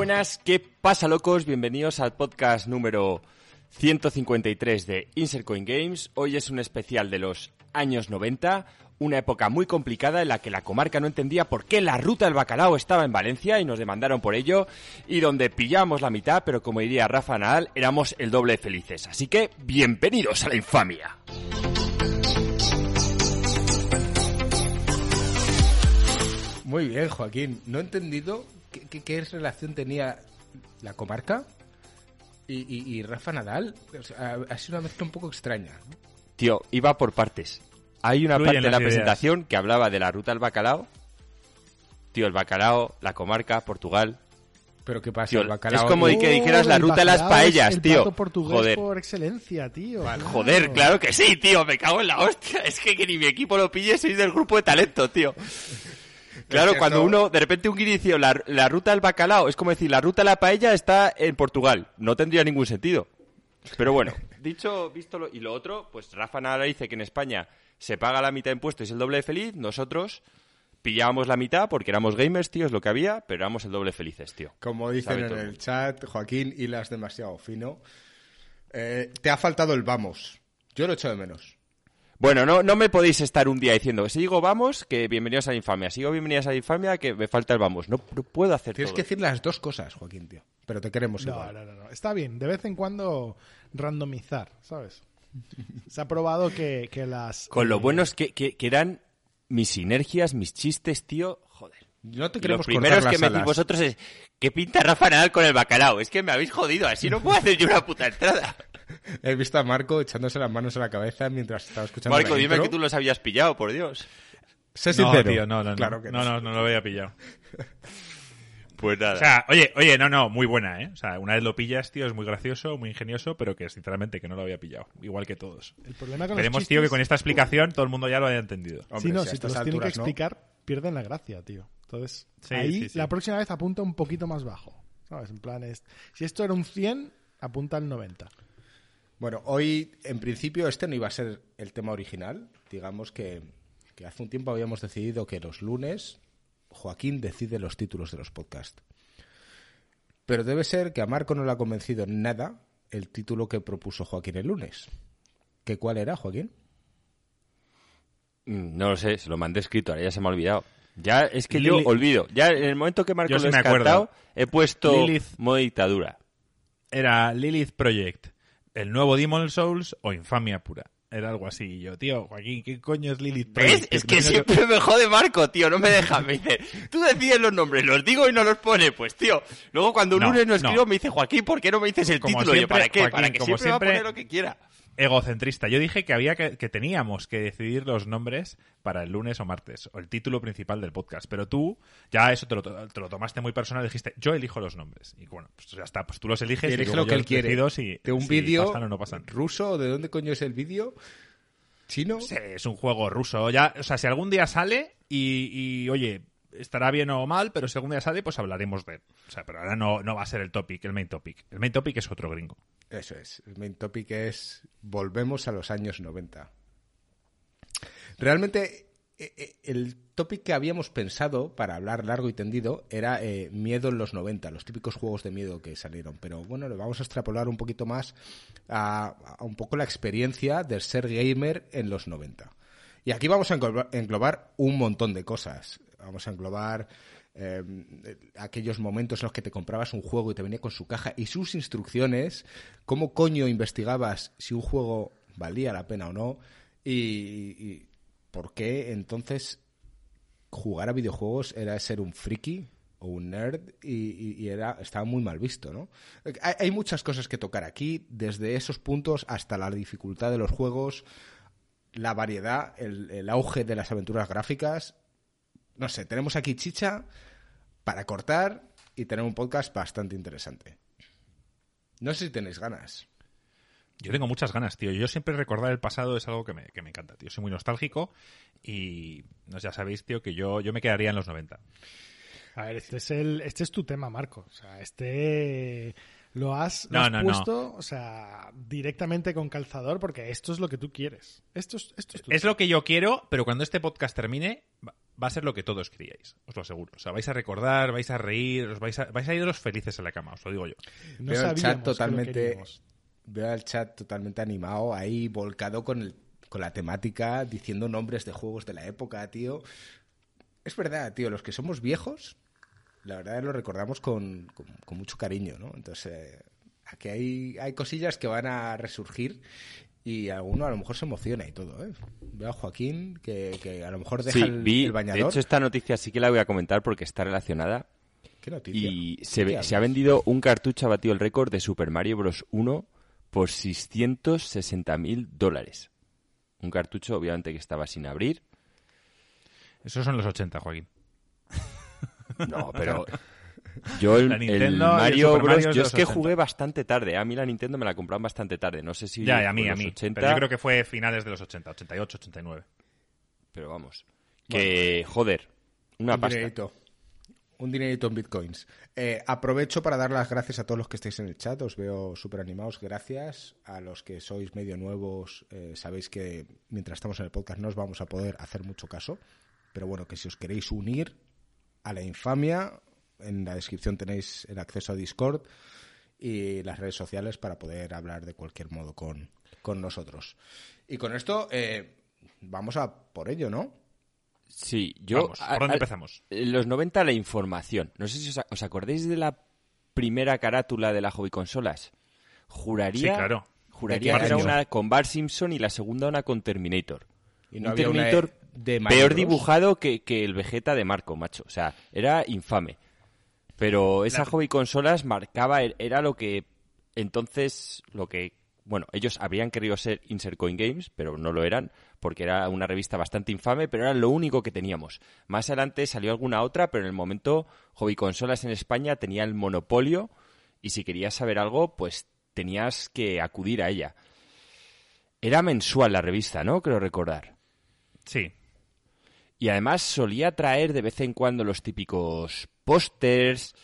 Buenas, ¿qué pasa, locos? Bienvenidos al podcast número 153 de Insert Coin Games. Hoy es un especial de los años 90, una época muy complicada en la que La Comarca no entendía por qué la ruta del bacalao estaba en Valencia y nos demandaron por ello, y donde pillamos la mitad, pero como diría Rafa Nadal, éramos el doble de felices. Así que, bienvenidos a la infamia. Muy bien, Joaquín. No he entendido qué relación tenía La Comarca y Rafa Nadal. O sea, ha sido una mezcla un poco extraña, ¿no? Tío, iba por partes. Hay una parte de la presentación que hablaba de la ruta al bacalao. Tío, el bacalao, La Comarca, Portugal. Pero qué pasa, tío, el bacalao. Es como que dijeras la ruta a las paellas, el tío. Portugués, joder, por excelencia, tío. Vale. Claro. Joder, claro que sí, tío. Me cago en la hostia. Es que ni mi equipo lo pille, sois del grupo de talento, tío. Claro, cuando uno, de repente un guiricio, la ruta al bacalao, es como decir, la ruta a la paella está en Portugal. No tendría ningún sentido. Pero bueno, visto y lo otro, pues Rafa Nadal dice que en España se paga la mitad de impuestos y es el doble de feliz. Nosotros pillábamos la mitad porque éramos gamers, tío, es lo que había, pero éramos el doble felices, tío. Como dicen en el chat, Joaquín, hilas demasiado fino. Te ha faltado el vamos. Yo lo echo de menos. Bueno, no me podéis estar un día diciendo, si digo vamos, que bienvenidos a la infamia. Si digo bienvenidas a la infamia, que me falta el vamos. No puedo hacer Tienes todo. Tienes que decir las dos cosas, Joaquín, tío. Pero te queremos igual. No. Está bien, de vez en cuando randomizar, ¿sabes? Se ha probado que las... Con lo buenos que eran mis sinergias, mis chistes, tío, joder. No te queremos cortar las alas. Lo primero que me decís vosotros es, ¿qué pinta Rafa Nadal con el bacalao? Es que me habéis jodido, así no puedo hacer yo una puta entrada. He visto a Marco echándose las manos a la cabeza mientras estaba escuchando Marco, dime intro. Que tú los habías pillado, por Dios. Sé sincero. No, tío, no. Claro que no lo había pillado. Pues nada. O sea, oye, no, muy buena, ¿eh? O sea, una vez lo pillas, tío, es muy gracioso, muy ingenioso, pero que sinceramente que no lo había pillado. Igual que todos. El problema con Esperemos, los chistes, tío, que con esta explicación todo el mundo ya lo haya entendido. Hombre, sí, si te los tienen que explicar, pierden la gracia, tío. Entonces, sí, ahí sí. La próxima vez apunta un poquito más bajo, ¿sabes? En plan, si esto era un 100, apunta al 90. Bueno, hoy, en principio, este no iba a ser el tema original. Digamos que hace un tiempo habíamos decidido que los lunes Joaquín decide los títulos de los podcasts. Pero debe ser que a Marco no le ha convencido en nada el título que propuso Joaquín el lunes. ¿Qué cuál era, Joaquín? No lo sé, se lo mandé escrito, ahora ya se me ha olvidado. Ya es que yo olvido. Ya en el momento que Marco lo he descartado, he puesto modo dictadura. Era Lilith Project. El nuevo Demon Souls o Infamia pura. Era algo así. Y yo, tío, Joaquín, ¿qué coño es Lilith? ¿Ves? Es que siempre me jode Marco, tío. No me deja. Me dice, tú decides los nombres, los digo y no los pone. Pues, tío, luego cuando un lunes no escribo, me dice, Joaquín, ¿por qué no me dices el como título? Siempre, yo, ¿para qué? Joaquín, para que como siempre va a poner lo que quiera. Egocentrista. Yo dije que había que teníamos que decidir los nombres para el lunes o martes, o el título principal del podcast. Pero tú, ya eso te lo tomaste muy personal, dijiste, yo elijo los nombres. Y bueno, pues ya está, pues tú los eliges. Elige lo que él quiere. De un vídeo pasan o no pasan. ¿Ruso? ¿De dónde coño es el vídeo? ¿Chino? No sé, es un juego ruso. Ya, o sea, si algún día sale y oye, estará bien o mal, pero si algún día sale, pues hablaremos de él. O sea, pero ahora no va a ser el main topic. El main topic es otro gringo. Eso es. El main topic es volvemos a los años 90. Realmente, el topic que habíamos pensado para hablar largo y tendido era miedo en los 90, los típicos juegos de miedo que salieron. Pero bueno, lo vamos a extrapolar un poquito más a un poco la experiencia de ser gamer en los 90. Y aquí vamos a englobar un montón de cosas. Vamos a englobar aquellos momentos en los que te comprabas un juego y te venía con su caja y sus instrucciones, cómo coño investigabas si un juego valía la pena o no y por qué entonces jugar a videojuegos era ser un friki o un nerd y estaba muy mal visto, ¿no? Hay muchas cosas que tocar aquí, desde esos puntos hasta la dificultad de los juegos, la variedad, el auge de las aventuras gráficas. No sé, tenemos aquí chicha para cortar y tener un podcast bastante interesante. No sé si tenéis ganas. Yo tengo muchas ganas, tío. Yo siempre recordar el pasado es algo que me encanta, tío. Soy muy nostálgico y ya sabéis, tío, que yo me quedaría en los 90. A ver, este es tu tema, Marco. O sea, lo has puesto. O sea, directamente con calzador, porque esto es lo que tú quieres. Esto es lo que yo quiero, pero cuando este podcast termine... va a ser lo que todos queríais, os lo aseguro. O sea, vais a recordar, vais a reír, vais a iros felices a la cama, os lo digo yo. No veo el chat totalmente, animado, ahí volcado con la temática, diciendo nombres de juegos de la época, tío. Es verdad, tío, los que somos viejos, la verdad lo recordamos con mucho cariño, ¿no? Entonces, aquí hay cosillas que van a resurgir. Y alguno a lo mejor se emociona y todo, ¿eh? Veo a Joaquín que a lo mejor deja el bañador. De hecho, esta noticia sí que la voy a comentar porque está relacionada. ¿Qué noticia? Y se ha vendido un cartucho, ha batido el récord de Super Mario Bros. 1 por $660,000. Un cartucho, obviamente, que estaba sin abrir. Esos son los 80, Joaquín. No, pero... Yo el Mario Bros. Yo es que jugué bastante tarde. A mí la Nintendo me la compraron bastante tarde. No sé si... Ya, a mí. 80... Pero yo creo que fue finales de los 80, 88, 89. Pero vamos. Que, joder, una pasta. Un dinerito en bitcoins. Aprovecho para dar las gracias a todos los que estáis en el chat. Os veo súper animados. Gracias. A los que sois medio nuevos, sabéis que mientras estamos en el podcast no os vamos a poder hacer mucho caso. Pero bueno, que si os queréis unir a la infamia... En la descripción tenéis el acceso a Discord y las redes sociales para poder hablar de cualquier modo con nosotros. Y con esto vamos a por ello, ¿no? Sí, ¿por dónde empezamos? Los 90, la información. No sé si os acordáis de la primera carátula de la Hobby Consolas. Juraría, sí, claro. Juraría que era una con Bart Simpson y la segunda una con Terminator. Y no un Terminator de peor dibujado que el Vegeta de Marco, macho. O sea, era infame. Pero esa Hobby Consolas marcaba, era lo que entonces, bueno, ellos habrían querido ser Insert Coin Games, pero no lo eran, porque era una revista bastante infame, pero era lo único que teníamos. Más adelante salió alguna otra, pero en el momento Hobby Consolas en España tenía el monopolio y si querías saber algo, pues tenías que acudir a ella. Era mensual la revista, ¿no? Creo recordar. Sí. Y además solía traer de vez en cuando los típicos pósters.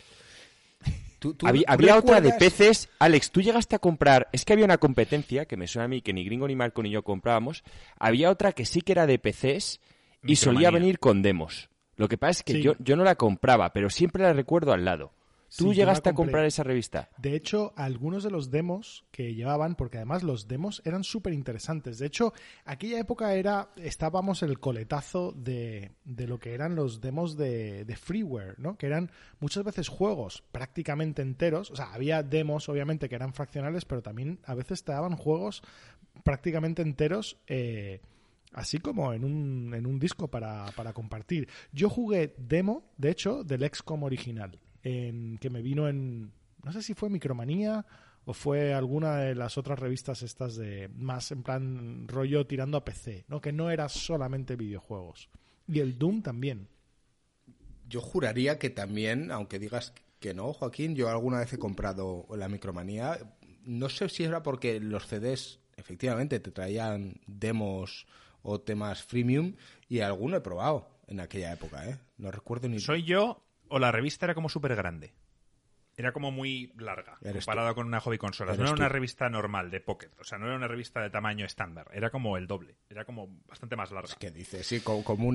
Había otra de peces. Alex, tú llegaste a comprar... Es que había una competencia, que me suena a mí, que ni Gringo, ni Marco, ni yo comprábamos. Había otra que sí que era de peces y solía venir con demos. Lo que pasa es que yo no la compraba, pero siempre la recuerdo al lado. Tú llegaste a comprar esa revista. De hecho, algunos de los demos que llevaban, porque además los demos eran súper interesantes. De hecho, aquella época estábamos el coletazo de lo que eran los demos de freeware, ¿no? Que eran muchas veces juegos prácticamente enteros. O sea, había demos, obviamente, que eran fraccionales, pero también a veces te daban juegos prácticamente enteros, así como en un disco para compartir. Yo jugué demo, de hecho, del XCOM original. Que me vino en... No sé si fue Micromanía o fue alguna de las otras revistas estas de... Más en plan rollo tirando a PC, ¿no? Que no era solamente videojuegos. Y el Doom también. Yo juraría que también, aunque digas que no, Joaquín, yo alguna vez he comprado la Micromanía. No sé si era porque los CDs efectivamente te traían demos o temas freemium y alguno he probado en aquella época, ¿eh? No recuerdo ni... Soy yo... O la revista era como súper grande. Era como muy larga, comparada con una Hobby Consolas. No era una revista normal de Pocket. O sea, no era una revista de tamaño estándar. Era como el doble. Era como bastante más larga. Es que dices, sí, como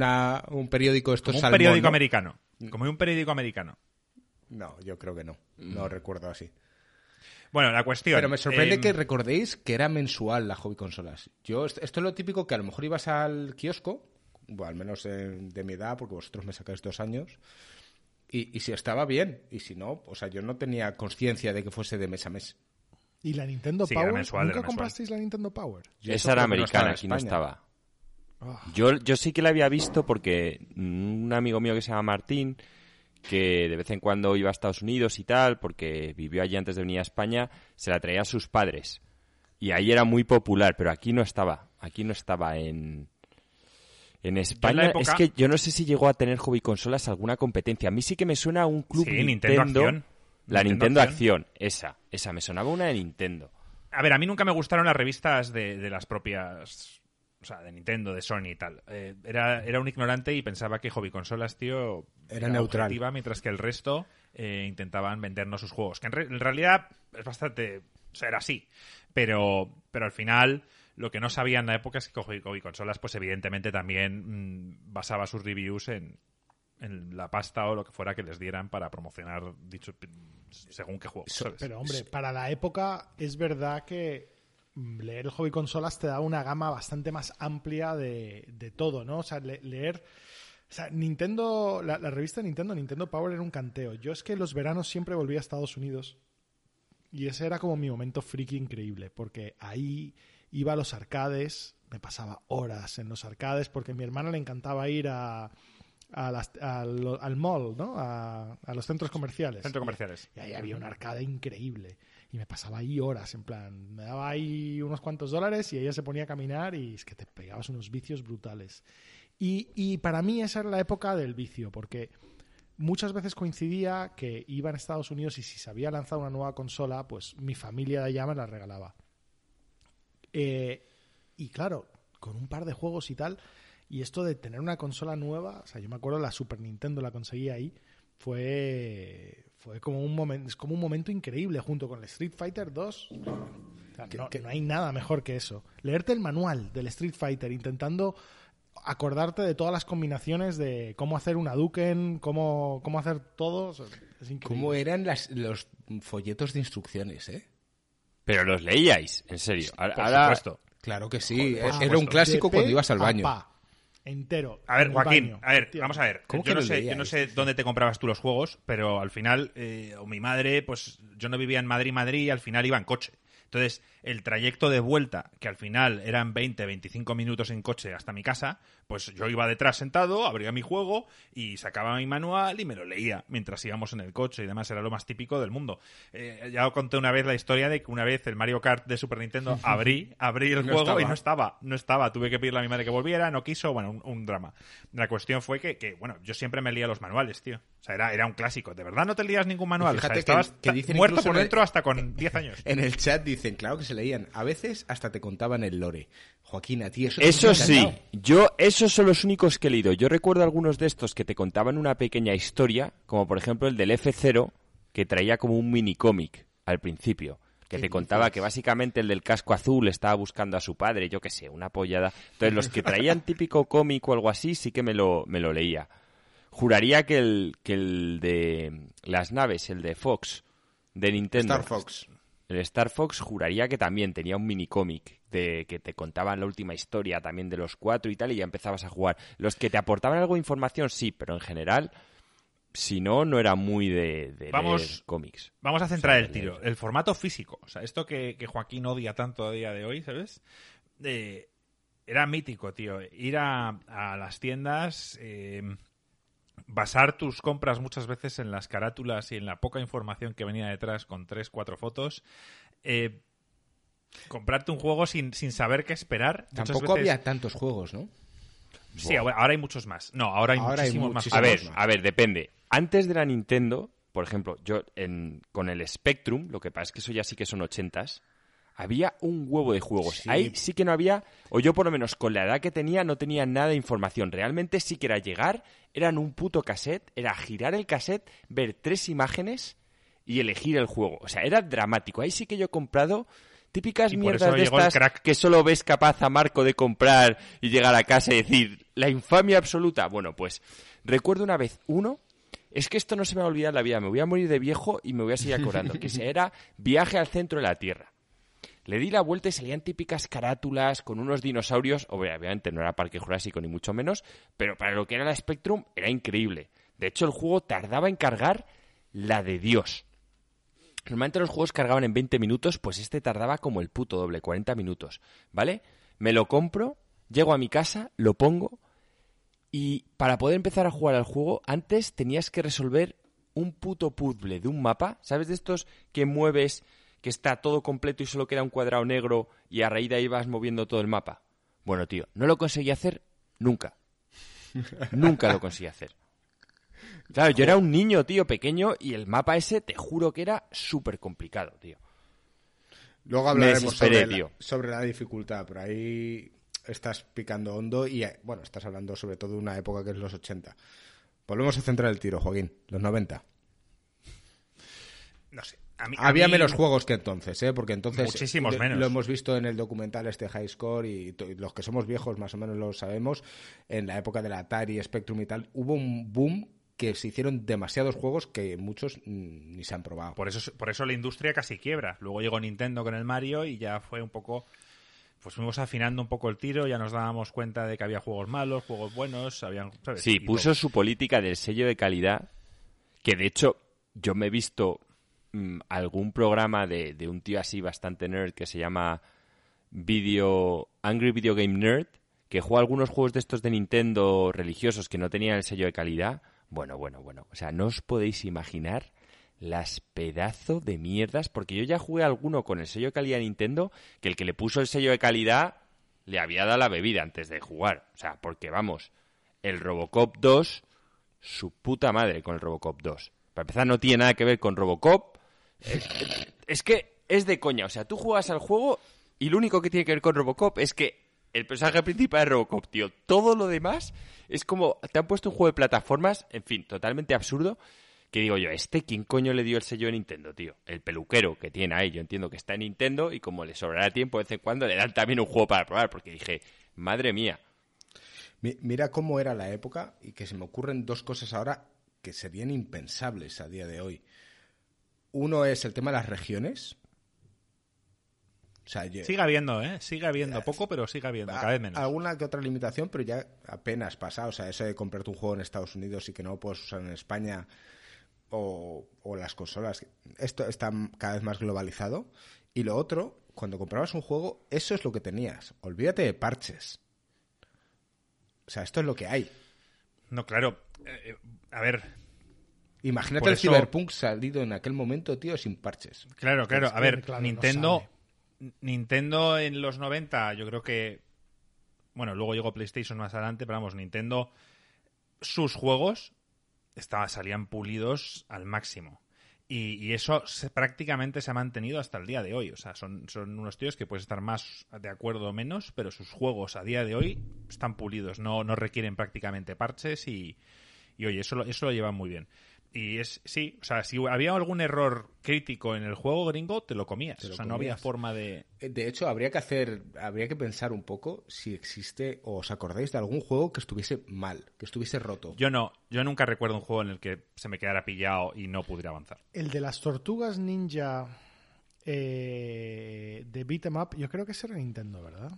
un periódico... Estos como un Salmón, periódico, ¿no? Americano. Como un periódico americano. No, yo creo que no. No recuerdo así. Bueno, la cuestión... Pero me sorprende que recordéis que era mensual la Hobby Consolas. Esto es lo típico que a lo mejor ibas al kiosco, bueno, al menos de mi edad, porque vosotros me sacáis 2 años... Y si estaba bien, y si no, o sea, yo no tenía conciencia de que fuese de mes a mes. ¿Y la Nintendo Power? ¿Nunca comprasteis la Nintendo Power? Esa era americana, aquí no estaba. Yo sí que la había visto porque un amigo mío que se llama Martín, que de vez en cuando iba a Estados Unidos y tal, porque vivió allí antes de venir a España, se la traía a sus padres. Y ahí era muy popular, pero aquí no estaba. Aquí no estaba en España. Época... Es que yo no sé si llegó a tener Hobby Consolas alguna competencia. A mí sí que me suena a un club Nintendo Acción. La Nintendo Acción. Esa me sonaba una de Nintendo. A ver, a mí nunca me gustaron las revistas de las propias... O sea, de Nintendo, de Sony y tal. Era un ignorante y pensaba que Hobby Consolas, tío... Era neutral. Objetiva, mientras que el resto intentaban vendernos sus juegos. Que en realidad es bastante... O sea, era así. Pero al final... Lo que no sabía en la época es que Hobby Consolas, pues evidentemente también basaba sus reviews en la pasta o lo que fuera que les dieran para promocionar dicho según qué juego, ¿sabes? Pero hombre, para la época es verdad que leer el Hobby Consolas te da una gama bastante más amplia de todo, ¿no? O sea, leer... O sea, Nintendo... La revista Nintendo Power era un canteo. Yo es que los veranos siempre volvía a Estados Unidos y ese era como mi momento friki increíble, porque ahí iba a los arcades, me pasaba horas en los arcades porque a mi hermana le encantaba ir al mall, ¿no? A los centros comerciales. Y ahí había un arcade increíble. Y me pasaba ahí horas, en plan, me daba ahí unos cuantos dólares y ella se ponía a caminar y es que te pegabas unos vicios brutales. Y para mí esa era la época del vicio, porque muchas veces coincidía que iba en Estados Unidos y si se había lanzado una nueva consola, pues mi familia de allá me la regalaba. Y claro, con un par de juegos y tal, y esto de tener una consola nueva, o sea, yo me acuerdo la Super Nintendo la conseguí ahí, fue como un momento, es como un momento increíble junto con el Street Fighter 2. O sea, no hay nada mejor que eso. Leerte el manual del Street Fighter intentando acordarte de todas las combinaciones de cómo hacer una Hadouken, cómo hacer todo. O sea, es increíble. ¿Cómo eran los folletos de instrucciones, eh? Pero los leíais, en serio. Por supuesto. Claro que sí. Era un clásico cuando ibas al baño. Entero. A ver, Joaquín, vamos a ver. Yo no sé dónde te comprabas tú los juegos, pero al final, o mi madre, pues yo no vivía en Madrid, y al final iba en coche. Entonces, el trayecto de vuelta, que al final eran 20, 25 minutos en coche hasta mi casa, pues yo iba detrás sentado, abría mi juego y sacaba mi manual y me lo leía mientras íbamos en el coche y demás. Era lo más típico del mundo. Ya os conté una vez la historia de que una vez el Mario Kart de Super Nintendo abrí el juego y no estaba. Tuve que pedirle a mi madre que volviera, no quiso, bueno, un drama. La cuestión fue que bueno, yo siempre me leía los manuales, tío. O sea, era un clásico. De verdad no te leías ningún manual. Fíjate, o sea, estabas que muerto por dentro hasta con 10 años. En el chat dicen, claro que se leían. A veces hasta te contaban el lore. Joaquín, a ti eso sí. Esos son los únicos que he leído. Yo recuerdo algunos de estos que te contaban una pequeña historia, como por ejemplo el del F-Zero, que traía como un mini cómic al principio, que te contaba que básicamente el del casco azul estaba buscando a su padre, yo qué sé, una pollada. Entonces los que traían típico cómic o algo así sí que me lo leía. Juraría que el de las naves, el de Fox, de Nintendo. Star Fox. El Star Fox juraría que también tenía un minicómic que te contaban la última historia también de los 4 y tal, y ya empezabas a jugar. Los que te aportaban algo de información, sí, pero en general, si no era muy de leer cómics. Vamos a centrar el tiro. El formato físico. O sea, esto que Joaquín odia tanto a día de hoy, ¿sabes? Era mítico, tío. Ir a las tiendas... basar tus compras muchas veces en las carátulas y en la poca información que venía detrás con 3-4 fotos. Comprarte un juego sin saber qué esperar. Tampoco había tantos juegos, ¿no? Sí, ahora hay muchos más. No, ahora hay muchísimos más. A ver, depende. Antes de la Nintendo, por ejemplo, yo con el Spectrum, lo que pasa es que eso ya sí que son 80s, había un huevo de juegos. Sí. Ahí sí que no había, o yo por lo menos con la edad que tenía, no tenía nada de información. Realmente sí que era llegar, eran un puto cassette, era girar el cassette, ver 3 imágenes y elegir el juego. O sea, era dramático. Ahí sí que yo he comprado típicas mierdas de estas que solo ves capaz a Marco de comprar y llegar a casa y decir, la infamia absoluta. Bueno, pues recuerdo una vez uno. Es que esto no se me va a olvidar en la vida. Me voy a morir de viejo y me voy a seguir acordando. Que era Viaje al Centro de la Tierra. Le di la vuelta y salían típicas carátulas con unos dinosaurios. Obviamente no era Parque Jurásico ni mucho menos, pero para lo que era la Spectrum era increíble. De hecho, el juego tardaba en cargar la de Dios. Normalmente los juegos cargaban en 20 minutos, pues este tardaba como el puto doble, 40 minutos, ¿vale? Me lo compro, llego a mi casa, lo pongo y para poder empezar a jugar al juego antes tenías que resolver un puto puzzle de un mapa. ¿Sabes de estos que mueves... que está todo completo y solo queda un cuadrado negro y a raíz de ahí vas moviendo todo el mapa? Bueno, tío, no lo conseguí hacer nunca. Nunca lo conseguí hacer. Claro, yo era un niño, tío, pequeño, y el mapa ese, te juro que era súper complicado, tío. Luego hablaremos sobre la dificultad, por ahí estás picando hondo y, bueno, estás hablando sobre todo de una época que es los 80. Volvemos a centrar el tiro, Joaquín, los 90. No sé. Había menos juegos que entonces, ¿eh? Porque entonces muchísimos menos. Lo hemos visto en el documental este High Score y los que somos viejos más o menos lo sabemos, en la época del Atari, Spectrum y tal, hubo un boom que se hicieron demasiados juegos que muchos ni se han probado. Por eso la industria casi quiebra. Luego llegó Nintendo con el Mario y ya fue un poco... Pues fuimos afinando un poco el tiro, ya nos dábamos cuenta de que había juegos malos, juegos buenos, habían... ¿sabes? Sí, puso su política del sello de calidad, que de hecho yo me he visto algún programa de un tío así bastante nerd que se llama Angry Video Game Nerd, que juega algunos juegos de estos de Nintendo religiosos que no tenían el sello de calidad. Bueno. O sea, no os podéis imaginar las pedazo de mierdas, porque yo ya jugué alguno con el sello de calidad de Nintendo, que el que le puso el sello de calidad le había dado la bebida antes de jugar. O sea, porque vamos, el Robocop 2, su puta madre con el Robocop 2. Para empezar, no tiene nada que ver con Robocop. Es que es de coña. O sea, tú juegas al juego y lo único que tiene que ver con Robocop es que el personaje principal es Robocop, tío. Todo lo demás es como... Te han puesto un juego de plataformas, en fin, totalmente absurdo, que digo yo, ¿quién coño le dio el sello de Nintendo, tío? El peluquero que tiene ahí, yo entiendo que está en Nintendo y como le sobrará tiempo de vez en cuando le dan también un juego para probar, porque dije, madre mía. Mira cómo era la época y que se me ocurren dos cosas ahora que serían impensables a día de hoy. Uno es el tema de las regiones... O sea, sigue habiendo, sigue habiendo poco, pero sigue habiendo, cada vez menos. Alguna que otra limitación, pero ya apenas pasa. O sea, eso de comprarte un juego en Estados Unidos y que no lo puedes usar en España o las consolas. Esto está cada vez más globalizado. Y lo otro, cuando comprabas un juego, eso es lo que tenías. Olvídate de parches. O sea, esto es lo que hay. No, claro. A ver... Imagínate el Cyberpunk salido en aquel momento, tío, sin parches. Claro. A ver, Nintendo... Nintendo en los 90, yo creo que... Bueno, luego llegó PlayStation más adelante, pero vamos, Nintendo... Sus juegos salían pulidos al máximo. Y eso prácticamente se ha mantenido hasta el día de hoy. O sea, son unos tíos que puedes estar más de acuerdo o menos, pero sus juegos a día de hoy están pulidos. No requieren prácticamente parches y oye, eso lo llevan muy bien. Y sí, o sea, si había algún error crítico en el juego gringo, te lo comías. No había forma de... De hecho, habría que pensar un poco si existe, o os acordáis de algún juego que estuviese mal, que estuviese roto. Yo nunca recuerdo un juego en el que se me quedara pillado y no pudiera avanzar. El de las tortugas ninja de Beat 'em Up, yo creo que ese era Nintendo, ¿verdad?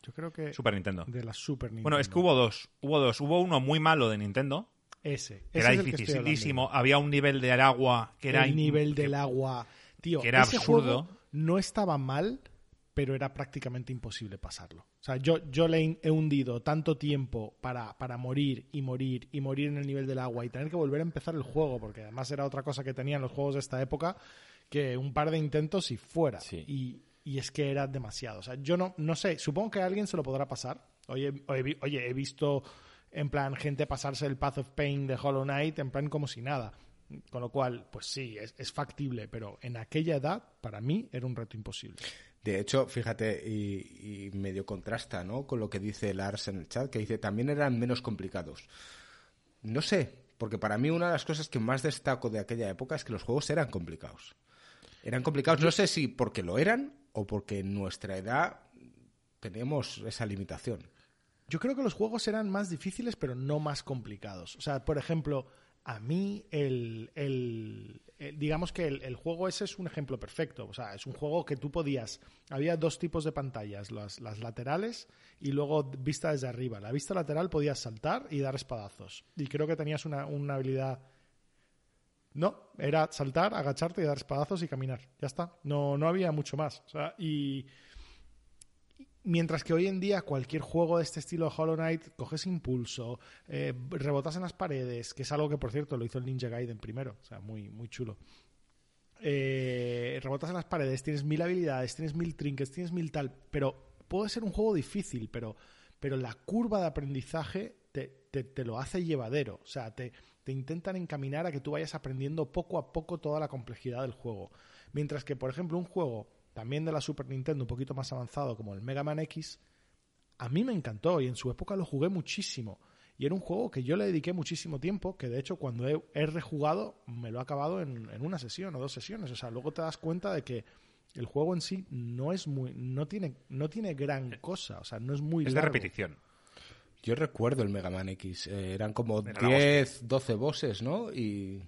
Yo creo que... Super Nintendo. De la Super Nintendo. Bueno, es que hubo dos. Hubo uno muy malo de Nintendo... Ese era dificilísimo. Había un nivel del agua que era... del agua, tío, que era ese absurdo. Juego no estaba mal, pero era prácticamente imposible pasarlo. O sea, yo le he hundido tanto tiempo para morir en el nivel del agua y tener que volver a empezar el juego, porque además era otra cosa que tenían los juegos de esta época, que un par de intentos y fuera. Sí. Y es que era demasiado. O sea, yo no sé, supongo que a alguien se lo podrá pasar. Oye, he visto... En plan, gente pasarse el Path of Pain de Hollow Knight, en plan como si nada. Con lo cual, pues sí, es factible, pero en aquella edad, para mí, era un reto imposible. De hecho, fíjate, y medio contrasta, ¿no?, con lo que dice Lars en el chat, que dice, también eran menos complicados. No sé, porque para mí una de las cosas que más destaco de aquella época es que los juegos eran complicados. No sé si porque lo eran o porque en nuestra edad teníamos esa limitación. Yo creo que los juegos eran más difíciles, pero no más complicados. O sea, por ejemplo, a mí digamos que el juego ese es un ejemplo perfecto. O sea, es un juego que tú podías... Había dos tipos de pantallas, las laterales y luego vista desde arriba. La vista lateral podías saltar y dar espadazos. Y creo que tenías una habilidad... No, era saltar, agacharte y dar espadazos y caminar. Ya está. No había mucho más. O sea, mientras que hoy en día cualquier juego de este estilo de Hollow Knight coges impulso, rebotas en las paredes, que es algo que, por cierto, lo hizo el Ninja Gaiden primero, o sea, muy, muy chulo. Rebotas en las paredes, tienes 1000 habilidades, tienes 1000 trinkets, tienes 1000 tal, pero puede ser un juego difícil, pero la curva de aprendizaje te lo hace llevadero, o sea, te intentan encaminar a que tú vayas aprendiendo poco a poco toda la complejidad del juego. Mientras que, por ejemplo, un juego... también de la Super Nintendo, un poquito más avanzado, como el Mega Man X, a mí me encantó y en su época lo jugué muchísimo. y era un juego que yo le dediqué muchísimo tiempo, que de hecho cuando he rejugado me lo he acabado en una sesión o dos sesiones. O sea, luego te das cuenta de que el juego en sí no es muy, no tiene gran cosa, o sea, no es muy largo. Es de repetición. Yo recuerdo el Mega Man X, eran como 10, 12 bosses, ¿no? Y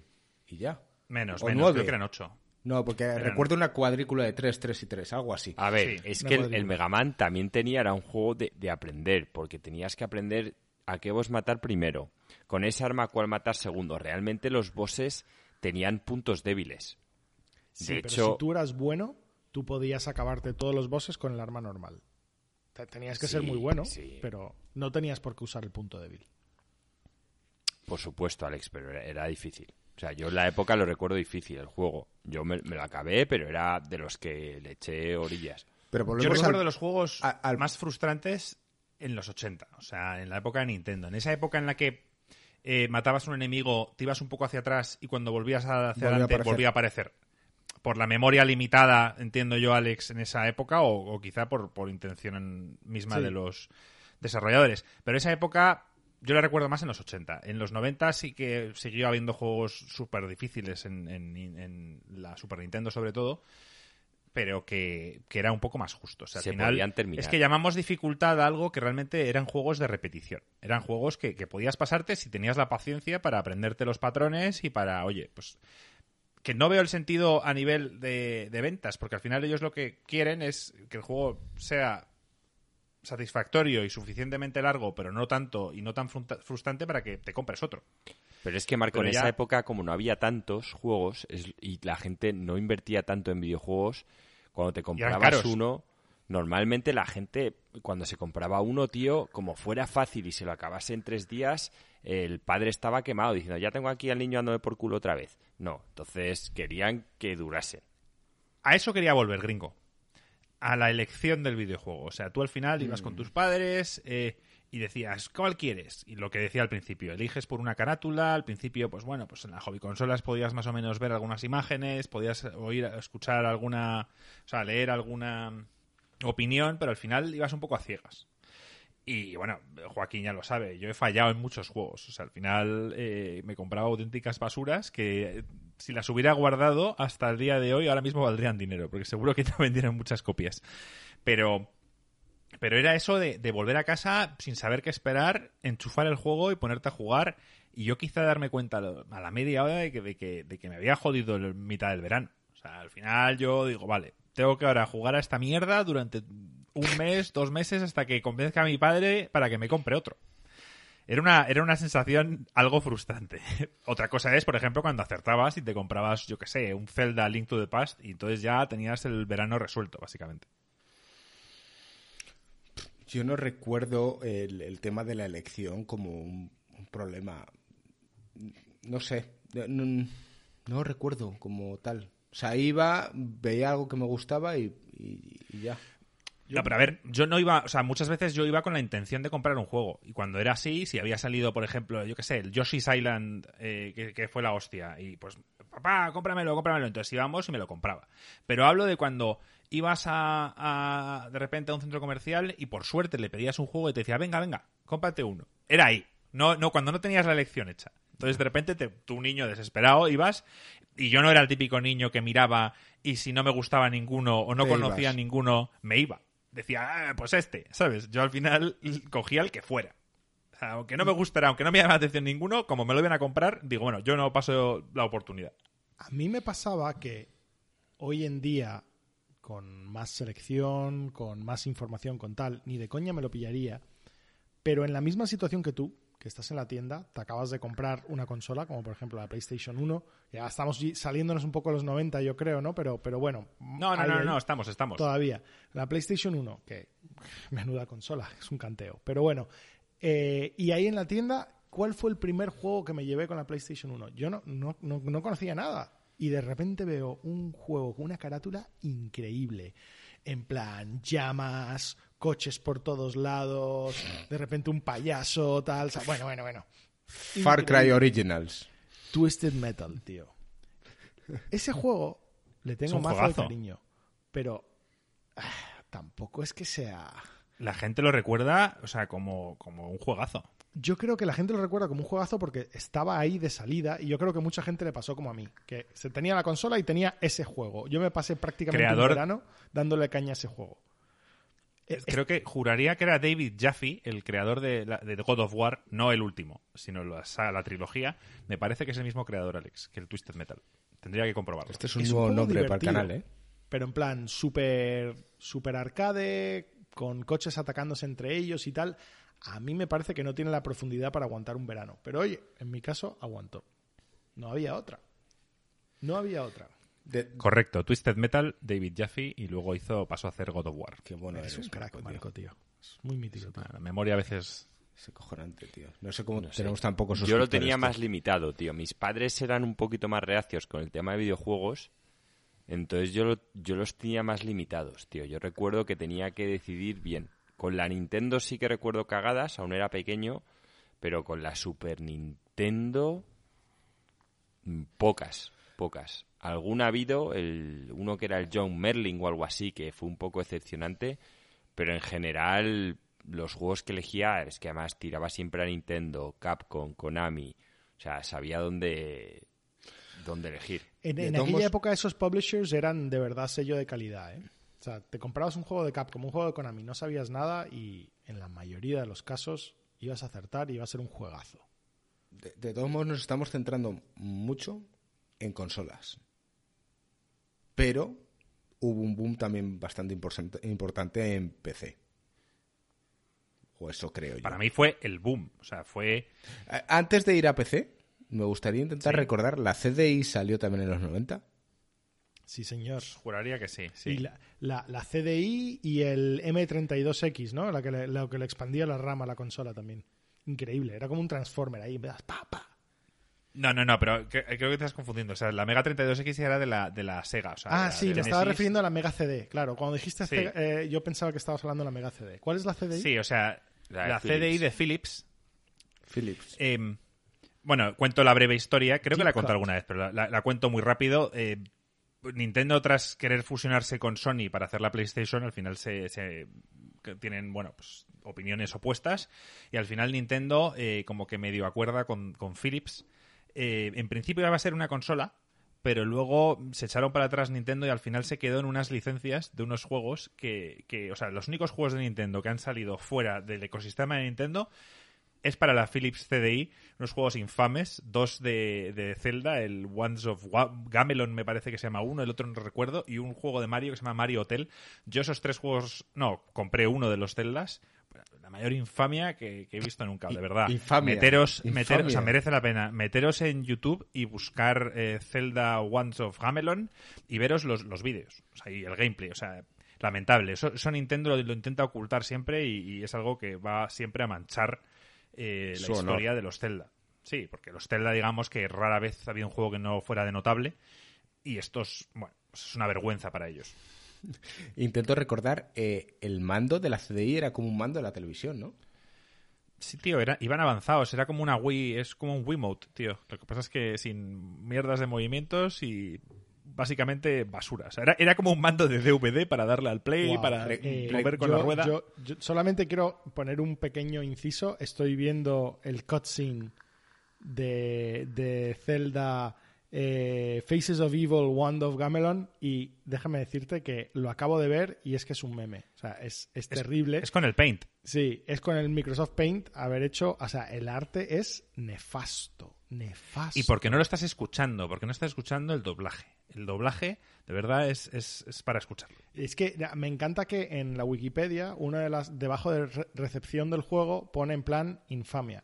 ya. Menos, creo que eran 8. No, porque recuerdo una cuadrícula de 3, 3 y 3, algo así. A ver, sí, es que el Mega Man también era un juego de aprender, porque tenías que aprender a qué boss matar primero, con esa arma a cuál matar segundo. Realmente los bosses tenían puntos débiles. Sí, de hecho, pero si tú eras bueno, tú podías acabarte todos los bosses con el arma normal. Tenías que ser muy bueno, pero no tenías por qué usar el punto débil. Por supuesto, Alex, pero era difícil. O sea, yo en la época lo recuerdo difícil, el juego. Yo me lo acabé, pero era de los que le eché orillas. Pero yo recuerdo de los juegos más frustrantes en los 80, o sea, en la época de Nintendo. En esa época en la que matabas a un enemigo, te ibas un poco hacia atrás y cuando volvías hacia adelante volvía a aparecer. Por la memoria limitada, entiendo yo, Alex, en esa época, o quizá por intención misma de los desarrolladores. Pero esa época yo la recuerdo más en los 80. En los 90 sí que siguió habiendo juegos súper difíciles en la Super Nintendo, sobre todo, pero que era un poco más justo. O sea, al final es que llamamos dificultad a algo que realmente eran juegos de repetición. Eran juegos que podías pasarte si tenías la paciencia para aprenderte los patrones y para, oye, pues... Que no veo el sentido a nivel de ventas, porque al final ellos lo que quieren es que el juego sea satisfactorio y suficientemente largo, pero no tanto y no tan frustrante para que te compres otro. Pero es que, Marco, en esa época, como no había tantos juegos y la gente no invertía tanto en videojuegos, cuando te comprabas uno, normalmente la gente, cuando se compraba uno, tío, como fuera fácil y se lo acabase en 3 días... el padre estaba quemado diciendo, ya tengo aquí al niño dándome por culo otra vez. No, entonces querían que durasen. A eso quería volver, gringo. A la elección del videojuego. O sea, tú al final ibas con tus padres y decías, ¿cuál quieres? Y lo que decía al principio, eliges por una carátula. Al principio, pues bueno, pues en la Hobby Consolas podías más o menos ver algunas imágenes, podías oír, escuchar alguna, o sea, leer alguna opinión, pero al final ibas un poco a ciegas. Y bueno, Joaquín ya lo sabe, yo he fallado en muchos juegos. O sea, al final me compraba auténticas basuras que si las hubiera guardado hasta el día de hoy, ahora mismo valdrían dinero, porque seguro que te vendieron muchas copias. Pero era eso de volver a casa sin saber qué esperar, enchufar el juego y ponerte a jugar. Y yo quizá darme cuenta a la media hora de que me había jodido en mitad del verano. O sea, al final yo digo, vale, tengo que ahora jugar a esta mierda durante... 1 mes, 2 meses, hasta que convenzca a mi padre para que me compre otro. Era una sensación algo frustrante. Otra cosa es, por ejemplo, cuando acertabas y te comprabas, yo qué sé, un Zelda Link to the Past y entonces ya tenías el verano resuelto, básicamente. Yo no recuerdo el tema de la elección como un problema. No sé, no recuerdo como tal. O sea, iba, veía algo que me gustaba y ya. No, pero a ver, yo no iba... O sea, muchas veces yo iba con la intención de comprar un juego. Y cuando era así, si había salido, por ejemplo, yo qué sé, el Yoshi's Island, que fue la hostia. Y pues, papá, cómpramelo. Entonces íbamos y me lo compraba. Pero hablo de cuando ibas a de repente a un centro comercial y por suerte le pedías un juego y te decía, venga, cómprate uno. Era ahí. No, cuando no tenías la elección hecha. Entonces, de repente, tu niño desesperado ibas... Y yo no era el típico niño que miraba y si no me gustaba ninguno o no conocía ninguno, me iba. Decía, pues este, ¿sabes? Yo al final cogía el que fuera. O sea, aunque no me gustara, aunque no me llamara la atención ninguno, como me lo iban a comprar, digo, bueno, yo no paso la oportunidad. A mí me pasaba que hoy en día, con más selección, con más información, con tal, ni de coña me lo pillaría, pero en la misma situación que tú, que estás en la tienda, te acabas de comprar una consola, como por ejemplo la PlayStation 1, ya estamos saliéndonos un poco a los 90, yo creo, ¿no? Pero bueno. No, estamos. Todavía. La PlayStation 1, que menuda consola, es un canteo. Pero bueno, y ahí en la tienda, ¿cuál fue el primer juego que me llevé con la PlayStation 1? Yo no conocía nada. Y de repente veo un juego con una carátula increíble. En plan, llamas... coches por todos lados, de repente un payaso, tal... Bueno. Far Cry Originals. Twisted Metal, tío. Ese juego le tengo mazo de cariño, pero tampoco es que sea... La gente lo recuerda, o sea, como un juegazo. yo creo que la gente lo recuerda como un juegazo porque estaba ahí de salida, y yo creo que mucha gente le pasó como a mí, que se tenía la consola y tenía ese juego. Yo me pasé prácticamente un verano dándole caña a ese juego. Creo que juraría que era David Jaffe, el creador de God of War, no el último, sino la trilogía. Me parece que es el mismo creador, Alex, que el Twisted Metal. Tendría que comprobarlo. Este es un nuevo nombre para el canal, ¿eh? Pero en plan super arcade, con coches atacándose entre ellos y tal. A mí me parece que no tiene la profundidad para aguantar un verano. Pero oye, en mi caso, aguantó. No había otra. Correcto, Twisted Metal, David Jaffe, y luego pasó a hacer God of War. Qué bueno eres, un crack, Marco, tío. Es muy mítico, tío. La memoria a veces es cojonante, tío. No sé cómo tenemos tan pocos suscriptores. Yo lo tenía más limitado, tío. Mis padres eran un poquito más reacios con el tema de videojuegos, entonces yo los tenía más limitados, tío. Yo recuerdo que tenía que decidir bien. Con la Nintendo sí que recuerdo cagadas, aún era pequeño, pero con la Super Nintendo pocas. Alguna ha habido, uno que era el John Merlin o algo así, que fue un poco decepcionante, pero en general los juegos que elegía, es que además tiraba siempre a Nintendo, Capcom, Konami, o sea, sabía dónde elegir. En aquella época esos publishers eran de verdad sello de calidad, ¿eh? O sea, te comprabas un juego de Capcom, un juego de Konami, no sabías nada y en la mayoría de los casos ibas a acertar y iba a ser un juegazo. De todos modos nos estamos centrando mucho en consolas. Pero hubo un boom también bastante importante en PC. O eso creo yo. Para mí fue el boom. O sea, fue... Antes de ir a PC, me gustaría intentar recordar, la CDI salió también en los 90. Sí, señor. Juraría que sí. Y la CDI y el M32X, ¿no? Lo que le expandía la rama a la consola también. Increíble. Era como un Transformer ahí. ¡Pa! No, pero creo que te estás confundiendo. O sea, la Mega 32X era de la Sega. O sea, me estaba refiriendo a la Mega CD. Claro, cuando dijiste Sega, yo pensaba que estabas hablando de la Mega CD. ¿Cuál es la CDI? Sí, o sea, la CDI de Philips. Bueno, cuento la breve historia. Creo que la he contado alguna vez, pero la cuento muy rápido. Nintendo, tras querer fusionarse con Sony para hacer la PlayStation, al final tienen, bueno, pues opiniones opuestas. Y al final Nintendo como que medio acuerda con Philips. En principio iba a ser una consola, pero luego se echaron para atrás Nintendo y al final se quedó en unas licencias de unos juegos que o sea, los únicos juegos de Nintendo que han salido fuera del ecosistema de Nintendo es para la Philips CDI, unos juegos infames, dos de Zelda, el Wands of Gamelon me parece que se llama uno, el otro no recuerdo, y un juego de Mario que se llama Mario Hotel. Yo esos tres juegos, compré uno de los Zeldas, la mayor infamia que he visto nunca, de verdad. Meteros, o sea, merece la pena. Meteros en YouTube y buscar Zelda Wands of Gamelon y veros los vídeos, o sea, y el gameplay, o sea, lamentable. Eso Nintendo lo intenta ocultar siempre y es algo que va siempre a manchar la historia de los Zelda. Sí, porque los Zelda, digamos que rara vez había un juego que no fuera de notable y estos, bueno, es una vergüenza para ellos. Intento recordar, el mando de la CDI era como un mando de la televisión, ¿no? Sí, tío, iban avanzados, era como una Wii, es como un Wiimote, tío. Lo que pasa es que sin mierdas de movimientos y básicamente basura. O sea, era como un mando de DVD para darle al play, para mover con la rueda. Yo solamente quiero poner un pequeño inciso. Estoy viendo el cutscene de Zelda... Faces of Evil, Wand of Gamelon, y déjame decirte que lo acabo de ver y es que es un meme, o sea, es terrible. Es con el Paint. Sí, es con el Microsoft Paint haber hecho, o sea, el arte es nefasto. Y porque no lo estás escuchando, porque no estás escuchando el doblaje. El doblaje, de verdad, es para escucharlo. Es que me encanta que en la Wikipedia, una de las debajo de recepción del juego, pone en plan Infamia.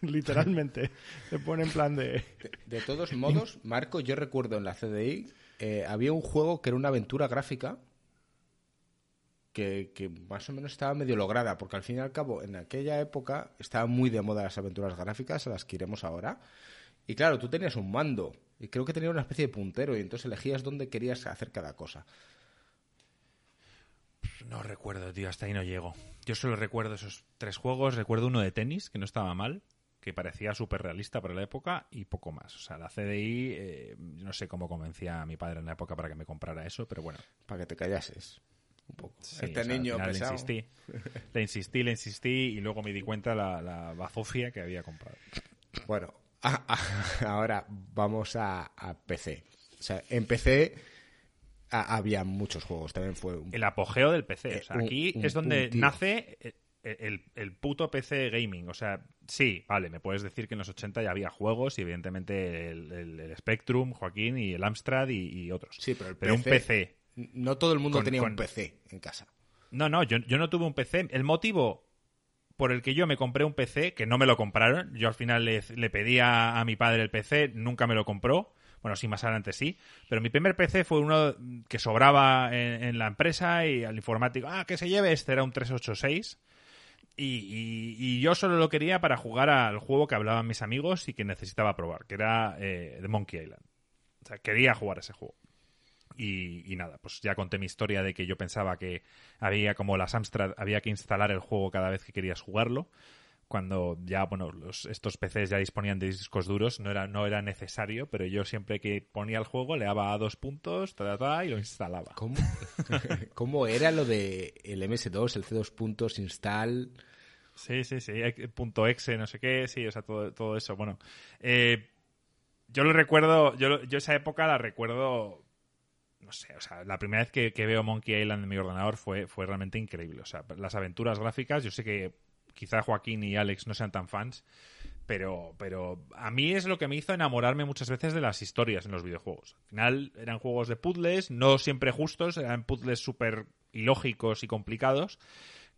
Literalmente. Se pone en plan de... De todos modos, Marco, yo recuerdo en la CDI, había un juego que era una aventura gráfica que más o menos estaba medio lograda, porque al fin y al cabo, en aquella época, estaban muy de moda las aventuras gráficas, a las que iremos ahora. Y claro, tú tenías un mando... Y creo que tenía una especie de puntero y entonces elegías dónde querías hacer cada cosa. No recuerdo, tío, hasta ahí no llego. Yo solo recuerdo esos tres juegos. Recuerdo uno de tenis, que no estaba mal, que parecía súper realista para la época y poco más. O sea, la CDI, no sé cómo convencía a mi padre en la época para que me comprara eso, pero bueno. Para que te callases. un poco. Sí, este niño pesado. Le insistí y luego me di cuenta la bazofia que había comprado. Bueno, ahora vamos a PC. O sea, en PC había muchos juegos. También fue el apogeo del PC. O sea, aquí es donde nace el puto PC gaming. O sea, sí, vale, me puedes decir que en los 80 ya había juegos y evidentemente el Spectrum, Joaquín, y el Amstrad y otros. Sí, pero un PC... No todo el mundo tenía un PC en casa. No, yo no tuve un PC. El motivo por el que yo me compré un PC, que no me lo compraron, yo al final le pedí a mi padre el PC, nunca me lo compró. Bueno, sí, más adelante sí. Pero mi primer PC fue uno que sobraba en la empresa y al informático, que se lleve este, era un 386. Y yo solo lo quería para jugar al juego que hablaban mis amigos y que necesitaba probar, que era The Monkey Island. O sea, quería jugar ese juego. Y nada, pues ya conté mi historia de que yo pensaba que había, como las Amstrad, había que instalar el juego cada vez que querías jugarlo, cuando ya, bueno, estos PCs ya disponían de discos duros, no era necesario, pero yo siempre que ponía el juego le daba a 2 puntos, y lo instalaba. ¿Cómo era lo de el MS2, el C2 puntos, install? Sí, punto .exe, no sé qué, sí, o sea, todo eso, bueno. Yo lo recuerdo, yo esa época la recuerdo... No sé, o sea, la primera vez que veo Monkey Island en mi ordenador fue realmente increíble. O sea, las aventuras gráficas, yo sé que quizá Joaquín y Alex no sean tan fans, pero a mí es lo que me hizo enamorarme muchas veces de las historias en los videojuegos. Al final eran juegos de puzzles, no siempre justos, eran puzzles súper ilógicos y complicados,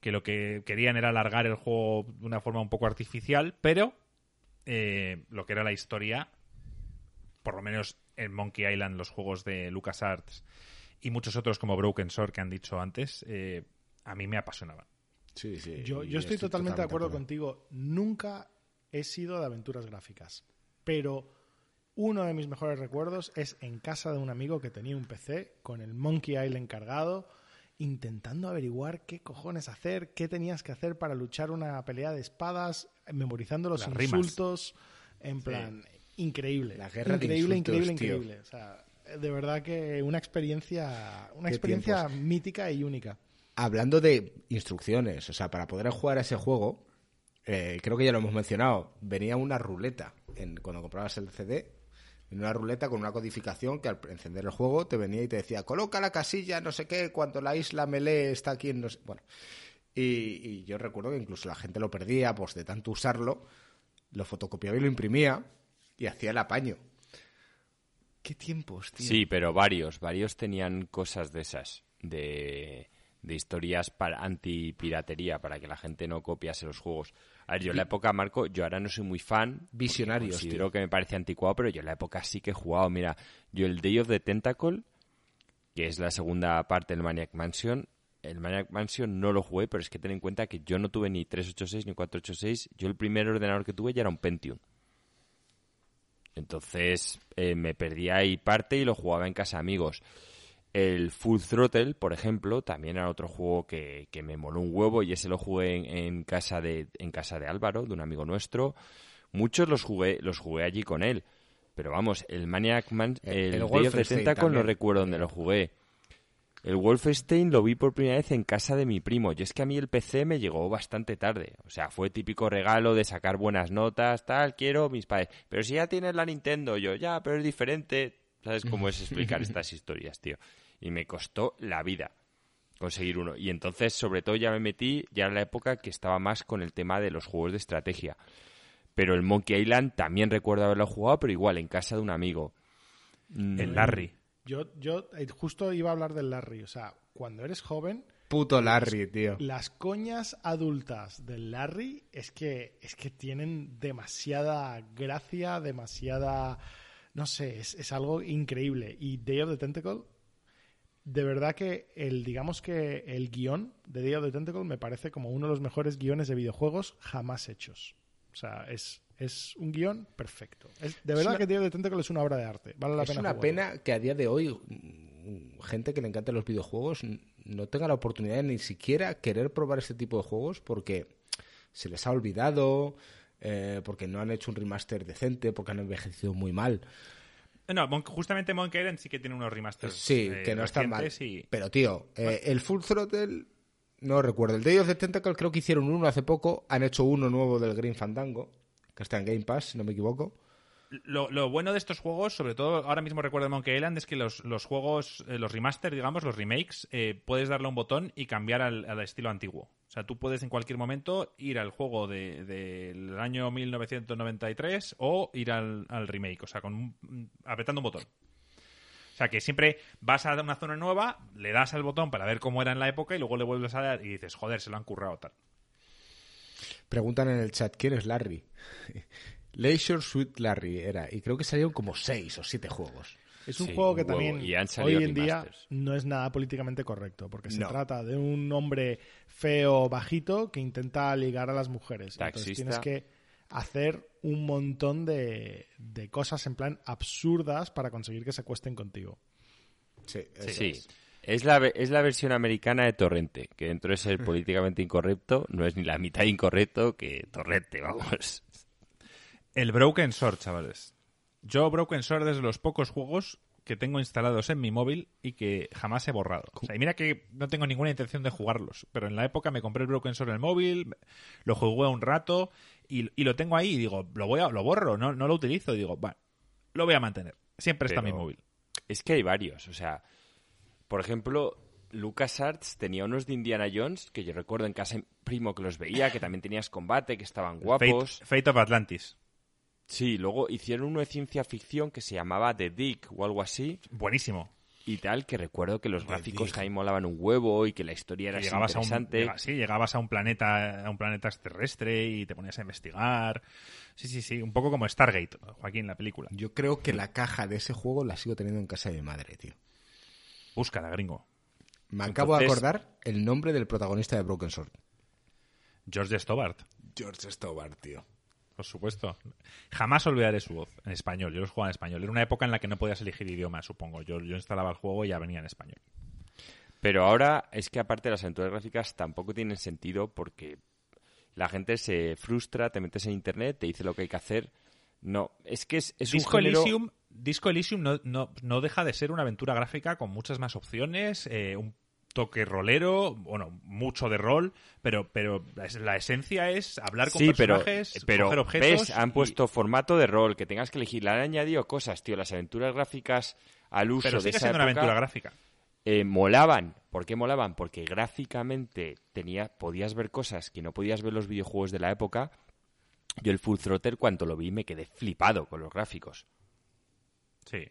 que lo que querían era alargar el juego de una forma un poco artificial, pero lo que era la historia, por lo menos... en Monkey Island, los juegos de LucasArts y muchos otros como Broken Sword que han dicho antes, a mí me apasionaban. Sí. Yo estoy totalmente de acuerdo contigo. Nunca he sido de aventuras gráficas, pero uno de mis mejores recuerdos es en casa de un amigo que tenía un PC con el Monkey Island cargado, intentando averiguar qué cojones hacer, qué tenías que hacer para luchar una pelea de espadas, memorizando los insultos, en plan... Sí. Increíble. La guerra increíble, de insultos, increíble. O sea, de verdad que una experiencia mítica y única. Hablando de instrucciones, o sea, para poder jugar a ese juego, creo que ya lo hemos mencionado, venía una ruleta cuando comprabas el CD, una ruleta con una codificación que al encender el juego te venía y te decía, coloca la casilla, no sé qué, cuando la isla melee está aquí en no sé... Bueno, y yo recuerdo que incluso la gente lo perdía, pues de tanto usarlo, lo fotocopiaba y lo imprimía, y hacía el apaño. ¿Qué tiempos, tío? Sí, pero varios tenían cosas de esas, de historias para antipiratería, para que la gente no copiase los juegos. A ver, yo en la época, Marco, yo ahora no soy muy fan. Visionarios, considero, tío, que me parece anticuado, pero yo en la época sí que he jugado. Mira, yo el Day of the Tentacle, que es la segunda parte del Maniac Mansion, el Maniac Mansion no lo jugué, pero es que ten en cuenta que yo no tuve ni 386 ni 486. Yo el primer ordenador que tuve ya era un Pentium. Entonces me perdía ahí parte y lo jugaba en casa de amigos. El Full Throttle, por ejemplo, también era otro juego que me moló un huevo, y ese lo jugué en casa de Álvaro, de un amigo nuestro. Muchos los jugué allí con él. Pero vamos, el Maniac Mansion, el Day of the Tentacle no recuerdo dónde lo jugué. El Wolfenstein lo vi por primera vez en casa de mi primo. Y es que a mí el PC me llegó bastante tarde. O sea, fue típico regalo de sacar buenas notas, tal, quiero mis padres. Pero si ya tienes la Nintendo, yo, ya, pero es diferente. ¿Sabes cómo es explicar estas historias, tío? Y me costó la vida conseguir uno. Y entonces, sobre todo, ya me metí ya en la época que estaba más con el tema de los juegos de estrategia. Pero el Monkey Island también recuerdo haberlo jugado, pero igual, en casa de un amigo. El Larry. Yo justo iba a hablar del Larry. O sea, cuando eres joven... Puto Larry, tío. Las coñas adultas del Larry es que tienen demasiada gracia, demasiada... No sé, es algo increíble. Y Day of the Tentacle, de verdad que el guión de Day of the Tentacle me parece como uno de los mejores guiones de videojuegos jamás hechos. O sea, es un guión perfecto. De verdad que Day of the Tentacle es una obra de arte. Vale la pena. Es una pena que a día de hoy gente que le encantan los videojuegos no tenga la oportunidad de ni siquiera querer probar este tipo de juegos porque se les ha olvidado, porque no han hecho un remaster decente, porque han envejecido muy mal. No, justamente Monkey Island sí que tiene unos remasters. Sí, que no están mal. Y... Pero, tío, el Full Throttle, no recuerdo. El Day of the Tentacle creo que hicieron uno hace poco. Han hecho uno nuevo del Green Fandango, que está en Game Pass, si no me equivoco. Lo bueno de estos juegos, sobre todo ahora mismo recuerdo de Monkey Island, es que los juegos, los remasters, digamos, los remakes, puedes darle un botón y cambiar al estilo antiguo. O sea, tú puedes en cualquier momento ir al juego del año 1993 o ir al remake, o sea, apretando un botón. O sea, que siempre vas a una zona nueva, le das al botón para ver cómo era en la época y luego le vuelves a dar y dices, joder, se lo han currado tal. Preguntan en el chat, ¿quién es Larry? Leisure Suit Larry era, y creo que salieron como 6 o 7 juegos. Es un juego que también hoy en día no es nada políticamente correcto, porque se trata de un hombre feo, bajito, que intenta ligar a las mujeres. Entonces tienes que hacer un montón de cosas en plan absurdas para conseguir que se acuesten contigo. Sí. Es la versión americana de Torrente, que dentro de ser políticamente incorrecto no es ni la mitad incorrecto que Torrente, vamos. El Broken Sword, chavales. Yo Broken Sword es de los pocos juegos que tengo instalados en mi móvil y que jamás he borrado. O sea, y mira que no tengo ninguna intención de jugarlos, pero en la época me compré el Broken Sword en el móvil, lo jugué un rato y lo tengo ahí y digo, lo borro, no lo utilizo. Y digo, bueno, lo voy a mantener. Siempre está en mi móvil. Es que hay varios. O sea, por ejemplo, LucasArts tenía unos de Indiana Jones que yo recuerdo en casa Primo que los veía, que también tenías combate, que estaban guapos. Fate of Atlantis. Sí, luego hicieron uno de ciencia ficción que se llamaba The Dick o algo así. Buenísimo. Y tal, que recuerdo que los gráficos ahí molaban un huevo y que la historia era llegabas interesante. Llegabas a un planeta extraterrestre y te ponías a investigar. Sí, un poco como Stargate, Joaquín, la película. Yo creo que la caja de ese juego la sigo teniendo en casa de mi madre, tío. Búscala, gringo. Me acabo de acordar el nombre del protagonista de Broken Sword. George Stobart. George Stobart, tío. Por supuesto. Jamás olvidaré su voz en español. Yo los jugaba en español. Era una época en la que no podías elegir idioma, supongo. Yo instalaba el juego y ya venía en español. Pero ahora es que aparte las aventuras gráficas tampoco tienen sentido porque la gente se frustra, te metes en internet, te dice lo que hay que hacer. No, es que es un género... Disco Elysium no deja de ser una aventura gráfica con muchas más opciones, un toque rolero, bueno, mucho de rol, pero la esencia es hablar con personajes, coger objetos... ¿Ves? Han puesto formato de rol, que tengas que elegir. Le han añadido cosas, tío. Las aventuras gráficas al uso de esa época... Pero sigue siendo una aventura gráfica. Molaban. ¿Por qué molaban? Porque gráficamente podías ver cosas que no podías ver los videojuegos de la época. Yo el Full Throttle, cuando lo vi, me quedé flipado con los gráficos. Sí.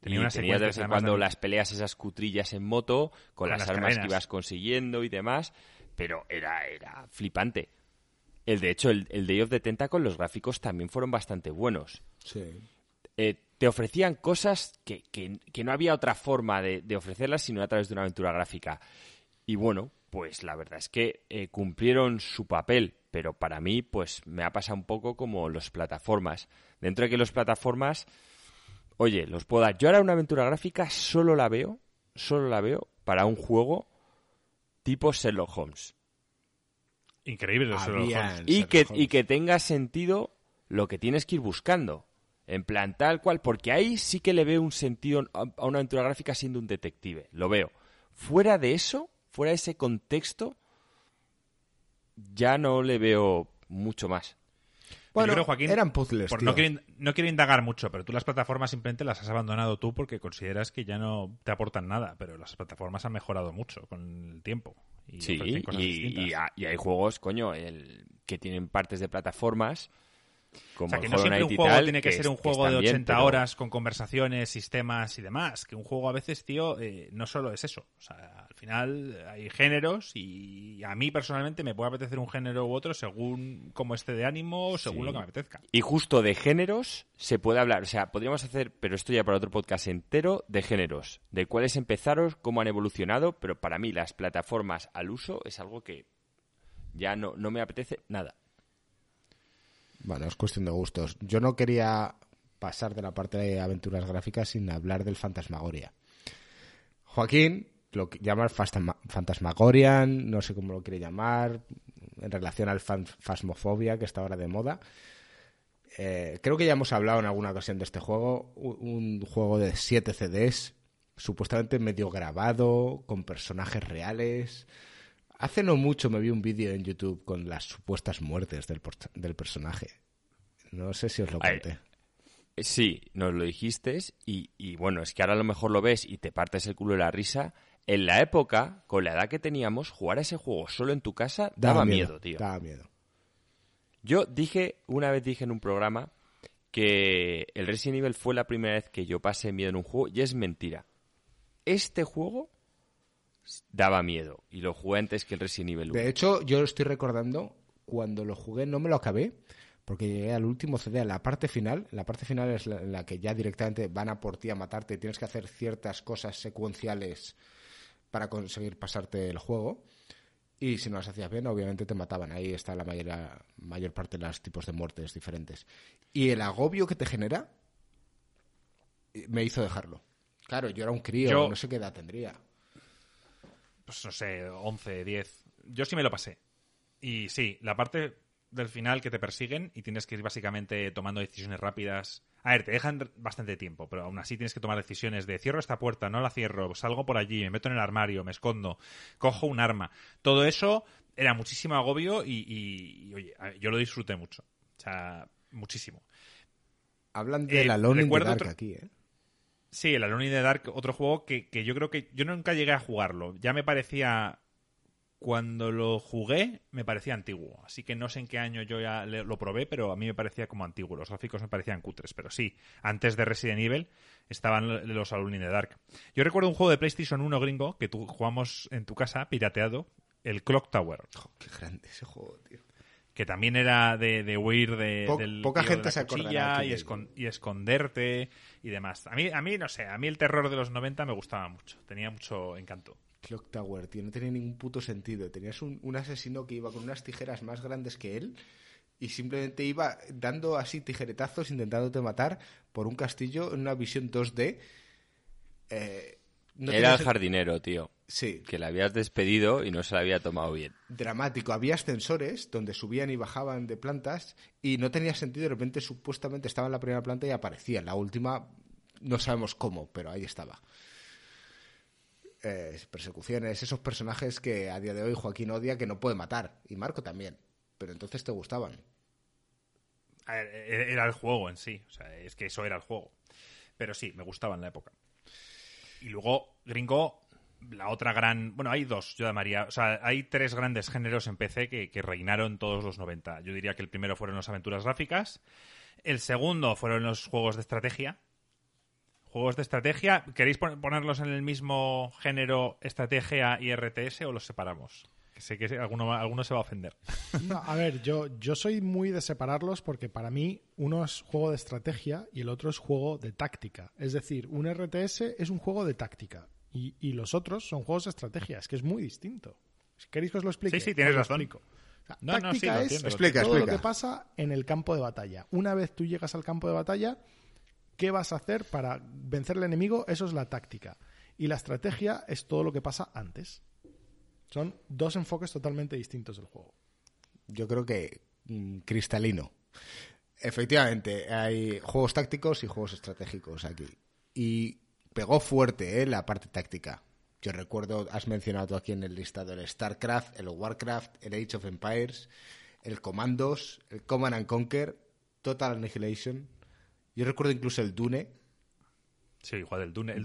Tenía de vez en cuando las peleas esas cutrillas en moto, con las armas cadenas que ibas consiguiendo y demás, pero era flipante. De hecho, el Day of the Tentacle, los gráficos también fueron bastante buenos. Sí. Te ofrecían cosas que no había otra forma de ofrecerlas sino a través de una aventura gráfica. Y bueno, pues la verdad es que cumplieron su papel, pero para mí pues me ha pasado un poco como los plataformas. Dentro de que los plataformas... Oye, los puedo dar. Yo ahora una aventura gráfica solo la veo para un juego tipo Sherlock Holmes. Increíble los Sherlock Holmes. Y que tenga sentido lo que tienes que ir buscando. En plan tal cual, porque ahí sí que le veo un sentido a una aventura gráfica siendo un detective. Lo veo. Fuera de eso, fuera de ese contexto, ya no le veo mucho más. Bueno, yo creo, Joaquín, eran puzzles, tío. No quiero indagar mucho, pero tú las plataformas simplemente las has abandonado tú porque consideras que ya no te aportan nada, pero las plataformas han mejorado mucho con el tiempo. Y sí, y hay juegos, coño, que tienen partes de plataformas. Como o sea, que no siempre un juego tiene que ser un juego de 80 horas con conversaciones, sistemas y demás. Que un juego a veces, tío, no solo es eso. O sea, al final hay géneros y a mí personalmente me puede apetecer un género u otro según cómo esté de ánimo, según lo que me apetezca. Y justo de géneros se puede hablar. O sea, podríamos hacer, pero esto ya para otro podcast entero, de géneros. De cuáles empezaron, cómo han evolucionado. Pero para mí las plataformas al uso es algo que ya no me apetece nada. Bueno, es cuestión de gustos. Yo no quería pasar de la parte de aventuras gráficas sin hablar del Fantasmagoria. Joaquín, lo que llamas Fantasmagorian, no sé cómo lo quiere llamar, en relación al Fasmofobia, que está ahora de moda. Creo que ya hemos hablado en alguna ocasión de este juego, un juego de 7 CDs, supuestamente medio grabado, con personajes reales. Hace no mucho me vi un vídeo en YouTube con las supuestas muertes del personaje. No sé si os lo conté. Sí, nos lo dijiste y bueno, es que ahora a lo mejor lo ves y te partes el culo de la risa. En la época, con la edad que teníamos, jugar a ese juego solo en tu casa daba miedo, tío. Daba miedo. Yo una vez dije en un programa que el Resident Evil fue la primera vez que yo pasé miedo en un juego, y es mentira. Este juego daba miedo y lo jugué antes que el Resident Evil 1. De hecho, yo lo estoy recordando, cuando lo jugué no me lo acabé porque llegué al último CD, a la parte final. La parte final es la que ya directamente van a por ti a matarte y tienes que hacer ciertas cosas secuenciales para conseguir pasarte el juego. Y si no las hacías bien, obviamente te mataban. Ahí está la mayor parte de los tipos de muertes diferentes. Y el agobio que te genera me hizo dejarlo. Claro, yo era un crío, no sé qué edad tendría. Pues no sé, 11, 10. Yo sí me lo pasé. Y sí, la parte del final que te persiguen y tienes que ir básicamente tomando decisiones rápidas. A ver, te dejan bastante tiempo, pero aún así tienes que tomar decisiones de cierro esta puerta, no la cierro, salgo por allí, me meto en el armario, me escondo, cojo un arma. Todo eso era muchísimo agobio y oye, yo lo disfruté mucho. O sea, muchísimo. Hablan de Alone in the Dark aquí, ¿eh? Sí, el Alone in the Dark, otro juego que yo creo que yo nunca llegué a jugarlo. Ya me parecía... Cuando lo jugué, me parecía antiguo. Así que no sé en qué año yo ya lo probé, pero a mí me parecía como antiguo. Los gráficos me parecían cutres, pero sí. Antes de Resident Evil estaban los Alone in the Dark. Yo recuerdo un juego de PlayStation 1 gringo que jugamos en tu casa, pirateado, el Clock Tower. Oh, qué grande ese juego, tío. Que también era de huir del poca gente de la se acordará y esconderte y demás. A mí, no sé, a mí el terror de los 90 me gustaba mucho. Tenía mucho encanto. Clock Tower, tío, no tenía ningún puto sentido. Tenías un asesino que iba con unas tijeras más grandes que él y simplemente iba dando así tijeretazos intentándote matar por un castillo en una visión 2D. No era el jardinero, tío. Sí. Que le habías despedido y no se la había tomado bien. Dramático. Había ascensores donde subían y bajaban de plantas y no tenía sentido. De repente supuestamente estaba en la primera planta y aparecía. En la última no sabemos cómo, pero ahí estaba. Persecuciones, esos personajes que a día de hoy Joaquín odia, que no puede matar, y Marco también, pero entonces te gustaban. Era el juego en sí, o sea, es que eso era el juego, pero sí, me gustaba en la época. Y luego, gringo, la otra gran... Bueno, hay dos, yo llamaría... O sea, hay tres grandes géneros en PC que reinaron todos los 90. Yo diría que el primero fueron las aventuras gráficas, el segundo fueron los juegos de estrategia. ¿Juegos de estrategia? ¿Queréis ponerlos en el mismo género estrategia y RTS o los separamos? Que sé que alguno se va a ofender. No, a ver, yo soy muy de separarlos porque para mí uno es juego de estrategia y el otro es juego de táctica. Es decir, un RTS es un juego de táctica y los otros son juegos de estrategia. Es que es muy distinto. Si queréis que os lo explique. Sí, tienes razón. O sea, táctica sí, es explica. Lo que pasa en el campo de batalla. Una vez tú llegas al campo de batalla... ¿Qué vas a hacer para vencer al enemigo? Eso es la táctica. Y la estrategia es todo lo que pasa antes. Son dos enfoques totalmente distintos del juego. Yo creo que cristalino. Efectivamente, hay juegos tácticos y juegos estratégicos aquí. Y pegó fuerte la parte táctica. Yo recuerdo, has mencionado aquí en el listado el StarCraft, el WarCraft, el Age of Empires, el Commandos, el Command and Conquer, Total Annihilation... Yo recuerdo incluso el Dune. Sí, igual el Dune.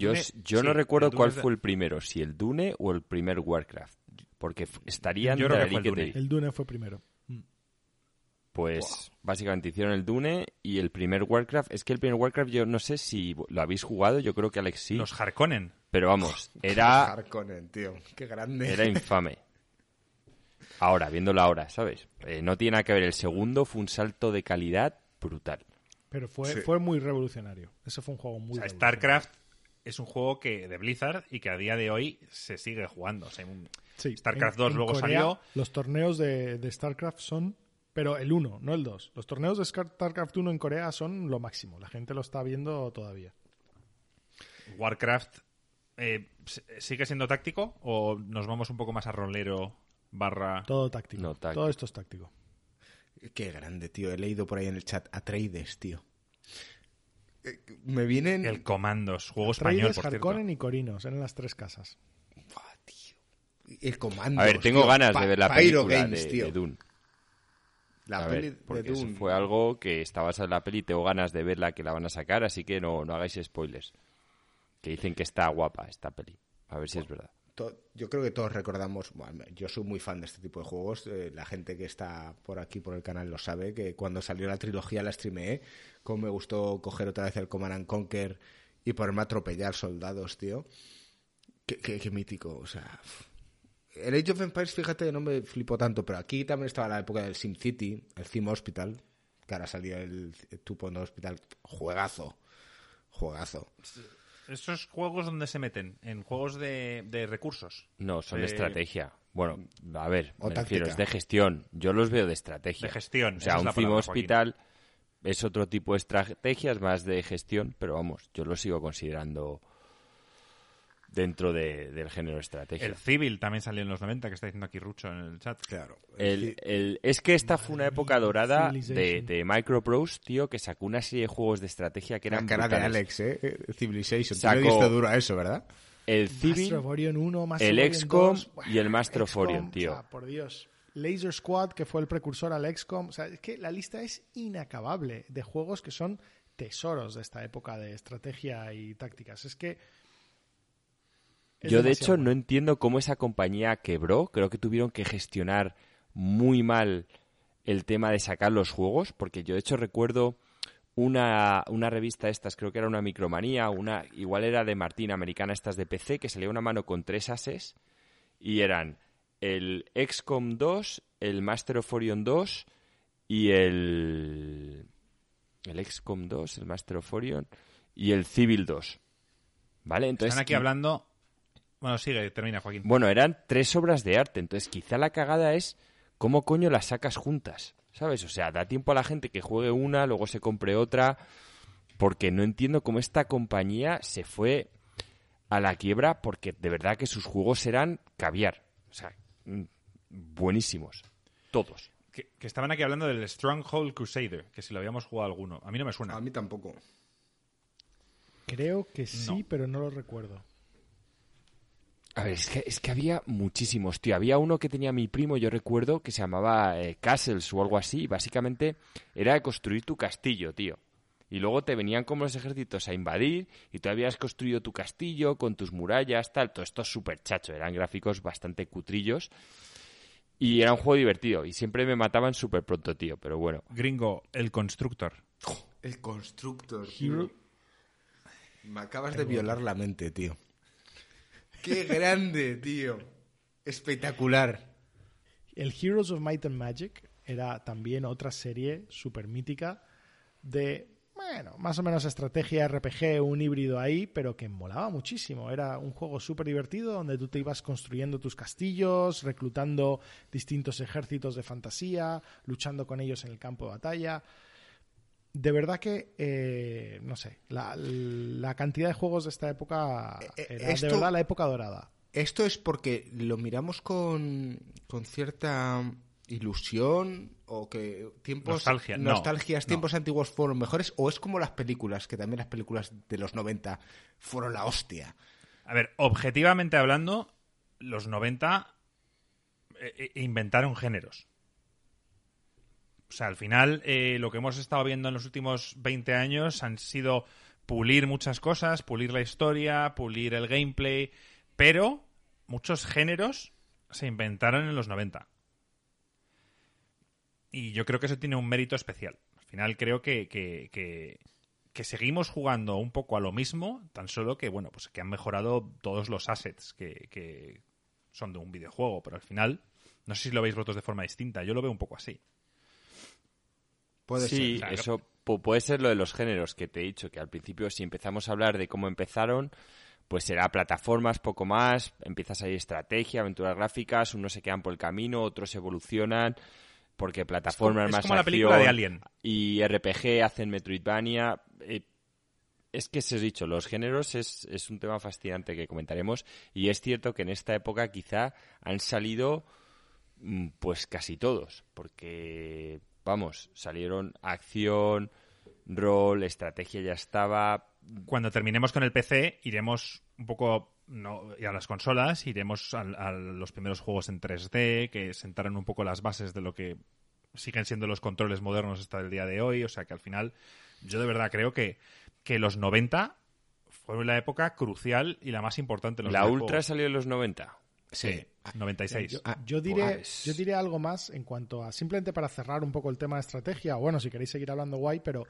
No recuerdo cuál fue el primero, si el Dune o el primer Warcraft. Porque estarían... Yo creo que fue el Dune. El Dune fue primero. Pues básicamente hicieron el Dune y el primer Warcraft. Es que el primer Warcraft yo no sé si lo habéis jugado, yo creo que Alex sí. Los Harkonnen. Pero vamos, era... Los Harkonnen, tío. Qué grande. Era infame. Ahora, viéndolo ahora, ¿sabes? No tiene nada que ver. El segundo fue un salto de calidad brutal. Pero fue muy revolucionario. Eso fue un juego muy revolucionario. StarCraft es un juego de Blizzard y que a día de hoy se sigue jugando. O sea, StarCraft 2 luego Corea, salió. Los torneos de StarCraft son... Pero el 1, no el 2. Los torneos de StarCraft 1 en Corea son lo máximo. La gente lo está viendo todavía. ¿Warcraft sigue siendo táctico o nos vamos un poco más a rolero / Todo táctico. Todo esto es táctico. Qué grande, tío. He leído por ahí en el chat Atreides, tío. Me vienen... El Comandos, juego Atreides, español, por Harkonnen y Corinos, eran las tres casas. Buah, tío. El Comandos. A ver, tengo ganas de ver la película Games, de Dune. La peli ver, porque de Dune. Fue algo que está basado en la peli, tengo ganas de verla, que la van a sacar, así que no hagáis spoilers. Que dicen que está guapa esta peli. A ver si es verdad. Yo creo que todos recordamos, bueno, yo soy muy fan de este tipo de juegos, la gente que está por aquí por el canal lo sabe, que cuando salió la trilogía la streameé, como me gustó coger otra vez el Command & Conquer y ponerme a atropellar soldados, tío. Qué mítico, o sea... El Age of Empires, fíjate, no me flipó tanto, pero aquí también estaba la época del SimCity, el Sim Hospital, que ahora salió el Tupondo Hospital, juegazo. Sí. ¿Esos juegos dónde se meten? ¿En juegos de recursos? No, son de estrategia. Bueno, a ver, me refiero, es de gestión. Yo los veo de estrategia. De gestión. O sea, un Cimo Hospital es otro tipo de estrategias, más de gestión, pero vamos, yo lo sigo considerando dentro del género estrategia. El Civil también salió en los 90, que está diciendo aquí Rucho en el chat. Claro. Es que esta fue una época dorada de Microprose, tío, que sacó una serie de juegos de estrategia que eran brutales. La cara de Alex, ¿eh? Civilization. Tú le diste duro a eso, ¿verdad? El Civil, el XCOM y el Master of Orion, tío. O sea, por Dios. Laser Squad, que fue el precursor al XCOM. O sea, es que la lista es inacabable de juegos que son tesoros de esta época de estrategia y tácticas. Es que yo, de hecho, no entiendo cómo esa compañía quebró. Creo que tuvieron que gestionar muy mal el tema de sacar los juegos, porque yo, de hecho, recuerdo una revista estas, creo que era una Micromanía, igual era de Martín, americana, estas de PC, que salía una mano con tres ases y eran el XCOM 2, el Master of Orion 2 y el XCOM 2, el Master of Orion y el Civil 2. ¿Vale? Entonces, están aquí hablando... Bueno, sigue, termina, Joaquín. Bueno, eran tres obras de arte, entonces quizá la cagada es cómo coño las sacas juntas, ¿sabes? O sea, da tiempo a la gente que juegue una, luego se compre otra, porque no entiendo cómo esta compañía se fue a la quiebra, porque de verdad que sus juegos eran caviar, o sea, buenísimos, todos. Que estaban aquí hablando del Stronghold Crusader, que si lo habíamos jugado alguno, a mí no me suena. A mí tampoco. Creo que sí, no. Pero no lo recuerdo. A ver, es que había muchísimos, tío. Había uno que tenía mi primo, yo recuerdo, que se llamaba Castles o algo así. Básicamente era de construir tu castillo, tío. Y luego te venían como los ejércitos a invadir y tú habías construido tu castillo con tus murallas, tal. Todo esto es súper chacho. Eran gráficos bastante cutrillos y era un juego divertido. Y siempre me mataban súper pronto, tío, pero bueno. Gringo, el Constructor. El Constructor, tío. Me acabas de violar la mente, tío. ¡Qué grande, tío! Espectacular. El Heroes of Might and Magic era también otra serie súper mítica de, bueno, más o menos estrategia RPG, un híbrido ahí, pero que molaba muchísimo. Era un juego súper divertido donde tú te ibas construyendo tus castillos, reclutando distintos ejércitos de fantasía, luchando con ellos en el campo de batalla. De verdad que, no sé, la cantidad de juegos de esta época era de verdad la época dorada. Esto es porque lo miramos con cierta ilusión o que tiempos... Nostalgias, tiempos antiguos fueron mejores, o es como las películas, que también las películas de los 90 fueron la hostia. A ver, objetivamente hablando, los 90 inventaron géneros. O sea, al final, lo que hemos estado viendo en los últimos 20 años han sido pulir muchas cosas, pulir la historia, pulir el gameplay, pero muchos géneros se inventaron en los 90. Y yo creo que eso tiene un mérito especial. Al final creo que seguimos jugando un poco a lo mismo, tan solo que, bueno, pues que han mejorado todos los assets que son de un videojuego, pero al final, no sé si lo veis rotos de forma distinta, yo lo veo un poco así. Sí, ser, claro. Eso puede ser lo de los géneros que te he dicho, que al principio si empezamos a hablar de cómo empezaron, pues será plataformas, poco más, empiezas a ir estrategia, aventuras gráficas, unos se quedan por el camino, otros evolucionan, porque plataformas es como, más como acción, la película de Alien. Y RPG hacen Metroidvania... Es que se os he dicho, los géneros es un tema fascinante que comentaremos, y es cierto que en esta época quizá han salido pues casi todos, porque... vamos, salieron acción, rol, estrategia ya estaba. Cuando terminemos con el PC iremos un poco a las consolas, iremos a los primeros juegos en 3D que sentaron un poco las bases de lo que siguen siendo los controles modernos hasta el día de hoy. O sea que al final yo de verdad creo que los 90 fue la época crucial y la más importante. La Ultra salió en los 90. Sí, 96. Yo diré algo más en cuanto a, simplemente para cerrar un poco el tema de estrategia, bueno, si queréis seguir hablando guay, pero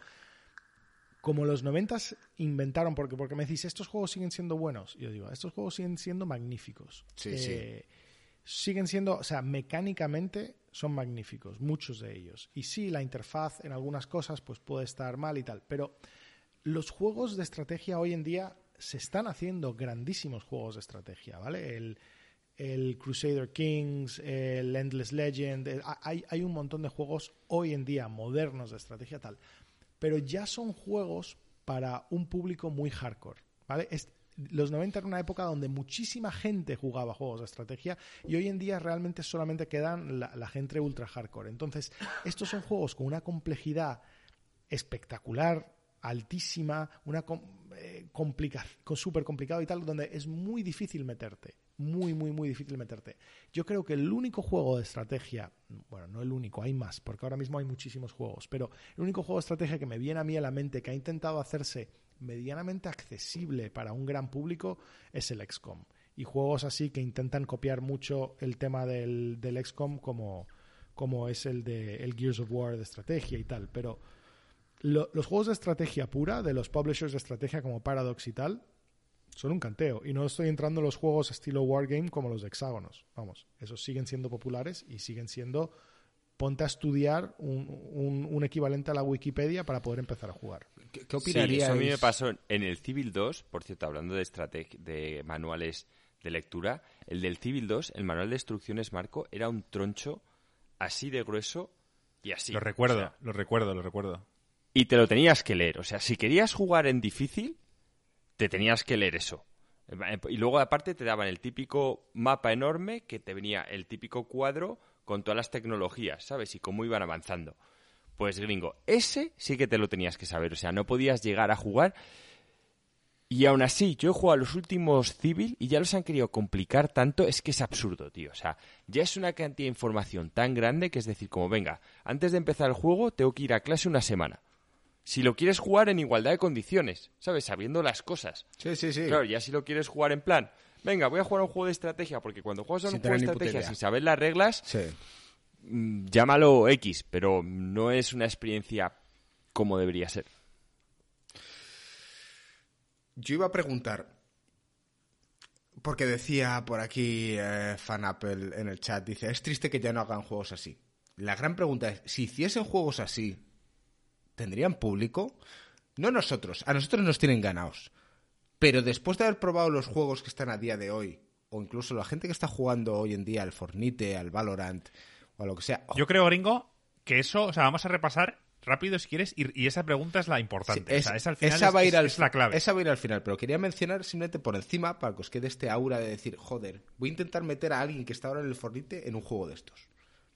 como los 90 inventaron, porque me decís, estos juegos siguen siendo buenos, yo digo, estos juegos siguen siendo magníficos. Sí, siguen siendo, o sea, mecánicamente son magníficos, muchos de ellos. Y sí, la interfaz en algunas cosas pues puede estar mal y tal, pero los juegos de estrategia hoy en día se están haciendo grandísimos juegos de estrategia, ¿vale? El Crusader Kings, el Endless Legend, hay un montón de juegos hoy en día modernos de estrategia tal, pero ya son juegos para un público muy hardcore, ¿vale? Los 90 era una época donde muchísima gente jugaba juegos de estrategia y hoy en día realmente solamente quedan la gente ultra hardcore. Entonces, estos son juegos con una complejidad espectacular, altísima, súper complicado y tal, donde es muy difícil meterte. Muy, muy, muy difícil meterte. Yo creo que el único juego de estrategia, bueno, no el único, hay más, porque ahora mismo hay muchísimos juegos, pero el único juego de estrategia que me viene a mí a la mente que ha intentado hacerse medianamente accesible para un gran público es el XCOM. Y juegos así que intentan copiar mucho el tema del XCOM, como es el Gears of War de estrategia y tal. Pero los juegos de estrategia pura, de los publishers de estrategia como Paradox y tal, son un canteo, y no estoy entrando en los juegos estilo Wargame como los de hexágonos. Vamos, esos siguen siendo populares y siguen siendo, ponte a estudiar un equivalente a la Wikipedia para poder empezar a jugar. ¿Qué opinaríais? Sí, eso a mí me pasó en el Civil 2, por cierto, hablando de manuales de lectura, el del Civil 2, el manual de instrucciones, Marco, era un troncho así de grueso y así. Lo recuerdo. Y te lo tenías que leer, o sea, si querías jugar en difícil, te tenías que leer eso. Y luego, aparte, te daban el típico mapa enorme que te venía el típico cuadro con todas las tecnologías, ¿sabes? Y cómo iban avanzando. Pues, gringo, ese sí que te lo tenías que saber. O sea, no podías llegar a jugar. Y aún así, yo he jugado a los últimos Civil y ya los han querido complicar tanto. Es que es absurdo, tío. O sea, ya es una cantidad de información tan grande que es decir, como, venga, antes de empezar el juego tengo que ir a clase una semana. Si lo quieres jugar en igualdad de condiciones, ¿sabes? Sabiendo las cosas. Sí, sí, sí. Claro, ya si lo quieres jugar en plan, venga, voy a jugar a un juego de estrategia, porque cuando juegas a un juego de estrategia sin saber las reglas, sí, llámalo X, pero no es una experiencia como debería ser. Yo iba a preguntar, porque decía por aquí FanApple en el chat, dice, es triste que ya no hagan juegos así. La gran pregunta es, si hiciesen juegos así, ¿tendrían público? No nosotros, a nosotros nos tienen ganados. Pero después de haber probado los juegos que están a día de hoy, o incluso la gente que está jugando hoy en día al Fortnite, al Valorant, o a lo que sea... Oh. Yo creo, gringo, que eso... O sea, vamos a repasar rápido si quieres, y esa pregunta es la importante. Sí, esa la clave. Esa va a ir al final, pero quería mencionar simplemente por encima, para que os quede este aura de decir, joder, voy a intentar meter a alguien que está ahora en el Fortnite en un juego de estos.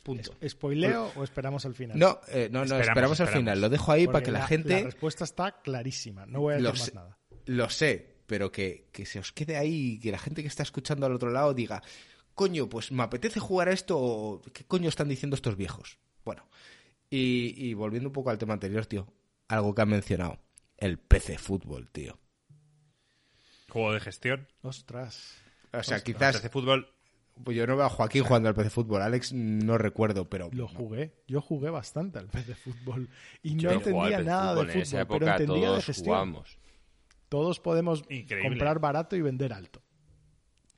Punto. ¿Spoileo o esperamos al final? No, esperamos al final. Lo dejo ahí porque para que la gente... La respuesta está clarísima. No voy a decir más nada. Lo sé, pero que se os quede ahí, que la gente que está escuchando al otro lado diga, coño, pues me apetece jugar a esto, o ¿qué coño están diciendo estos viejos? Bueno, y volviendo un poco al tema anterior, tío, algo que han mencionado, el PC Fútbol, tío. Juego de gestión. Ostras. O sea, ostras, quizás... El PC Fútbol... Pues yo no veo a Joaquín jugando al PC Fútbol. Alex, no recuerdo, pero... Lo jugué. Yo jugué bastante al PC Fútbol. Y no entendía nada de fútbol, pero entendía de gestión. Jugamos. Todos podemos comprar barato y vender alto.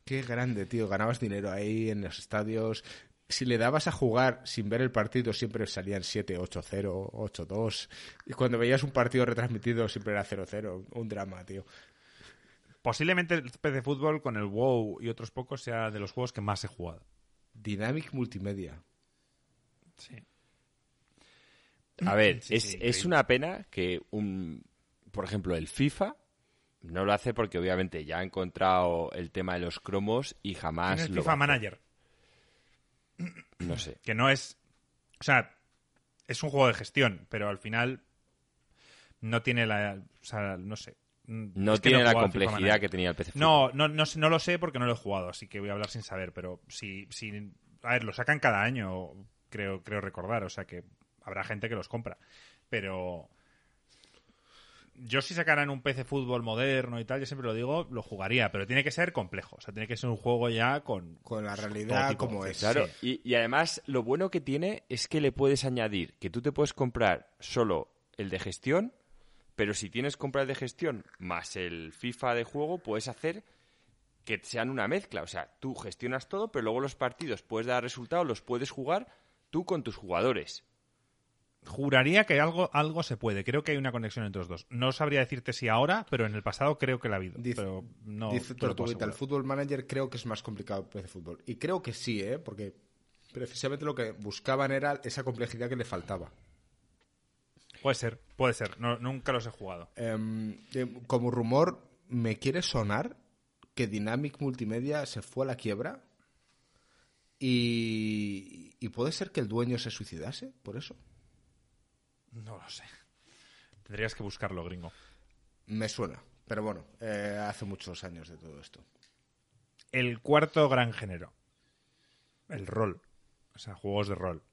Qué grande, tío. Ganabas dinero ahí en los estadios. Si le dabas a jugar sin ver el partido, siempre salían 7, 8-0, 8-2. Y cuando veías un partido retransmitido, siempre era 0-0. Un drama, tío. Posiblemente el PC Fútbol con el WoW y otros pocos sea de los juegos que más he jugado. Dynamic Multimedia. Sí. A ver, sí, es una pena que por ejemplo, el FIFA no lo hace porque obviamente ya ha encontrado el tema de los cromos y jamás lo FIFA Manager. No sé. Que no es... O sea, es un juego de gestión, pero al final no tiene la... O sea, no sé. No es que tiene no la complejidad que tenía el PC. No lo sé porque no lo he jugado, así que voy a hablar sin saber, pero si a ver, lo sacan cada año, creo recordar, o sea que habrá gente que los compra, pero yo si sacaran un PC fútbol moderno y tal, yo siempre lo digo, lo jugaría, pero tiene que ser complejo, o sea, tiene que ser un juego ya con la realidad como es. Claro, sí. Y además lo bueno que tiene es que le puedes añadir que tú te puedes comprar solo el de gestión, pero si tienes compras de gestión más el FIFA de juego, puedes hacer que sean una mezcla. O sea, tú gestionas todo, pero luego los partidos puedes dar resultados, los puedes jugar tú con tus jugadores. Juraría que algo se puede. Creo que hay una conexión entre los dos. No sabría decirte si ahora, pero en el pasado creo que la ha habido. Dice Tortuguita, el Football Manager creo que es más complicado que el fútbol. Y creo que sí, porque precisamente lo que buscaban era esa complejidad que le faltaba. Puede ser. No, nunca los he jugado. Como rumor, me quiere sonar que Dynamic Multimedia se fue a la quiebra y puede ser que el dueño se suicidase por eso. No lo sé. Tendrías que buscarlo, gringo. Me suena, pero bueno, hace muchos años de todo esto. El cuarto gran género. El rol. O sea, juegos de rol.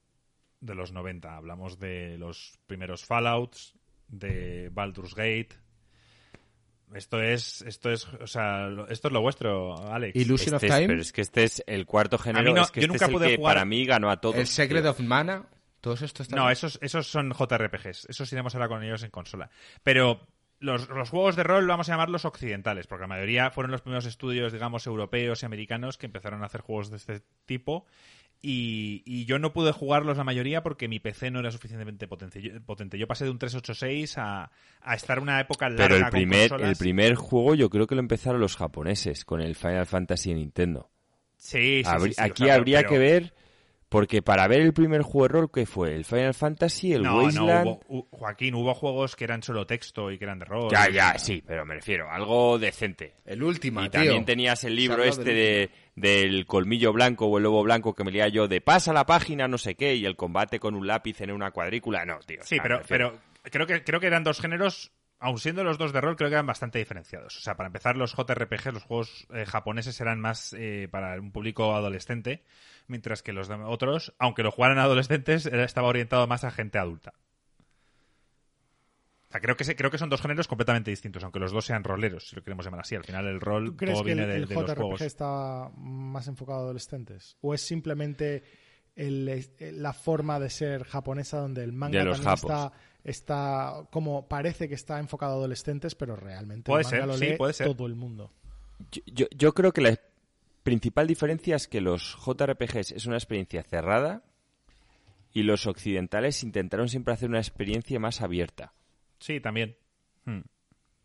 De los 90. Hablamos de los primeros Fallouts, de Baldur's Gate. Esto es, o sea, esto es lo vuestro, Alex. Illusion of Time. Pero es que este es el cuarto género. No, es que yo nunca pude jugar. Para mí ganó a todos. El Secret of Mana. Todos estos. No, esos son JRPGs. Esos iremos ahora con ellos en consola. Pero los juegos de rol vamos a llamarlos occidentales, porque la mayoría fueron los primeros estudios, digamos, europeos y americanos que empezaron a hacer juegos de este tipo. Y yo no pude jugarlos la mayoría porque mi PC no era suficientemente potente. Yo pasé de un 386 a estar una época larga. Pero el primer juego yo creo que lo empezaron los japoneses con el Final Fantasy en Nintendo. Sí, aquí o sea, habría que ver, porque para ver el primer juego de rol, ¿qué fue? ¿El Final Fantasy? ¿El Wasteland? Joaquín, hubo juegos que eran solo texto y que eran de rol. Ya, sí, pero me refiero a algo decente. El último, y tío. También tenías el libro del colmillo blanco o el lobo blanco que me leía yo de pasa la página no sé qué y el combate con un lápiz en una cuadrícula. No, tío. Sí, pero creo que eran dos géneros, aun siendo los dos de rol, creo que eran bastante diferenciados. O sea, para empezar, los JRPG, los juegos japoneses, eran más para un público adolescente, mientras que los otros, aunque lo jugaran adolescentes, estaba orientado más a gente adulta. O sea, creo que son dos géneros completamente distintos, aunque los dos sean roleros, si lo queremos llamar así. Al final el rol todo crees viene que el de los juegos. ¿El JRPG está más enfocado a adolescentes? ¿O es simplemente la forma de ser japonesa donde el manga también está como parece que está enfocado a adolescentes, pero realmente el manga lo lee todo el mundo? Yo creo que la principal diferencia es que los JRPGs es una experiencia cerrada y los occidentales intentaron siempre hacer una experiencia más abierta. Sí, también.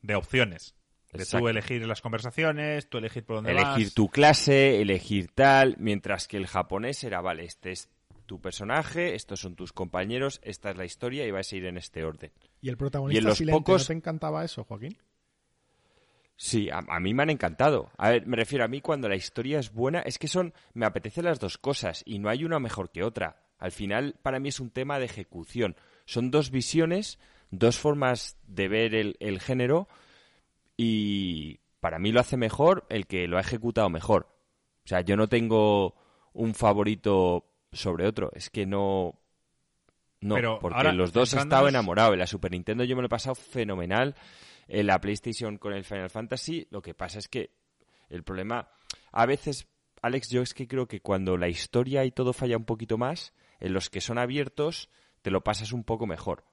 De opciones. De tú elegir las conversaciones, tú elegir por dónde vas. Elegir tu clase, elegir tal, mientras que el japonés era, vale, este es tu personaje, estos son tus compañeros, esta es la historia y vas a ir en este orden. ¿Y el protagonista ¿no te encantaba eso, Joaquín? Sí, a mí me han encantado. A ver, me refiero a mí cuando la historia es buena, es que me apetecen las dos cosas y no hay una mejor que otra. Al final, para mí es un tema de ejecución. Son dos visiones, dos formas de ver el género y para mí lo hace mejor el que lo ha ejecutado mejor. O sea, yo no tengo un favorito sobre otro. Es que no, pero porque los dos he estado enamorado. En la Super Nintendo yo me lo he pasado fenomenal. En la PlayStation con el Final Fantasy, lo que pasa es que el problema... A veces, Alex, yo es que creo que cuando la historia y todo falla un poquito más, en los que son abiertos te lo pasas un poco mejor.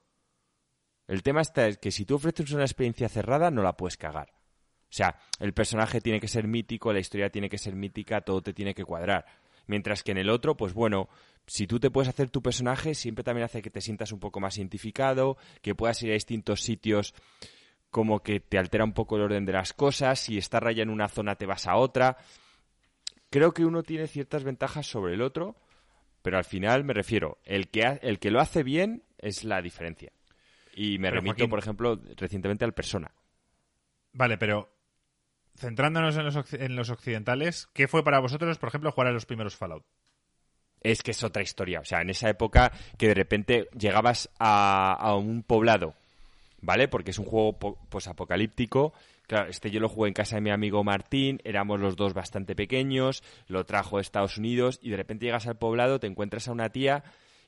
El tema está es que si tú ofreces una experiencia cerrada, no la puedes cagar. O sea, el personaje tiene que ser mítico, la historia tiene que ser mítica, todo te tiene que cuadrar. Mientras que en el otro, pues bueno, si tú te puedes hacer tu personaje, siempre también hace que te sientas un poco más identificado, que puedas ir a distintos sitios, como que te altera un poco el orden de las cosas, si estás raya en una zona te vas a otra. Creo que uno tiene ciertas ventajas sobre el otro, pero al final me refiero, el que lo hace bien es la diferencia. Y me remito, Joaquín, por ejemplo, recientemente al Persona. Vale, pero centrándonos en los occidentales, ¿qué fue para vosotros, por ejemplo, jugar a los primeros Fallout? es que es otra historia. O sea, en esa época que de repente llegabas a un poblado, ¿vale? Porque es un juego posapocalíptico. Claro, yo lo jugué en casa de mi amigo Martín, éramos los dos bastante pequeños, lo trajo de Estados Unidos y de repente llegas al poblado, te encuentras a una tía,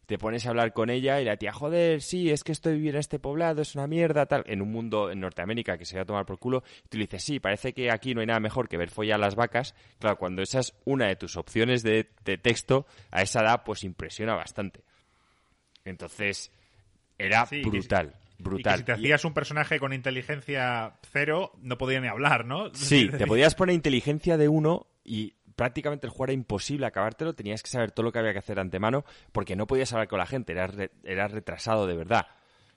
te pones a hablar con ella y la tía, joder, sí, es que estoy viviendo en este poblado, es una mierda, tal, en un mundo en Norteamérica que se va a tomar por culo, y tú le dices, sí, parece que aquí no hay nada mejor que ver follar las vacas. Claro, cuando esa es una de tus opciones de texto, a esa edad, pues impresiona bastante. Entonces, era sí, brutal. Brutal. Y que si te hacías un personaje con inteligencia 0, no podía ni hablar, ¿no? Sí, te podías poner inteligencia de 1 y prácticamente el juego era imposible acabártelo. Tenías que saber todo lo que había que hacer de antemano porque no podías hablar con la gente. Eras retrasado de verdad.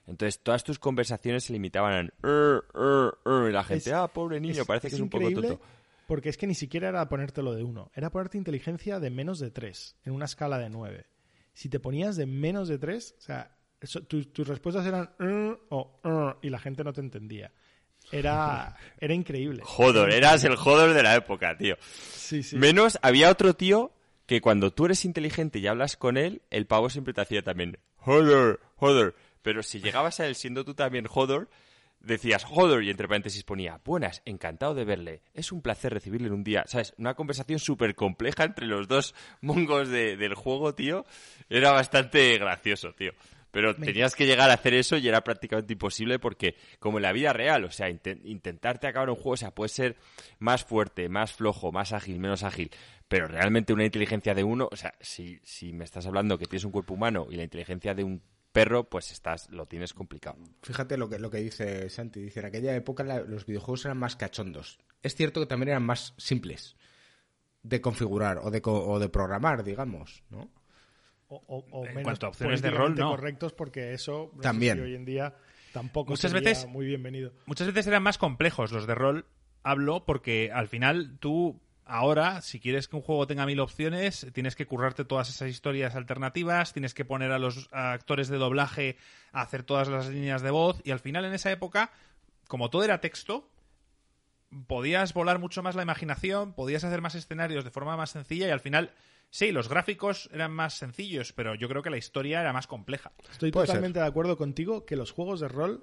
Entonces, todas tus conversaciones se limitaban en... y la gente, pobre niño, parece que es un poco tonto. Porque es que ni siquiera era ponértelo de 1. Era ponerte inteligencia de menos de 3 en una escala de 9. Si te ponías de menos de 3, o sea... Tus respuestas eran o y la gente no te entendía. Era increíble. Jodor, eras el jodor de la época, tío. Sí, sí. Menos, había otro tío que cuando tú eres inteligente y hablas con él, el pavo siempre te hacía también jodor. Pero si llegabas a él siendo tú también jodor, decías jodor y entre paréntesis ponía buenas, encantado de verle, es un placer recibirle en un día. ¿Sabes? Una conversación súper compleja entre los dos mongos del juego, tío. Era bastante gracioso, tío. Pero tenías que llegar a hacer eso y era prácticamente imposible porque, como en la vida real, o sea, intentarte acabar un juego, o sea, puedes ser más fuerte, más flojo, más ágil, menos ágil, pero realmente una inteligencia de 1, o sea, si me estás hablando que tienes un cuerpo humano y la inteligencia de un perro, pues lo tienes complicado. Fíjate lo que dice Santi, dice, en aquella época los videojuegos eran más cachondos. Es cierto que también eran más simples de configurar o de programar, digamos, ¿no? O en menos cuanto a opciones de rol, no correctos, porque eso no también hoy en día tampoco muchas sería veces, muy bienvenido. Muchas veces eran más complejos los de rol, hablo, porque al final tú ahora, si quieres que un juego tenga 1000 opciones, tienes que currarte todas esas historias alternativas, tienes que poner a los actores de doblaje a hacer todas las líneas de voz y al final en esa época, como todo era texto, podías volar mucho más la imaginación, podías hacer más escenarios de forma más sencilla y al final... Sí, los gráficos eran más sencillos, pero yo creo que la historia era más compleja. Estoy totalmente de acuerdo contigo que los juegos de rol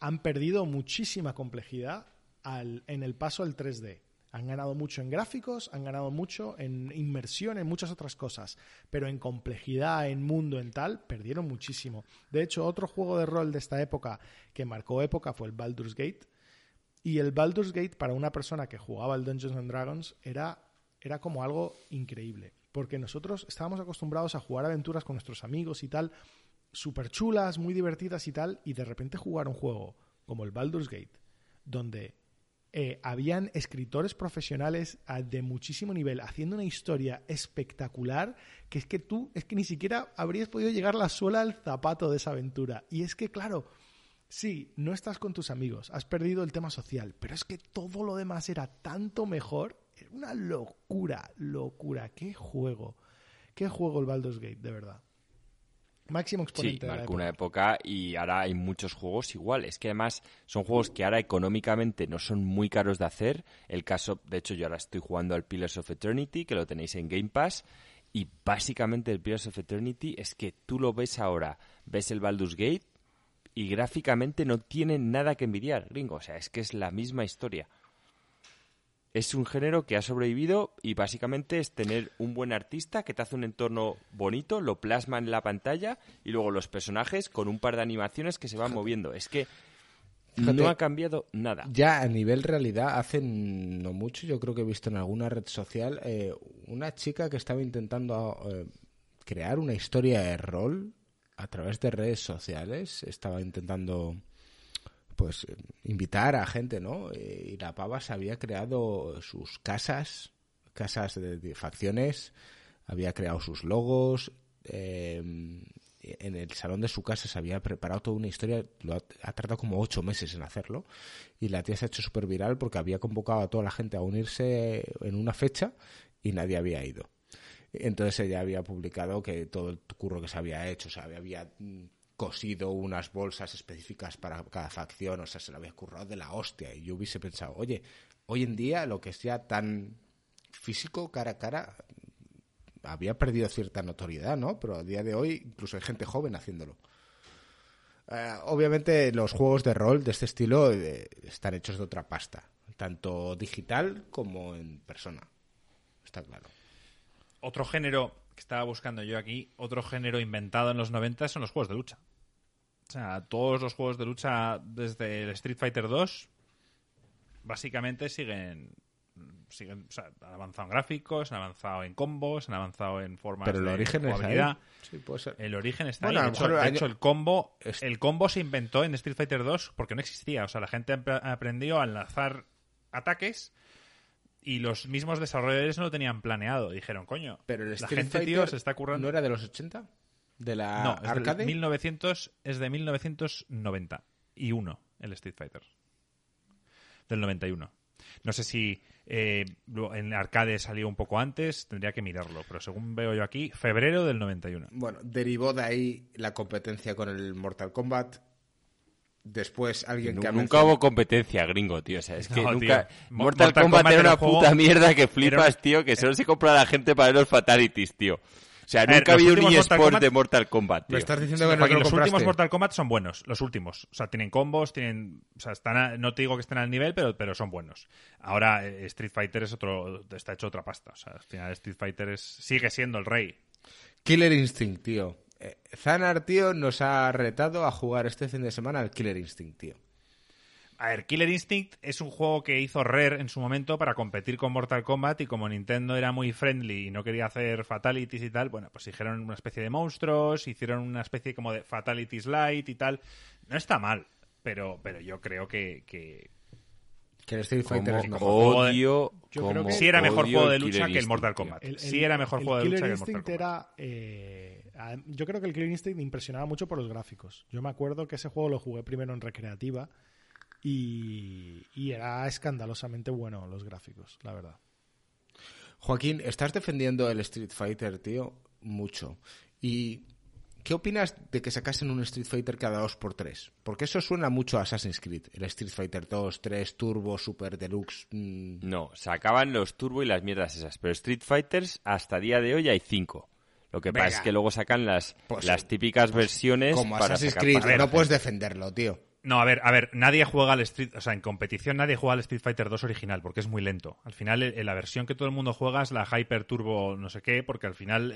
han perdido muchísima complejidad en el paso al 3D. Han ganado mucho en gráficos, han ganado mucho en inmersión, en muchas otras cosas, pero en complejidad, en mundo, en tal, perdieron muchísimo. De hecho, otro juego de rol de esta época que marcó época fue el Baldur's Gate. Y el Baldur's Gate, para una persona que jugaba al Dungeons & Dragons, era como algo increíble. Porque nosotros estábamos acostumbrados a jugar aventuras con nuestros amigos y tal, súper chulas, muy divertidas y tal, y de repente jugar un juego como el Baldur's Gate, donde habían escritores profesionales de muchísimo nivel haciendo una historia espectacular, que es que ni siquiera habrías podido llegar la suela al zapato de esa aventura. Y es que, claro, sí, no estás con tus amigos, has perdido el tema social, pero es que todo lo demás era tanto mejor... Una locura. Qué juego el Baldur's Gate, de verdad. Máximo exponente. Sí, marcó una época y ahora hay muchos juegos igual. Es que además son juegos que ahora económicamente no son muy caros de hacer. El caso, de hecho, yo ahora estoy jugando al Pillars of Eternity, que lo tenéis en Game Pass, y básicamente el Pillars of Eternity es que tú lo ves ahora, ves el Baldur's Gate y gráficamente no tiene nada que envidiar, gringo. O sea, es que es la misma historia. Es un género que ha sobrevivido y básicamente es tener un buen artista que te hace un entorno bonito, lo plasma en la pantalla y luego los personajes con un par de animaciones que se van moviendo. Es que no ha cambiado nada. Ya a nivel realidad, hace no mucho, yo creo que he visto en alguna red social, una chica que estaba intentando crear una historia de rol a través de redes sociales. Estaba intentando... pues invitar a gente, ¿no? Y la pava se había creado sus casas de facciones, había creado sus logos, en el salón de su casa se había preparado toda una historia, ha tardado como 8 meses en hacerlo, y la tía se ha hecho súper viral porque había convocado a toda la gente a unirse en una fecha y nadie había ido. Entonces ella había publicado que todo el curro que se había hecho, o sea, había cosido unas bolsas específicas para cada facción, o sea, se lo había currado de la hostia, y yo hubiese pensado, oye, hoy en día lo que sea tan físico, cara a cara, había perdido cierta notoriedad, ¿no? Pero a día de hoy incluso hay gente joven haciéndolo. Obviamente los juegos de rol de este estilo están hechos de otra pasta, tanto digital como en persona. Está claro. Otro género que estaba buscando yo aquí, otro género inventado en los 90 son los juegos de lucha. O sea, todos los juegos de lucha desde el Street Fighter 2 básicamente siguen, o sea, han avanzado en gráficos, han avanzado en combos, han avanzado en formas de jugabilidad. Sí, puede ser. El origen está ahí. De hecho, el combo se inventó en Street Fighter 2 porque no existía. O sea, la gente aprendió a lanzar ataques y los mismos desarrolladores no lo tenían planeado. Dijeron, coño, pero el Street Fighter, tío, se está currando. ¿No era de los 80? ¿De la arcade? Es de 1991 el Street Fighter. Del 91. No sé si en arcade salió un poco antes, tendría que mirarlo, pero según veo yo aquí, febrero del 91. Bueno, derivó de ahí la competencia con el Mortal Kombat. Después alguien que nunca hubo competencia, gringo, tío. O sea, es que no, nunca... Tío. Mortal Kombat era una puta mierda que flipas, tío, que solo se compra la gente para ver los fatalities, tío. O sea, nunca había un eSport de Mortal Kombat, tío. Lo estás diciendo que no lo compraste. Los últimos Mortal Kombat son buenos, los últimos. O sea, tienen combos, tienen... O sea, no te digo que estén al nivel, pero son buenos. Ahora Street Fighter es otro... Está hecho otra pasta. O sea, al final Street Fighter sigue siendo el rey. Killer Instinct, tío. Zanar, tío, nos ha retado a jugar este fin de semana al Killer Instinct, tío. A ver, Killer Instinct es un juego que hizo Rare en su momento para competir con Mortal Kombat, y como Nintendo era muy friendly y no quería hacer fatalities y tal, bueno, pues hicieron una especie de monstruos, hicieron una especie como de fatalities light y tal. No está mal, pero yo creo que el Street Fighter es mejor. Yo creo que sí era mejor juego de lucha que el Mortal Kombat. Sí era mejor juego de lucha que el Mortal Kombat. Yo creo que el Killer Instinct impresionaba mucho por los gráficos. Yo me acuerdo que ese juego lo jugué primero en recreativa. Y era escandalosamente bueno los gráficos, la verdad. Joaquín, estás defendiendo el Street Fighter, tío, mucho. ¿Y qué opinas de que sacasen un Street Fighter cada 2x3? Porque eso suena mucho a Assassin's Creed. El Street Fighter 2, 3, Turbo, Super Deluxe... No, sacaban los Turbo y las mierdas esas. Pero Street Fighters hasta día de hoy hay 5. Lo que pasa es que luego sacan las típicas versiones... Como para Assassin's Creed, no puedes defenderlo, tío. No, a ver, nadie juega al Street... O sea, en competición nadie juega al Street Fighter 2 original porque es muy lento. Al final, la versión que todo el mundo juega es la Hyper Turbo no sé qué, porque al final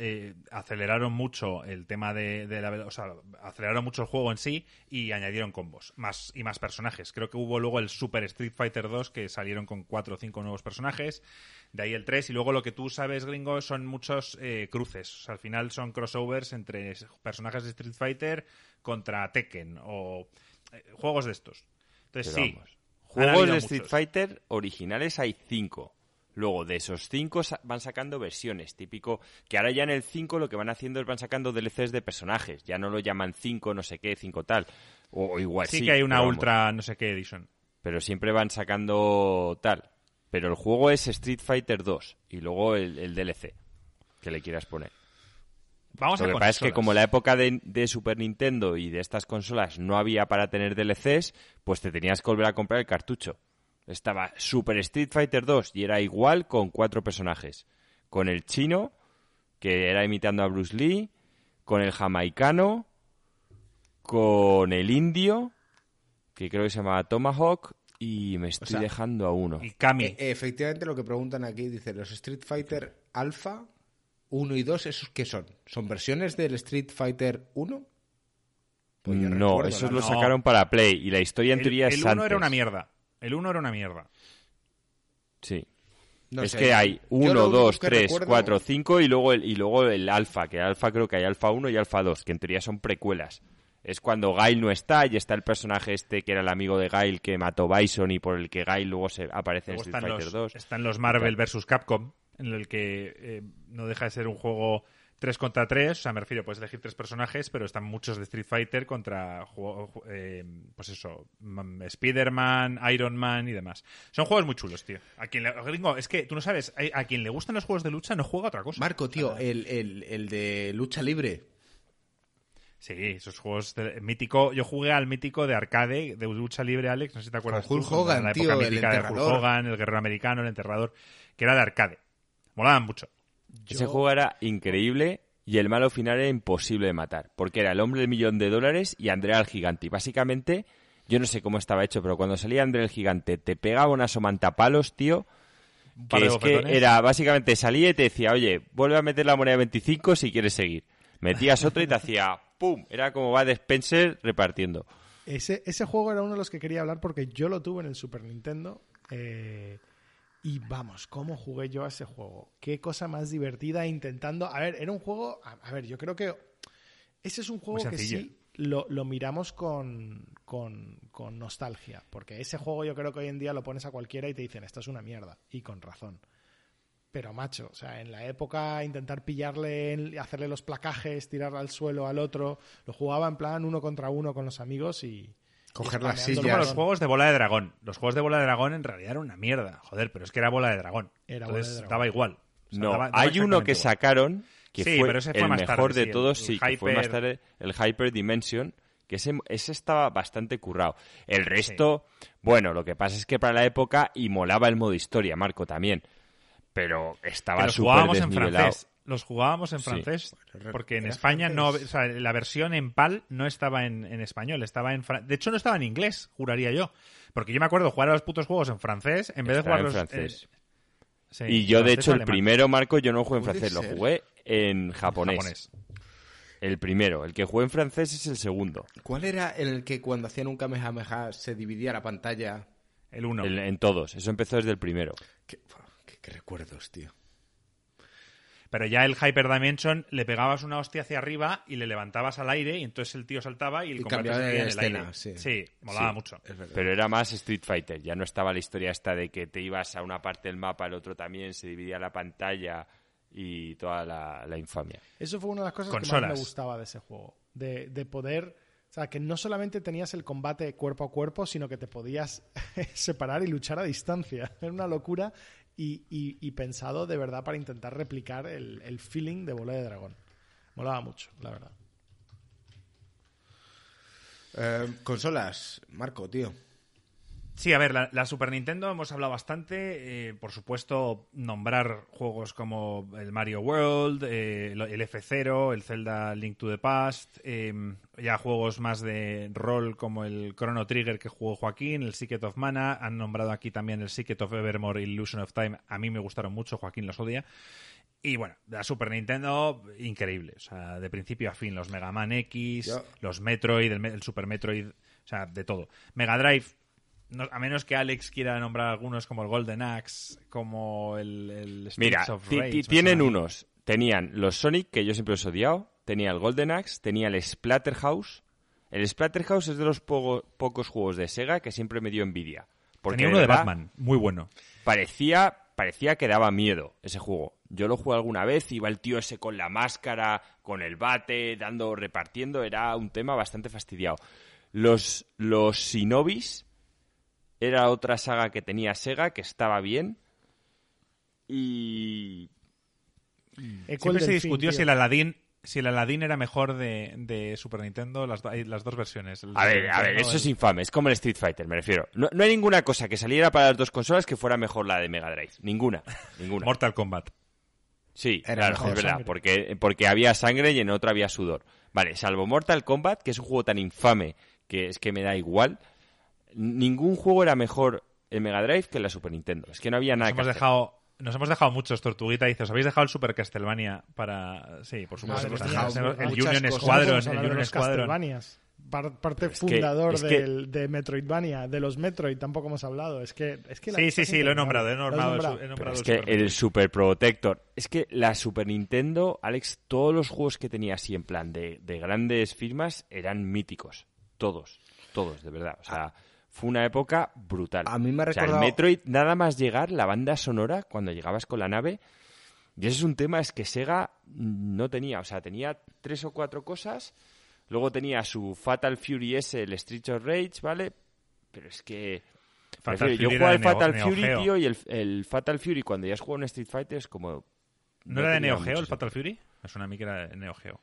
aceleraron mucho el tema de la... O sea, aceleraron mucho el juego en sí y añadieron combos y más personajes. Creo que hubo luego el Super Street Fighter 2 que salieron con 4 o 5 nuevos personajes. De ahí el 3. Y luego lo que tú sabes, gringo, son muchos cruces. O sea, al final son crossovers entre personajes de Street Fighter contra Tekken o... juegos de estos. Entonces, pero sí. Vamos, juegos de Street Fighter originales hay 5. Luego, de esos 5 van sacando versiones. Típico que ahora ya en el 5 lo que van haciendo es van sacando DLCs de personajes. Ya no lo llaman 5 no sé qué, 5 tal. O igual sí. Sí que hay una Ultra no sé qué Edition. Pero siempre van sacando tal. Pero el juego es Street Fighter 2. Y luego el DLC que le quieras poner. Lo que pasa es que como la época de Super Nintendo y de estas consolas no había para tener DLCs, pues te tenías que volver a comprar el cartucho. Estaba Super Street Fighter 2 y era igual con 4 personajes. Con el chino, que era imitando a Bruce Lee, con el jamaicano, con el indio, que creo que se llamaba Tomahawk, y me estoy dejando a uno. Y Kami. Efectivamente lo que preguntan aquí, dice, los Street Fighter Alpha... 1 y 2, ¿esos qué son? ¿Son versiones del Street Fighter 1? Pues no, recuerdo, esos lo sacaron para Play y la historia en teoría es antes. El 1 era una mierda. El 1 era una mierda. Sí. No es sé, que hay 1, 2, 3, recuerdo... 4, 5 y luego el Alpha, que Alpha creo que hay Alpha 1 y Alpha 2, que en teoría son precuelas. Es cuando Gail no está y está el personaje este que era el amigo de Gail que mató Bison y por el que Gail luego se aparece luego en Street Fighter 2. Están los Marvel vs. Capcom, en el que no deja de ser un juego 3 contra 3, o sea, me refiero, puedes elegir 3 personajes, pero están muchos de Street Fighter contra pues eso, Spider-Man, Iron Man y demás. Son juegos muy chulos, tío. A quien le, gringo, es que tú no sabes, a quien le gustan los juegos de lucha no juega otra cosa. Marco, tío, el de lucha libre. Sí, esos juegos mítico. Yo jugué al mítico de arcade, de lucha libre, Alex, no sé si te acuerdas. Con Hulk Hogan, la época mítica de Hulk Hogan, el guerrero americano, el enterrador, que era de arcade. Molaban mucho. Ese juego era increíble y el malo final era imposible de matar, porque era el hombre del $1.000.000 y Andrea el gigante. Y básicamente, yo no sé cómo estaba hecho, pero cuando salía Andrea el gigante te pegaba una somantapalos, tío, que es que era, básicamente salía y te decía, oye, vuelve a meter la moneda 25 si quieres seguir. Metías otra y te hacía ¡pum! Era como Bud Spencer repartiendo. Ese juego era uno de los que quería hablar porque yo lo tuve en el Super Nintendo. Y vamos, ¿cómo jugué yo a ese juego? Qué cosa más divertida intentando... A ver, era un juego... A ver, yo creo que... Ese es un juego que sí lo miramos con nostalgia. Porque ese juego yo creo que hoy en día lo pones a cualquiera y te dicen, esta es una mierda. Y con razón. Pero macho, o sea, en la época intentar pillarle, hacerle los placajes, tirarle al suelo al otro... Lo jugaba en plan 1 contra 1 con los amigos y... Coger las sillas. Como los juegos de bola de dragón. Los juegos de bola de dragón en realidad eran una mierda. Joder, pero es que era bola de dragón. Entonces daba igual. O sea, no, hay uno que sacaron que sí, fue el más mejor tarde, de todos. Sí, que fue más tarde el Hyper Dimension. Que ese estaba bastante currado. El resto, sí. Bueno, lo que pasa es que para la época y molaba el modo historia, Marco, también. Pero estaba súper desnivelado. Los jugábamos en francés, sí. Porque en España no, o sea, la versión en PAL no estaba en español, estaba en de hecho no estaba en inglés, juraría yo, porque yo me acuerdo jugar a los putos juegos en francés en vez de jugarlos en francés. Sí, y yo de hecho el primero, Marco, yo no lo jugué en francés, lo jugué en japonés. El primero, el que jugué en francés es el segundo. ¿Cuál era el que cuando hacían un Kamehameha se dividía la pantalla? El uno. En todos, eso empezó desde el primero. Qué recuerdos, tío. Pero ya el Hyper Dimension le pegabas una hostia hacia arriba y le levantabas al aire y entonces el tío saltaba y el combate se en el escena, aire. Sí, molaba mucho. Pero era más Street Fighter. Ya no estaba la historia esta de que te ibas a una parte del mapa, el otro también, se dividía la pantalla y toda la infamia. Eso fue una de las cosas que más me gustaba de ese juego. De poder... O sea, que no solamente tenías el combate cuerpo a cuerpo, sino que te podías separar y luchar a distancia. Era una locura... Y pensado de verdad para intentar replicar el feeling de bola de dragón. Molaba mucho, la verdad. Consolas, Marco, tío. Sí, a ver, la Super Nintendo hemos hablado bastante. Por supuesto, nombrar juegos como el Mario World, el F-Zero, el Zelda Link to the Past, ya juegos más de rol como el Chrono Trigger que jugó Joaquín, el Secret of Mana. Han nombrado aquí también el Secret of Evermore y Illusion of Time. A mí me gustaron mucho, Joaquín los odia. Y bueno, la Super Nintendo, increíble. O sea, de principio a fin, los Mega Man X, los Metroid, el Super Metroid, o sea, de todo. Mega Drive. No, a menos que Alex quiera nombrar algunos como el Golden Axe, como el Streets of Rage. Mira, tienen unos. Tenían los Sonic, que yo siempre los he odiado. Tenía el Golden Axe, tenía el Splatterhouse. El Splatterhouse es de los pocos juegos de Sega que siempre me dio envidia. Porque tenía uno de Batman, muy bueno. Parecía que daba miedo ese juego. Yo lo jugué alguna vez, iba el tío ese con la máscara, con el bate, repartiendo. Era un tema bastante fastidiado. Los Shinobis... Era otra saga que tenía Sega, que estaba bien. Y... Siempre se discutió si el Aladdin era mejor de Super Nintendo, las dos versiones. A ver, eso es infame. Es como el Street Fighter, me refiero. No hay ninguna cosa que saliera para las dos consolas que fuera mejor la de Mega Drive. Ninguna. Mortal Kombat. Sí, claro, es verdad. Porque había sangre y en otra había sudor. Vale, salvo Mortal Kombat, que es un juego tan infame que es que me da igual... Ningún juego era mejor en Mega Drive que en la Super Nintendo. Es que no había nada que hacer. Nos hemos dejado muchos, Tortuguita. Dice, ¿os habéis dejado el Super Castlevania para...? Sí, por supuesto. El Union Squadron. Parte fundador de Metroidvania. De los Metroid tampoco hemos hablado. Sí, lo he nombrado. Es que el Super Protector. Es que la Super Nintendo, Alex, todos los juegos que tenía así en plan de grandes firmas eran míticos. Todos, de verdad. O sea... Fue una época brutal. A mí me ha recordado... O sea, el Metroid, nada más llegar, la banda sonora, cuando llegabas con la nave, y ese es un tema, es que Sega no tenía, o sea, tenía 3 o 4 cosas, luego tenía su Fatal Fury S, el Street of Rage, ¿vale? Pero es que... yo jugaba el Fatal Fury, tío, y el Fatal Fury, cuando ya has jugado en Street Fighter, es como... ¿No era de Neo Geo el Fatal Fury? Me suena a mí que era de Neo Geo.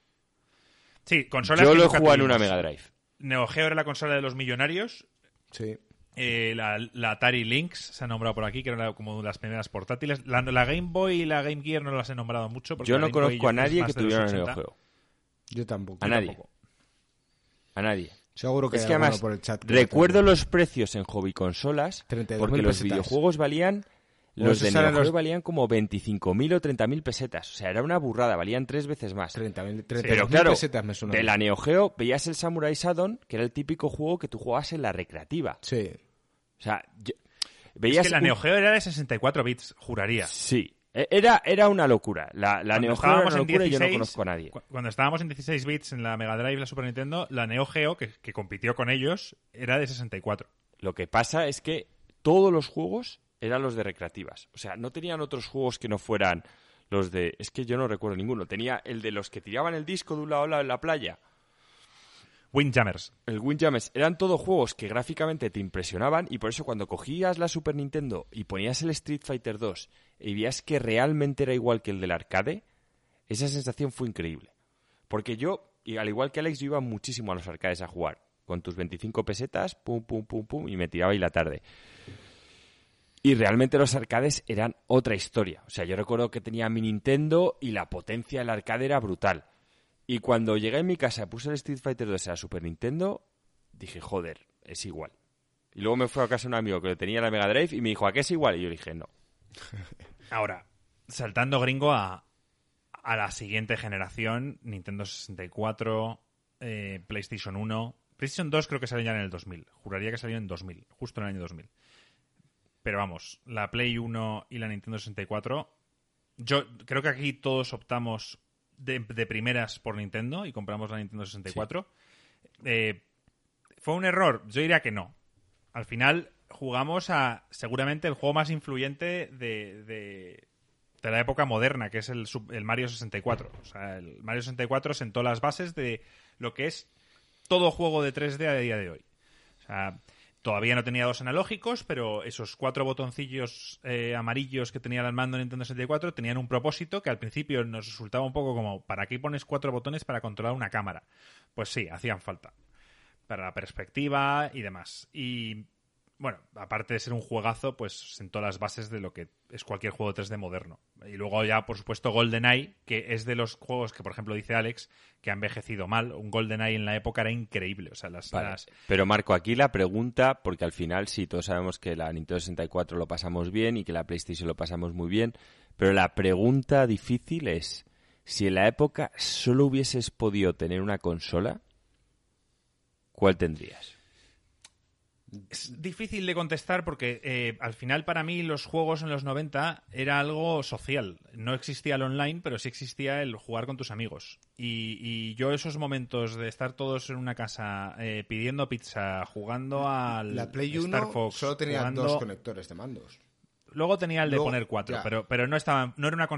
Sí, consola... Yo lo he jugado en una Mega Drive. Neo Geo era la consola de los millonarios... Sí. La Atari Lynx se ha nombrado por aquí, que era como las primeras portátiles. La Game Boy y la Game Gear no las he nombrado mucho. Porque yo no conozco a nadie que tuviera un videojuego. Yo tampoco. A nadie. Tampoco. A nadie. Seguro que es que además, por el chat que recuerdo los precios en Hobby Consolas, porque los videojuegos valían... Los de Nintendo valían como 25.000 o 30.000 pesetas. O sea, era una burrada. Valían 3 veces más. 30.000 pero claro, pesetas me suena de la Neo Geo veías el Samurai Shodown, que era el típico juego que tú jugabas en la recreativa. Sí. O sea, veías... Es que la Neo Geo era de 64 bits, juraría. Sí. Era una locura. La Neo Geo era una locura 16, y yo no conozco a nadie. Cuando estábamos en 16 bits en la Mega Drive y la Super Nintendo, la Neo Geo, que compitió con ellos, era de 64. Lo que pasa es que todos los juegos... eran los de recreativas. O sea, no tenían otros juegos que no fueran los de... Es que yo no recuerdo ninguno. Tenía el de los que tiraban el disco de un lado a lado en la playa. Windjammers. El Windjammers. Eran todos juegos que gráficamente te impresionaban y por eso cuando cogías la Super Nintendo y ponías el Street Fighter 2 y veías que realmente era igual que el del arcade, esa sensación fue increíble. Porque yo, y al igual que Alex, yo iba muchísimo a los arcades a jugar. Con tus 25 pesetas, pum, pum, pum, pum, y me tiraba ahí la tarde. Y realmente los arcades eran otra historia. O sea, yo recuerdo que tenía mi Nintendo y la potencia del arcade era brutal. Y cuando llegué a mi casa, puse el Street Fighter 2 a la Super Nintendo, dije, joder, es igual. Y luego me fue a casa un amigo que lo tenía en la Mega Drive y me dijo, ¿a qué es igual? Y yo dije, no. Ahora, saltando gringo a la siguiente generación, Nintendo 64, PlayStation 1... PlayStation 2 creo que salió ya en el 2000. Juraría que salió en 2000, justo en el año 2000. Pero vamos, la Play 1 y la Nintendo 64, yo creo que aquí todos optamos de primeras por Nintendo y compramos la Nintendo 64. Sí. ¿Fue un error? Yo diría que no. Al final jugamos a seguramente el juego más influyente de la época moderna, que es el Mario 64. O sea, el Mario 64 sentó las bases de lo que es todo juego de 3D a día de hoy. O sea... Todavía no tenía dos analógicos, pero esos 4 botoncillos amarillos que tenía el mando Nintendo 64 tenían un propósito que al principio nos resultaba un poco como ¿para qué pones 4 botones para controlar una cámara? Pues sí, hacían falta. Para la perspectiva y demás. Y bueno, aparte de ser un juegazo, pues sentó las bases de lo que es cualquier juego 3D moderno. Y luego ya, por supuesto, GoldenEye, que es de los juegos que, por ejemplo, dice Alex, que ha envejecido mal. Un GoldenEye en la época era increíble. O sea, las... Pero, Marco, aquí la pregunta, porque al final sí, todos sabemos que la Nintendo 64 lo pasamos bien y que la PlayStation lo pasamos muy bien, pero la pregunta difícil es, si en la época solo hubieses podido tener una consola, ¿cuál tendrías? Es difícil de contestar porque al final para mí los juegos en los 90 era algo social. No existía el online, pero sí existía el jugar con tus amigos. Y yo esos momentos de estar todos en una casa pidiendo pizza, jugando al la Play Star Fox... solo tenía jugando... 2 conectores de mandos. Luego tenía el de luego, poner 4, ya. pero no era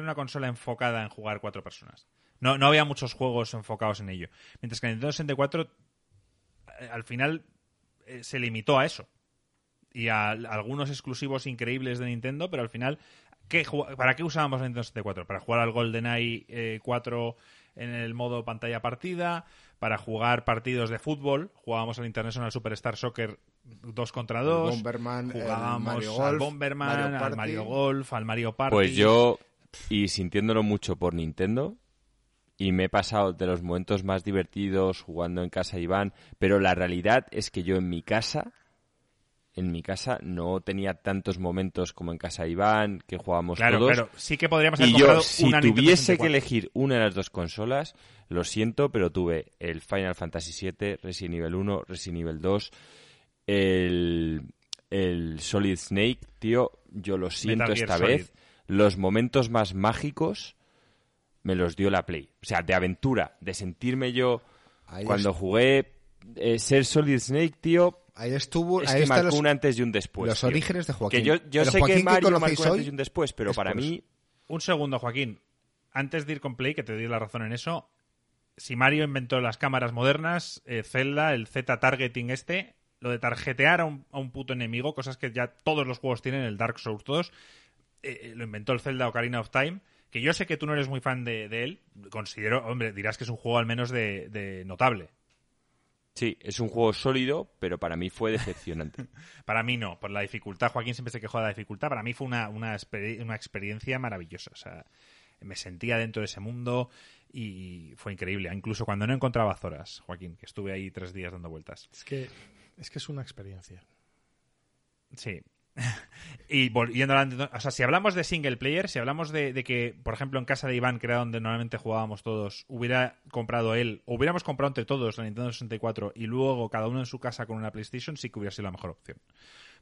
una consola enfocada en jugar 4 personas. No había muchos juegos enfocados en ello. Mientras que en Nintendo 64 al final... se limitó a eso y a algunos exclusivos increíbles de Nintendo, pero al final ¿para qué usábamos la Nintendo 64? Para jugar al GoldenEye 4 en el modo pantalla partida, para jugar partidos de fútbol, jugábamos al International Superstar Soccer 2 contra 2, Bomberman, jugábamos Mario Golf, al Bomberman, al Mario Golf, al Mario Party. Pues yo, y sintiéndolo mucho por Nintendo, y me he pasado de los momentos más divertidos jugando en casa, Iván, pero la realidad es que yo en mi casa no tenía tantos momentos como en casa Iván, que jugábamos todos. Claro, sí que podríamos haber comprado una Nintendo 64. Y yo, si tuviese que elegir una de las 2 consolas, lo siento, pero tuve el Final Fantasy VII, Resident Evil 1, Resident Evil 2, el Solid Snake, tío, yo lo siento esta vez. Los momentos más mágicos me los dio la Play. O sea, de aventura, de sentirme yo ahí cuando jugué ser Solid Snake, tío. Ahí estuvo, es ahí que marcó un antes y un después. Los tío. Orígenes de Joaquín. Que yo sé Joaquín que Mario marcó un antes y un después, pero después. Para mí... Un segundo, Joaquín. Antes de ir con Play, que te doy la razón en eso, si Mario inventó las cámaras modernas, Zelda, el Z-Targeting lo de tarjetear a un puto enemigo, cosas que ya todos los juegos tienen, el Dark Souls 2, lo inventó el Zelda Ocarina of Time, que yo sé que tú no eres muy fan de él, considero, hombre, dirás que es un juego al menos de notable. Sí, es un juego sólido, pero para mí fue decepcionante. Para mí no, por la dificultad. Joaquín siempre se quejó de la dificultad. Para mí fue una experiencia maravillosa. O sea, me sentía dentro de ese mundo y fue increíble. Incluso cuando no encontraba Zoras, Joaquín, que estuve ahí 3 días dando vueltas. Es que es una experiencia. Sí. Y volviendo a la... O sea, si hablamos de single player, si hablamos de que, por ejemplo, en casa de Iván, que era donde normalmente jugábamos todos, hubiera comprado él, o hubiéramos comprado entre todos la Nintendo 64 y luego cada uno en su casa con una PlayStation, sí que hubiera sido la mejor opción.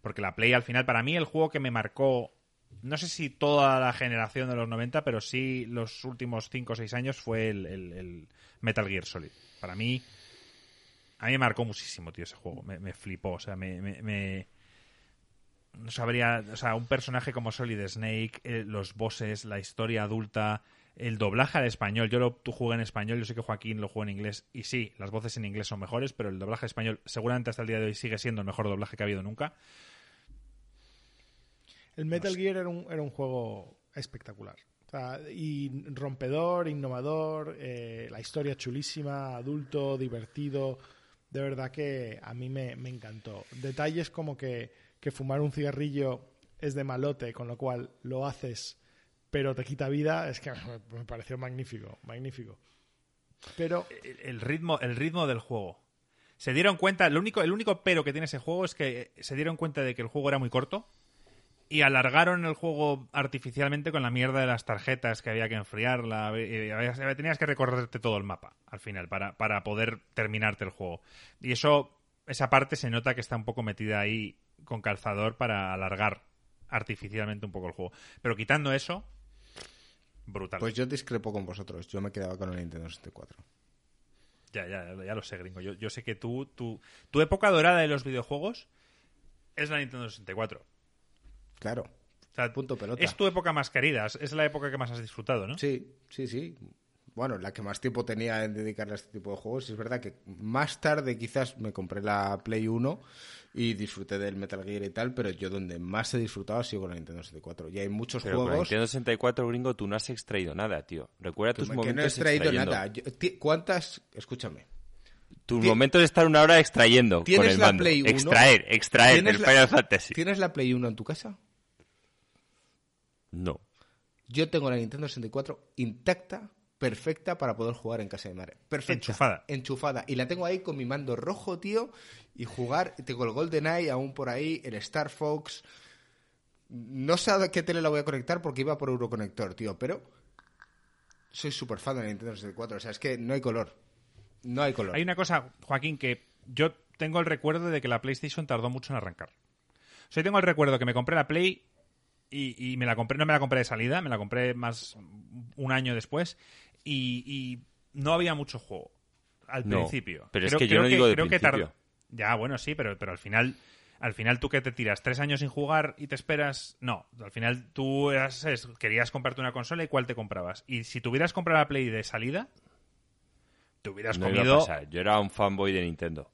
Porque la Play, al final, para mí, el juego que me marcó, no sé si toda la generación de los 90, pero sí los últimos 5 o 6 años, fue el Metal Gear Solid. Para mí, a mí me marcó muchísimo, tío, ese juego. Me flipó, o sea, no sabría, o sea, un personaje como Solid Snake, los bosses, la historia adulta, el doblaje al español. Tú jugué en español, yo sé que Joaquín lo jugó en inglés, y sí, las voces en inglés son mejores, pero el doblaje al español seguramente hasta el día de hoy sigue siendo el mejor doblaje que ha habido nunca. El Metal Gear era un juego espectacular. O sea, y rompedor, innovador, la historia chulísima, adulto, divertido. De verdad que a mí me encantó. Detalles como que fumar un cigarrillo es de malote, con lo cual lo haces pero te quita vida, es que me pareció magnífico, magnífico. Pero el ritmo del juego. Se dieron cuenta, el único pero que tiene ese juego es que se dieron cuenta de que el juego era muy corto y alargaron el juego artificialmente con la mierda de las tarjetas que había que enfriarla, y tenías que recorrerte todo el mapa al final para poder terminarte el juego. Y esa parte se nota que está un poco metida ahí con calzador para alargar artificialmente un poco el juego. Pero quitando eso, brutal. Pues yo discrepo con vosotros. Yo me quedaba con el Nintendo 64. Ya lo sé, gringo. Yo sé que tu época dorada de los videojuegos es la Nintendo 64. Claro. O sea, punto pelota. Es tu época más querida. Es la época que más has disfrutado, ¿no? Sí, sí, sí. Bueno, la que más tiempo tenía en dedicarle a este tipo de juegos. Es verdad que más tarde quizás me compré la Play 1 y disfruté del Metal Gear y tal, pero yo donde más he disfrutado ha sido con la Nintendo 64. Y hay muchos juegos... Con la Nintendo 64, gringo, tú no has extraído nada, tío. Recuerda tus momentos extrayendo. Que no he extraído nada. ¿Cuántas? Escúchame. Tus momentos de estar una hora extrayendo con el mando. Play 1? Extraer el Final Fantasy. ¿Tienes la Play 1 en tu casa? No. Yo tengo la Nintendo 64 intacta, perfecta para poder jugar en casa de madre. Perfecta. Enchufada. Y la tengo ahí con mi mando rojo, tío, y jugar. Tengo el GoldenEye aún por ahí, el Star Fox. No sé a qué tele la voy a conectar porque iba por Euroconector, tío, pero soy súper fan de la Nintendo 64. O sea, es que no hay color. No hay color. Hay una cosa, Joaquín, que yo tengo el recuerdo de que la PlayStation tardó mucho en arrancar. O sea, yo tengo el recuerdo que me compré la Play... Y me la compré, no me la compré de salida, me la compré más un año después y no había mucho juego al principio. Pero creo, es que yo no digo de principio. Ya, bueno, sí, pero al final tú que te tiras 3 años sin jugar y te esperas... No, al final tú querías comprarte una consola y ¿cuál te comprabas? Y si tuvieras comprado la Play de salida, te hubieras comido... Yo era un fanboy de Nintendo.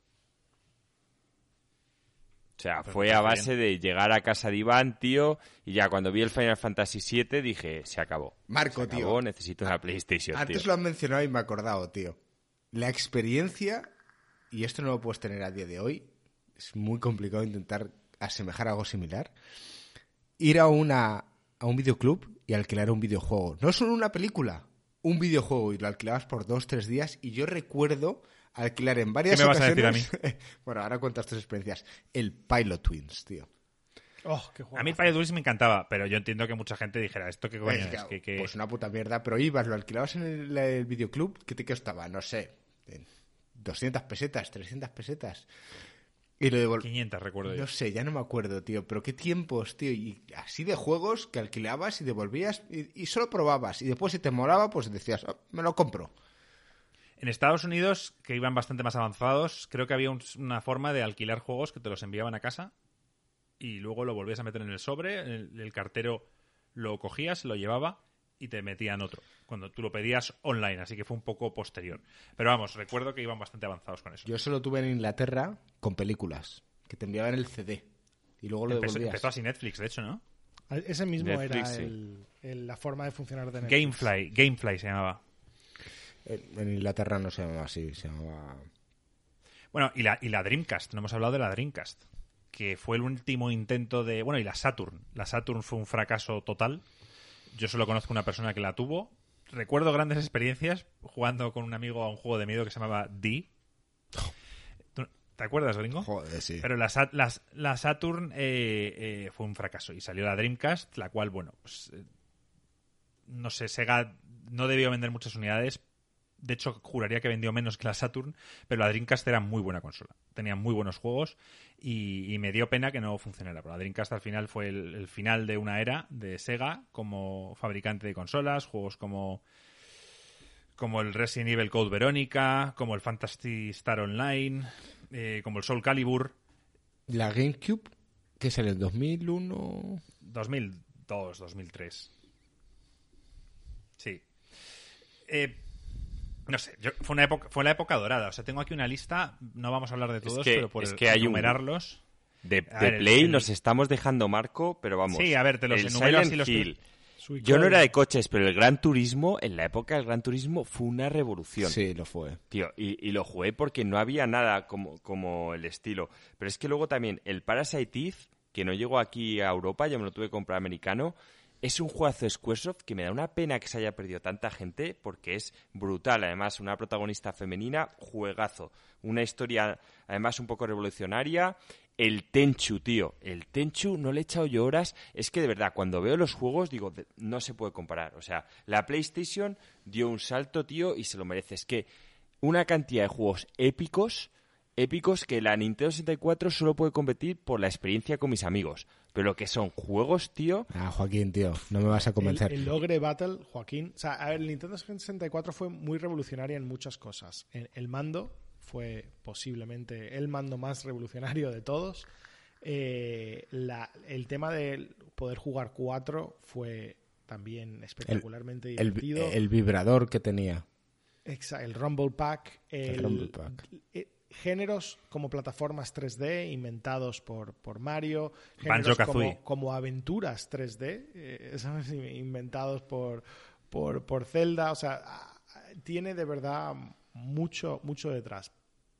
O sea, pero fue a base de llegar a casa de Iván, tío, y ya cuando vi el Final Fantasy VII dije, se acabó. Marco, se acabó, tío. Necesito la PlayStation, antes tío. Lo han mencionado y me he acordado, tío. La experiencia, y esto no lo puedes tener a día de hoy, es muy complicado intentar asemejar algo similar, ir a un videoclub y alquilar un videojuego. No solo una película, un videojuego, y lo alquilabas por 2 o 3 días, y yo recuerdo... alquilar en varias ocasiones... ¿Qué me vas a decir a mí? Bueno, ahora cuentas tus experiencias. El Pilot Twins, tío. Oh, qué juego. A mí el Pilot Twins me encantaba, pero yo entiendo que mucha gente dijera, ¿esto qué coño es? Que... Pues una puta mierda, pero ibas, lo alquilabas en el videoclub, ¿qué te costaba? No sé, 200 pesetas, 300 pesetas. Y lo devolvías. 500, recuerdo yo. No sé, ya no me acuerdo, tío, pero qué tiempos, tío. Y así de juegos que alquilabas y devolvías y solo probabas. Y después si te molaba, pues decías, oh, me lo compro. En Estados Unidos, que iban bastante más avanzados, creo que había una forma de alquilar juegos que te los enviaban a casa y luego lo volvías a meter en el sobre, el cartero lo cogías, lo llevaba y te metían otro, cuando tú lo pedías online, así que fue un poco posterior. Pero vamos, recuerdo que iban bastante avanzados con eso. Yo solo tuve en Inglaterra con películas, que te enviaban el CD y luego lo devolvías. Empezó así Netflix, de hecho, ¿no? Ese mismo Netflix, era la forma de funcionar de Netflix. Gamefly se llamaba. En Inglaterra no se llamaba así, se llamaba... Bueno, y la Dreamcast, no hemos hablado de la Dreamcast, que fue el último intento de... Bueno, y la Saturn. La Saturn fue un fracaso total. Yo solo conozco una persona que la tuvo. Recuerdo grandes experiencias jugando con un amigo a un juego de miedo que se llamaba D. ¿Te acuerdas, gringo? Joder, sí. Pero la Saturn fue un fracaso y salió la Dreamcast, la cual, bueno, pues, no sé, Sega no debió vender muchas unidades. De hecho, juraría que vendió menos que la Saturn, pero la Dreamcast era muy buena consola. Tenía muy buenos juegos y me dio pena que no funcionara. Pero la Dreamcast al final fue el final de una era de Sega como fabricante de consolas, juegos como el Resident Evil Code Verónica, como el Phantasy Star Online, como el Soul Calibur. ¿La GameCube? ¿Qué sale? ¿En 2001? 2002, 2003. Sí. No sé, fue la época dorada. O sea, tengo aquí una lista, no vamos a hablar de todos, pero por enumerarlos... De Play nos estamos dejando, Marco, pero vamos... Sí, a ver, te los enumero así los... Yo no era de coches, pero el Gran Turismo, en la época del Gran Turismo, fue una revolución. Sí, lo fue. Tío, y lo jugué porque no había nada como el estilo. Pero es que luego también el Parasite Eve, que no llegó aquí a Europa, yo me lo tuve que comprar americano... Es un juegazo de Squaresoft que me da una pena que se haya perdido tanta gente porque es brutal. Además, una protagonista femenina, juegazo. Una historia, además, un poco revolucionaria. El Tenchu, tío. El Tenchu no le he echado yo horas. Es que, de verdad, cuando veo los juegos, digo, no se puede comparar. O sea, la PlayStation dio un salto, tío, y se lo merece. Es que una cantidad de juegos épicos que la Nintendo 64 solo puede competir por la experiencia con mis amigos. Pero lo que son juegos, tío... Ah, Joaquín, tío, no me vas a convencer. El Ogre Battle, Joaquín... O sea, a ver, el Nintendo 64 fue muy revolucionaria en muchas cosas. El mando fue posiblemente el mando más revolucionario de todos. El tema de poder jugar 4 fue también espectacularmente divertido. El vibrador que tenía. Exacto, el Rumble Pack. El Rumble Pack. Géneros como plataformas 3D inventados por Mario, géneros como aventuras 3D, ¿sabes? Inventados por Zelda. O sea, tiene de verdad mucho, mucho detrás,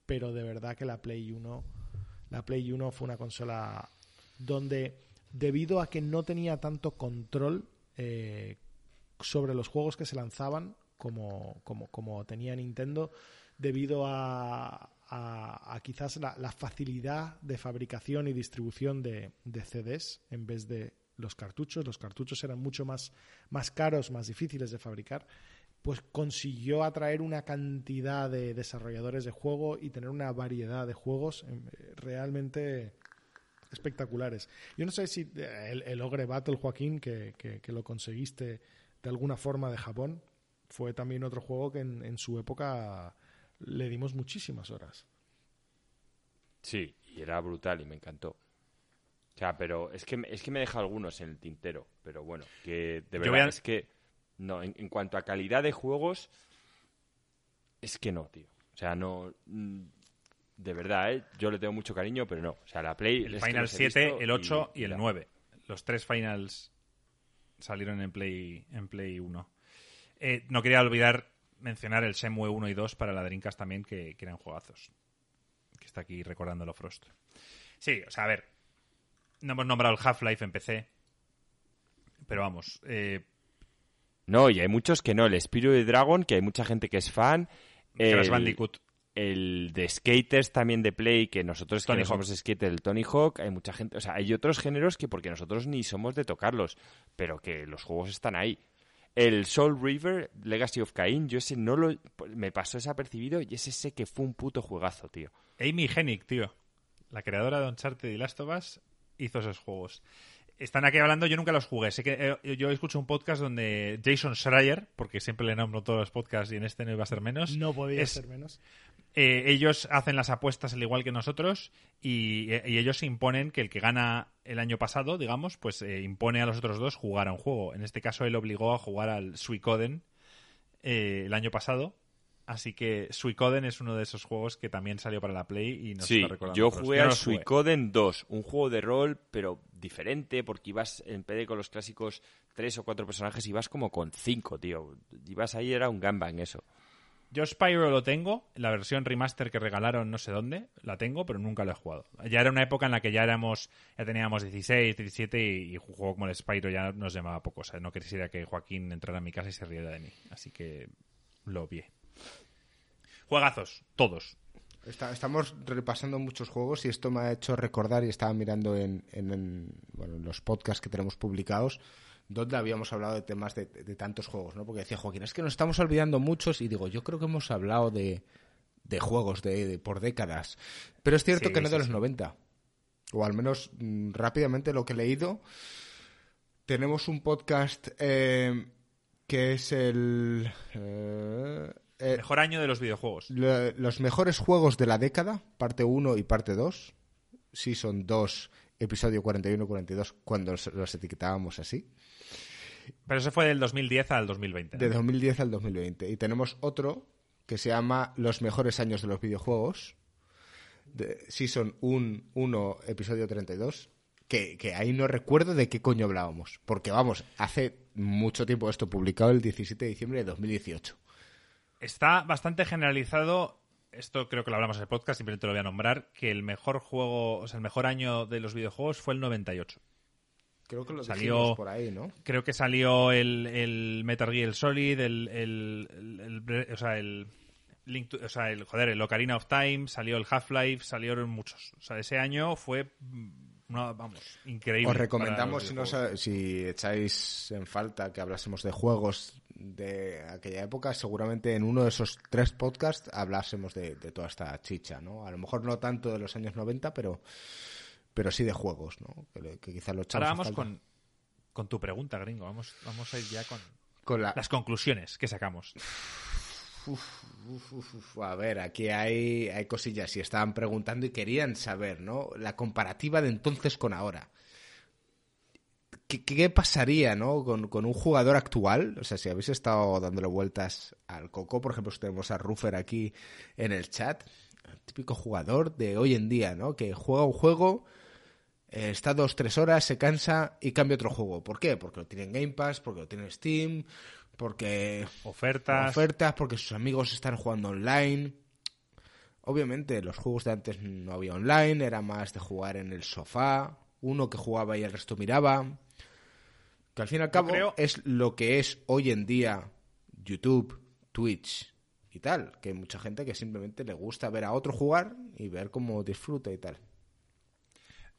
pero de verdad que la Play 1 fue una consola donde, debido a que no tenía tanto control sobre los juegos que se lanzaban como tenía Nintendo, debido a quizás la facilidad de fabricación y distribución de CDs en vez de los cartuchos. Los cartuchos eran mucho más caros, más difíciles de fabricar, pues consiguió atraer una cantidad de desarrolladores de juego y tener una variedad de juegos realmente espectaculares. Yo no sé si el Ogre Battle, Joaquín, que lo conseguiste de alguna forma de Japón, fue también otro juego que en su época... Le dimos muchísimas horas. Sí, y era brutal y me encantó. O sea, pero es que me deja algunos en el tintero. Pero bueno, que de verdad es que... No, en cuanto a calidad de juegos, es que no, tío. O sea, no... De verdad, yo le tengo mucho cariño, pero no. O sea, la Play... El Final 7, el 8 y el 9. Los 3 Finals salieron en Play 1. No quería olvidar... mencionar el Shenmue 1 y 2 para la Dreamcast también, que eran juegazos, que está aquí recordándolo Frost. Sí, o sea, a ver, no hemos nombrado el Half-Life en PC, pero vamos, no, y hay muchos que no, el Spyro the Dragon, que hay mucha gente que es fan, Crash Bandicoot, el de skaters también de Play, que nosotros que no somos skaters, el Tony Hawk, hay mucha gente, o sea, hay otros géneros que porque nosotros ni somos de tocarlos, pero que los juegos están ahí. El Soul River, Legacy of Kain, yo ese no lo... Me pasó desapercibido y ese sé que fue un puto juegazo, tío. Amy Hennig, tío. La creadora de Uncharted y Last of Us hizo esos juegos. Están aquí hablando, yo nunca los jugué. Sé que yo escucho un podcast donde Jason Schreier, porque siempre le nombro todos los podcasts y en este no iba a ser menos. No podía ser menos. Ellos hacen las apuestas al igual que nosotros y ellos imponen que el que gana el año pasado, digamos, pues impone a los otros dos jugar a un juego. En este caso él obligó a jugar al Suikoden el año pasado. Así que Suikoden es uno de esos juegos que también salió para la Play y no se lo recordamos. Sí, yo jugué al Suikoden 2, un juego de rol, pero diferente, porque ibas en PD con los clásicos 3 o 4 personajes y ibas como con 5, tío. Ibas ahí, era un gangbang eso. Yo Spyro lo tengo, la versión remaster que regalaron no sé dónde, la tengo, pero nunca lo he jugado. Ya era una época en la que ya teníamos 16, 17 y un juego como el Spyro ya nos llamaba poco. O sea, no quisiera que Joaquín entrara a mi casa y se riera de mí. Así que lo obvié. Juegazos, todos. Estamos repasando muchos juegos y esto me ha hecho recordar, y estaba mirando en los podcasts que tenemos publicados, donde habíamos hablado de temas de tantos juegos, ¿no? Porque decía Joaquín, es que nos estamos olvidando muchos, y digo, yo creo que hemos hablado de juegos de por décadas, pero es cierto que no de los 90, o al menos rápidamente lo que he leído. Tenemos un podcast que es el... mejor año de los videojuegos. Los mejores juegos de la década, parte 1 y parte 2, Season 2, episodio 41 y 42, cuando los etiquetábamos así. Pero eso fue del 2010 al 2020. De 2010 al 2020. Y tenemos otro que se llama Los mejores años de los videojuegos, de Season 1, episodio 32, que ahí no recuerdo de qué coño hablábamos. Porque, vamos, hace mucho tiempo esto, publicado el 17 de diciembre de 2018. Está bastante generalizado, esto creo que lo hablamos en el podcast, simplemente lo voy a nombrar, que el mejor juego, o sea, el mejor año de los videojuegos fue el 98. Creo que lo salió por ahí, ¿no? Creo que salió el Metal Gear Solid, el Ocarina of Time, salió el Half-Life, salieron muchos. O sea, ese año fue, no, vamos, increíble. Os recomendamos, si echáis en falta que hablásemos de juegos de aquella época, seguramente en uno de esos tres podcasts hablásemos de toda esta chicha, ¿no? A lo mejor no tanto de los años 90, pero sí de juegos, ¿no? Que quizás lo echamos. Ahora vamos con tu pregunta, gringo. Vamos a ir ya con las conclusiones que sacamos. A ver, aquí hay cosillas y estaban preguntando y querían saber, ¿no? La comparativa de entonces con ahora. ¿Qué pasaría, ¿no? con un jugador actual? O sea, si habéis estado dándole vueltas al coco, por ejemplo, si tenemos a Ruffer aquí en el chat, el típico jugador de hoy en día, ¿no? Que juega un juego, está 2-3 horas, se cansa y cambia otro juego. ¿Por qué? Porque lo tiene en Game Pass, porque lo tiene en Steam, porque... Ofertas, porque sus amigos están jugando online. Obviamente, los juegos de antes no había online, era más de jugar en el sofá, uno que jugaba y el resto miraba. Que al fin y al cabo es lo que es hoy en día YouTube, Twitch y tal, que hay mucha gente que simplemente le gusta ver a otro jugar y ver cómo disfruta y tal.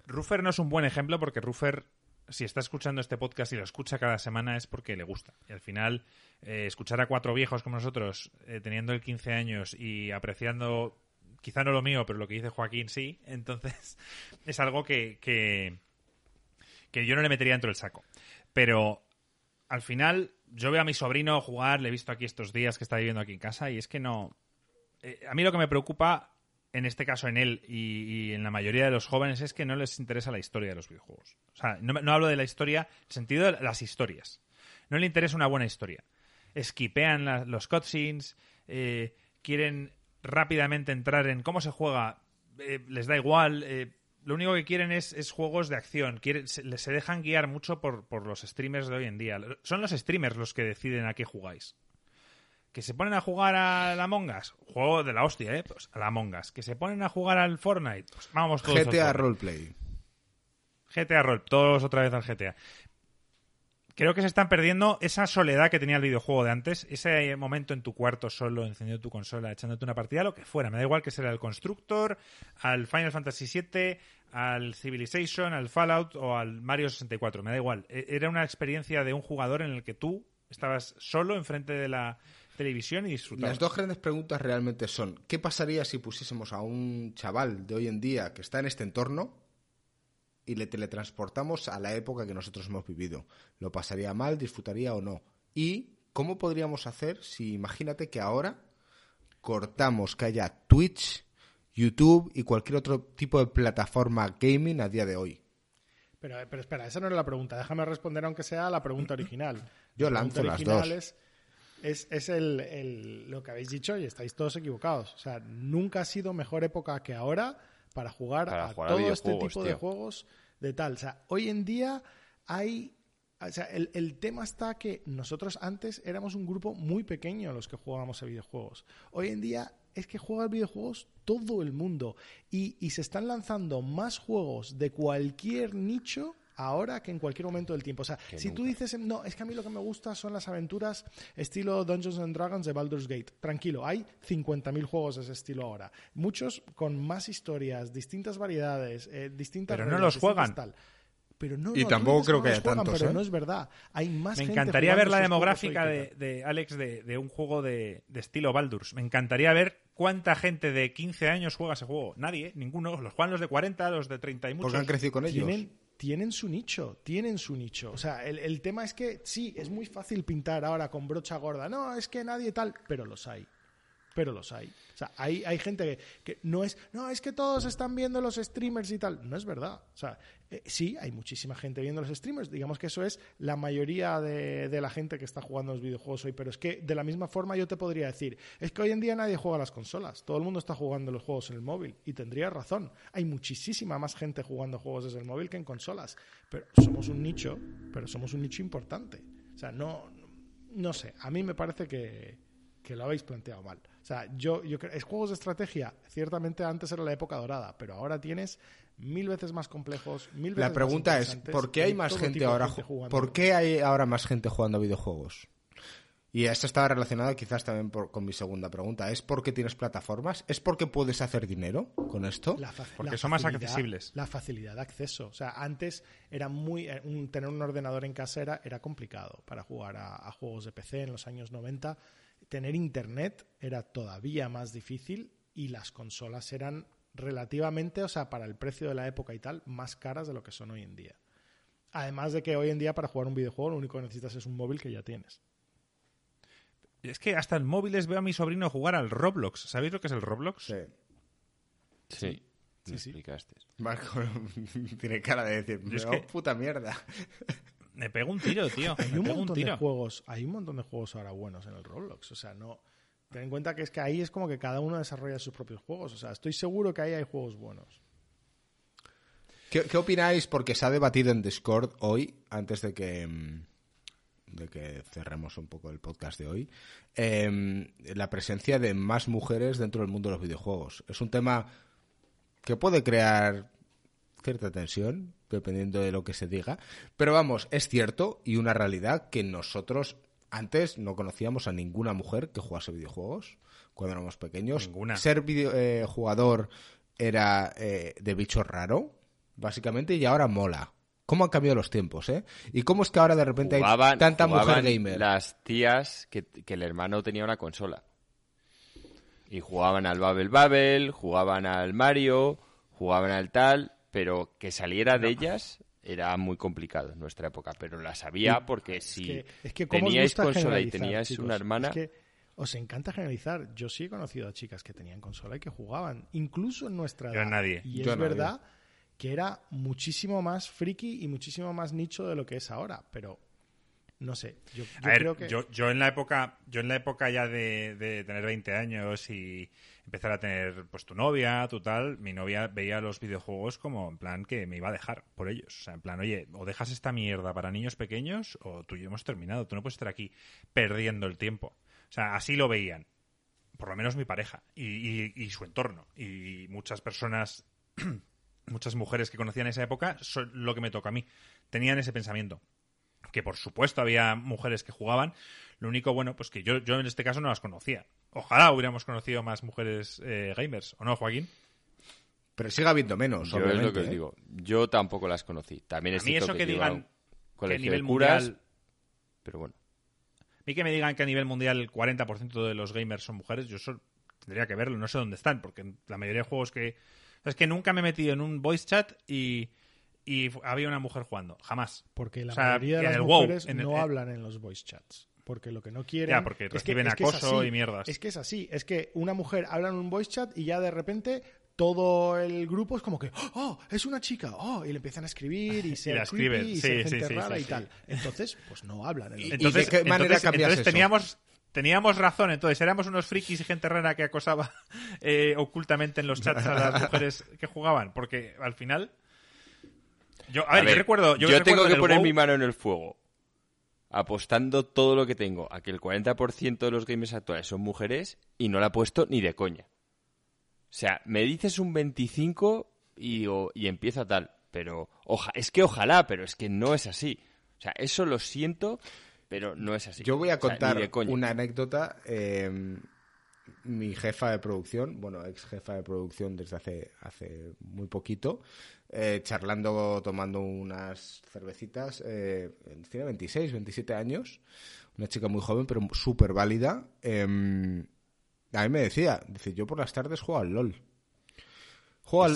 Ruffer no es un buen ejemplo porque Ruffer, si está escuchando este podcast y lo escucha cada semana, es porque le gusta. Y al final, escuchar a cuatro viejos como nosotros, teniendo el 15 años y apreciando, quizá no lo mío, pero lo que dice Joaquín sí, entonces es algo que yo no le metería dentro del saco. Pero al final yo veo a mi sobrino jugar, le he visto aquí estos días que está viviendo aquí en casa y es que no... a mí lo que me preocupa, en este caso en él y en la mayoría de los jóvenes, es que no les interesa la historia de los videojuegos. O sea, no hablo de la historia, en el sentido de las historias. No le interesa una buena historia. Esquipean los cutscenes, quieren rápidamente entrar en cómo se juega, les da igual... lo único que quieren es juegos de acción. Se dejan guiar mucho por los streamers de hoy en día. Son los streamers los que deciden a qué jugáis. Que se ponen a jugar al Among Us. Juego de la hostia, ¿eh? Pues al Among Us. Que se ponen a jugar al Fortnite. Pues vamos todos. GTA Roleplay. GTA Roleplay. Todos otra vez al GTA. Creo que se están perdiendo esa soledad que tenía el videojuego de antes. Ese momento en tu cuarto solo, encendiendo tu consola, echándote una partida, lo que fuera. Me da igual que sea al Constructor, al Final Fantasy VII, al Civilization, al Fallout o al Mario 64. Me da igual. Era una experiencia de un jugador en el que tú estabas solo enfrente de la televisión y disfrutabas. Las dos grandes preguntas realmente son: ¿qué pasaría si pusiésemos a un chaval de hoy en día que está en este entorno y le teletransportamos a la época que nosotros hemos vivido? ¿Lo pasaría mal? ¿Disfrutaría o no? ¿Y cómo podríamos hacer si, imagínate que ahora cortamos que haya Twitch, YouTube y cualquier otro tipo de plataforma gaming a día de hoy? Pero espera, esa no era la pregunta. Déjame responder aunque sea la pregunta original. Yo lanzo las dos. Es lo que habéis dicho y estáis todos equivocados. O sea, nunca ha sido mejor época que ahora para jugar a todo este tipo de juegos de tal. O sea, hoy en día hay O sea, el tema está que nosotros antes éramos un grupo muy pequeño los que jugábamos a videojuegos. Hoy en día es que juega a videojuegos todo el mundo y se están lanzando más juegos de cualquier nicho ahora que en cualquier momento del tiempo. O sea, que si nunca. Tú dices, no, es que a mí lo que me gusta son las aventuras estilo Dungeons and Dragons de Baldur's Gate. Tranquilo, hay 50.000 juegos de ese estilo ahora. Muchos con más historias, distintas variedades, distintas... Pero reglas, no los juegan. Tal. Pero no, y no, tampoco creo que haya juegan, tantos, pero no es verdad. Hay más me encantaría gente ver la demográfica de Alex de un juego de estilo Baldur's. Me encantaría ver cuánta gente de 15 años juega ese juego. Nadie, ninguno. Los juegan los de 40, los de 30 y muchos. Porque han crecido con ellos. Tienen su nicho. O sea, el tema es que sí, es muy fácil pintar ahora con brocha gorda. No, es que nadie tal, pero los hay. O sea, hay gente que no es... No, es que todos están viendo los streamers y tal. No es verdad. O sea, sí, hay muchísima gente viendo los streamers. Digamos que eso es la mayoría de la gente que está jugando los videojuegos hoy. Pero es que, de la misma forma, yo te podría decir... Es que hoy en día nadie juega a las consolas. Todo el mundo está jugando los juegos en el móvil. Y tendría razón. Hay muchísima más gente jugando juegos desde el móvil que en consolas. Pero somos un nicho. Pero somos un nicho importante. O sea, no sé. A mí me parece que lo habéis planteado mal. O sea, yo creo, es juegos de estrategia. Ciertamente antes era la época dorada, pero ahora tienes 1000 veces más complejos, 1000 veces más. La pregunta es, ¿por qué hay más gente ahora jugando? ¿Por qué hay ahora más gente jugando a videojuegos? Y esto estaba relacionado quizás también con mi segunda pregunta. ¿Es porque tienes plataformas? ¿Es porque puedes hacer dinero con esto? Porque son más accesibles. La facilidad de acceso. O sea, antes era tener un ordenador en casa era complicado para jugar a juegos de PC en los años 90. Tener internet era todavía más difícil y las consolas eran relativamente, o sea, para el precio de la época y tal, más caras de lo que son hoy en día. Además de que hoy en día para jugar un videojuego lo único que necesitas es un móvil que ya tienes. Es que hasta en móviles veo a mi sobrino jugar al Roblox. ¿Sabéis lo que es el Roblox? Sí. Me explicaste. Marco tiene cara de decir, pero es que... puta mierda. Me pego un tiro, tío. Hay un montón de juegos ahora buenos en el Roblox. O sea, no... Ten en cuenta que es que ahí es como que cada uno desarrolla sus propios juegos. O sea, estoy seguro que ahí hay juegos buenos. ¿Qué opináis? Porque se ha debatido en Discord hoy, antes de que cerremos un poco el podcast de hoy, la presencia de más mujeres dentro del mundo de los videojuegos. Es un tema que puede crear cierta tensión, dependiendo de lo que se diga, pero vamos, es cierto y una realidad que nosotros antes no conocíamos a ninguna mujer que jugase videojuegos cuando éramos pequeños. Ninguna. Ser jugador era de bicho raro, básicamente, y ahora mola. ¿Cómo han cambiado los tiempos, eh? ¿Y cómo es que ahora de repente hay tanta mujer gamer? Las tías que el hermano tenía una consola y jugaban al Babel, jugaban al Mario, jugaban al tal... Pero que saliera de ellas era muy complicado en nuestra época. Pero las había porque si teníais consola y teníais, chicos, una hermana... Es que os encanta generalizar. Yo sí he conocido a chicas que tenían consola y que jugaban. Incluso en nuestra edad. Nadie. Y es verdad que era muchísimo más friki y muchísimo más nicho de lo que es ahora. Pero no sé. Yo en la época ya de tener 20 años y... empezar a tener pues tu novia, tu tal, mi novia veía los videojuegos como en plan que me iba a dejar por ellos. O sea, en plan, oye, o dejas esta mierda para niños pequeños o tú y yo hemos terminado. Tú no puedes estar aquí perdiendo el tiempo. O sea, así lo veían. Por lo menos mi pareja y su entorno. Y muchas personas, muchas mujeres que conocían esa época, lo que me toca a mí, tenían ese pensamiento. Que por supuesto había mujeres que jugaban. Lo único bueno, pues que yo en este caso no las conocía. Ojalá hubiéramos conocido más mujeres gamers, ¿o no, Joaquín? Pero sigue habiendo menos, obviamente. Yo es lo que os digo. Yo tampoco las conocí. También es cierto que digan que a nivel mundial... Pero bueno. A mí que me digan que a nivel mundial el 40% de los gamers son mujeres, yo tendría que verlo. No sé dónde están, porque la mayoría de juegos que... Es que nunca me he metido en un voice chat y había una mujer jugando. Jamás. Porque la mayoría de las mujeres no hablan en los voice chats. Porque lo que no quieren... Ya, porque reciben acoso y mierdas. Es que es así. Es que una mujer habla en un voice chat y ya de repente todo el grupo es como que ¡oh! ¡Es una chica! ¡Oh! Y le empiezan a escribir y se escriben y se gente rara y tal. Entonces, pues no hablan. Entonces, ¿de qué manera cambias eso? Teníamos razón, entonces éramos unos frikis y gente rara que acosaba ocultamente en los chats a las mujeres que jugaban. Porque al final... Yo recuerdo... Yo tengo que poner mi mano en el fuego. apostando todo lo que tengo a que el 40% de los gamers actuales son mujeres y no la apuesto ni de coña. O sea, me dices un 25% y empieza tal, pero ojalá, pero es que no es así. O sea, eso lo siento, pero no es así. Yo voy a contar una anécdota. Mi jefa de producción, bueno, ex jefa de producción desde hace muy poquito, charlando, tomando unas cervecitas, tiene 26, 27 años, una chica muy joven pero súper válida, a mí me decía, dice, yo por las tardes juego al LOL.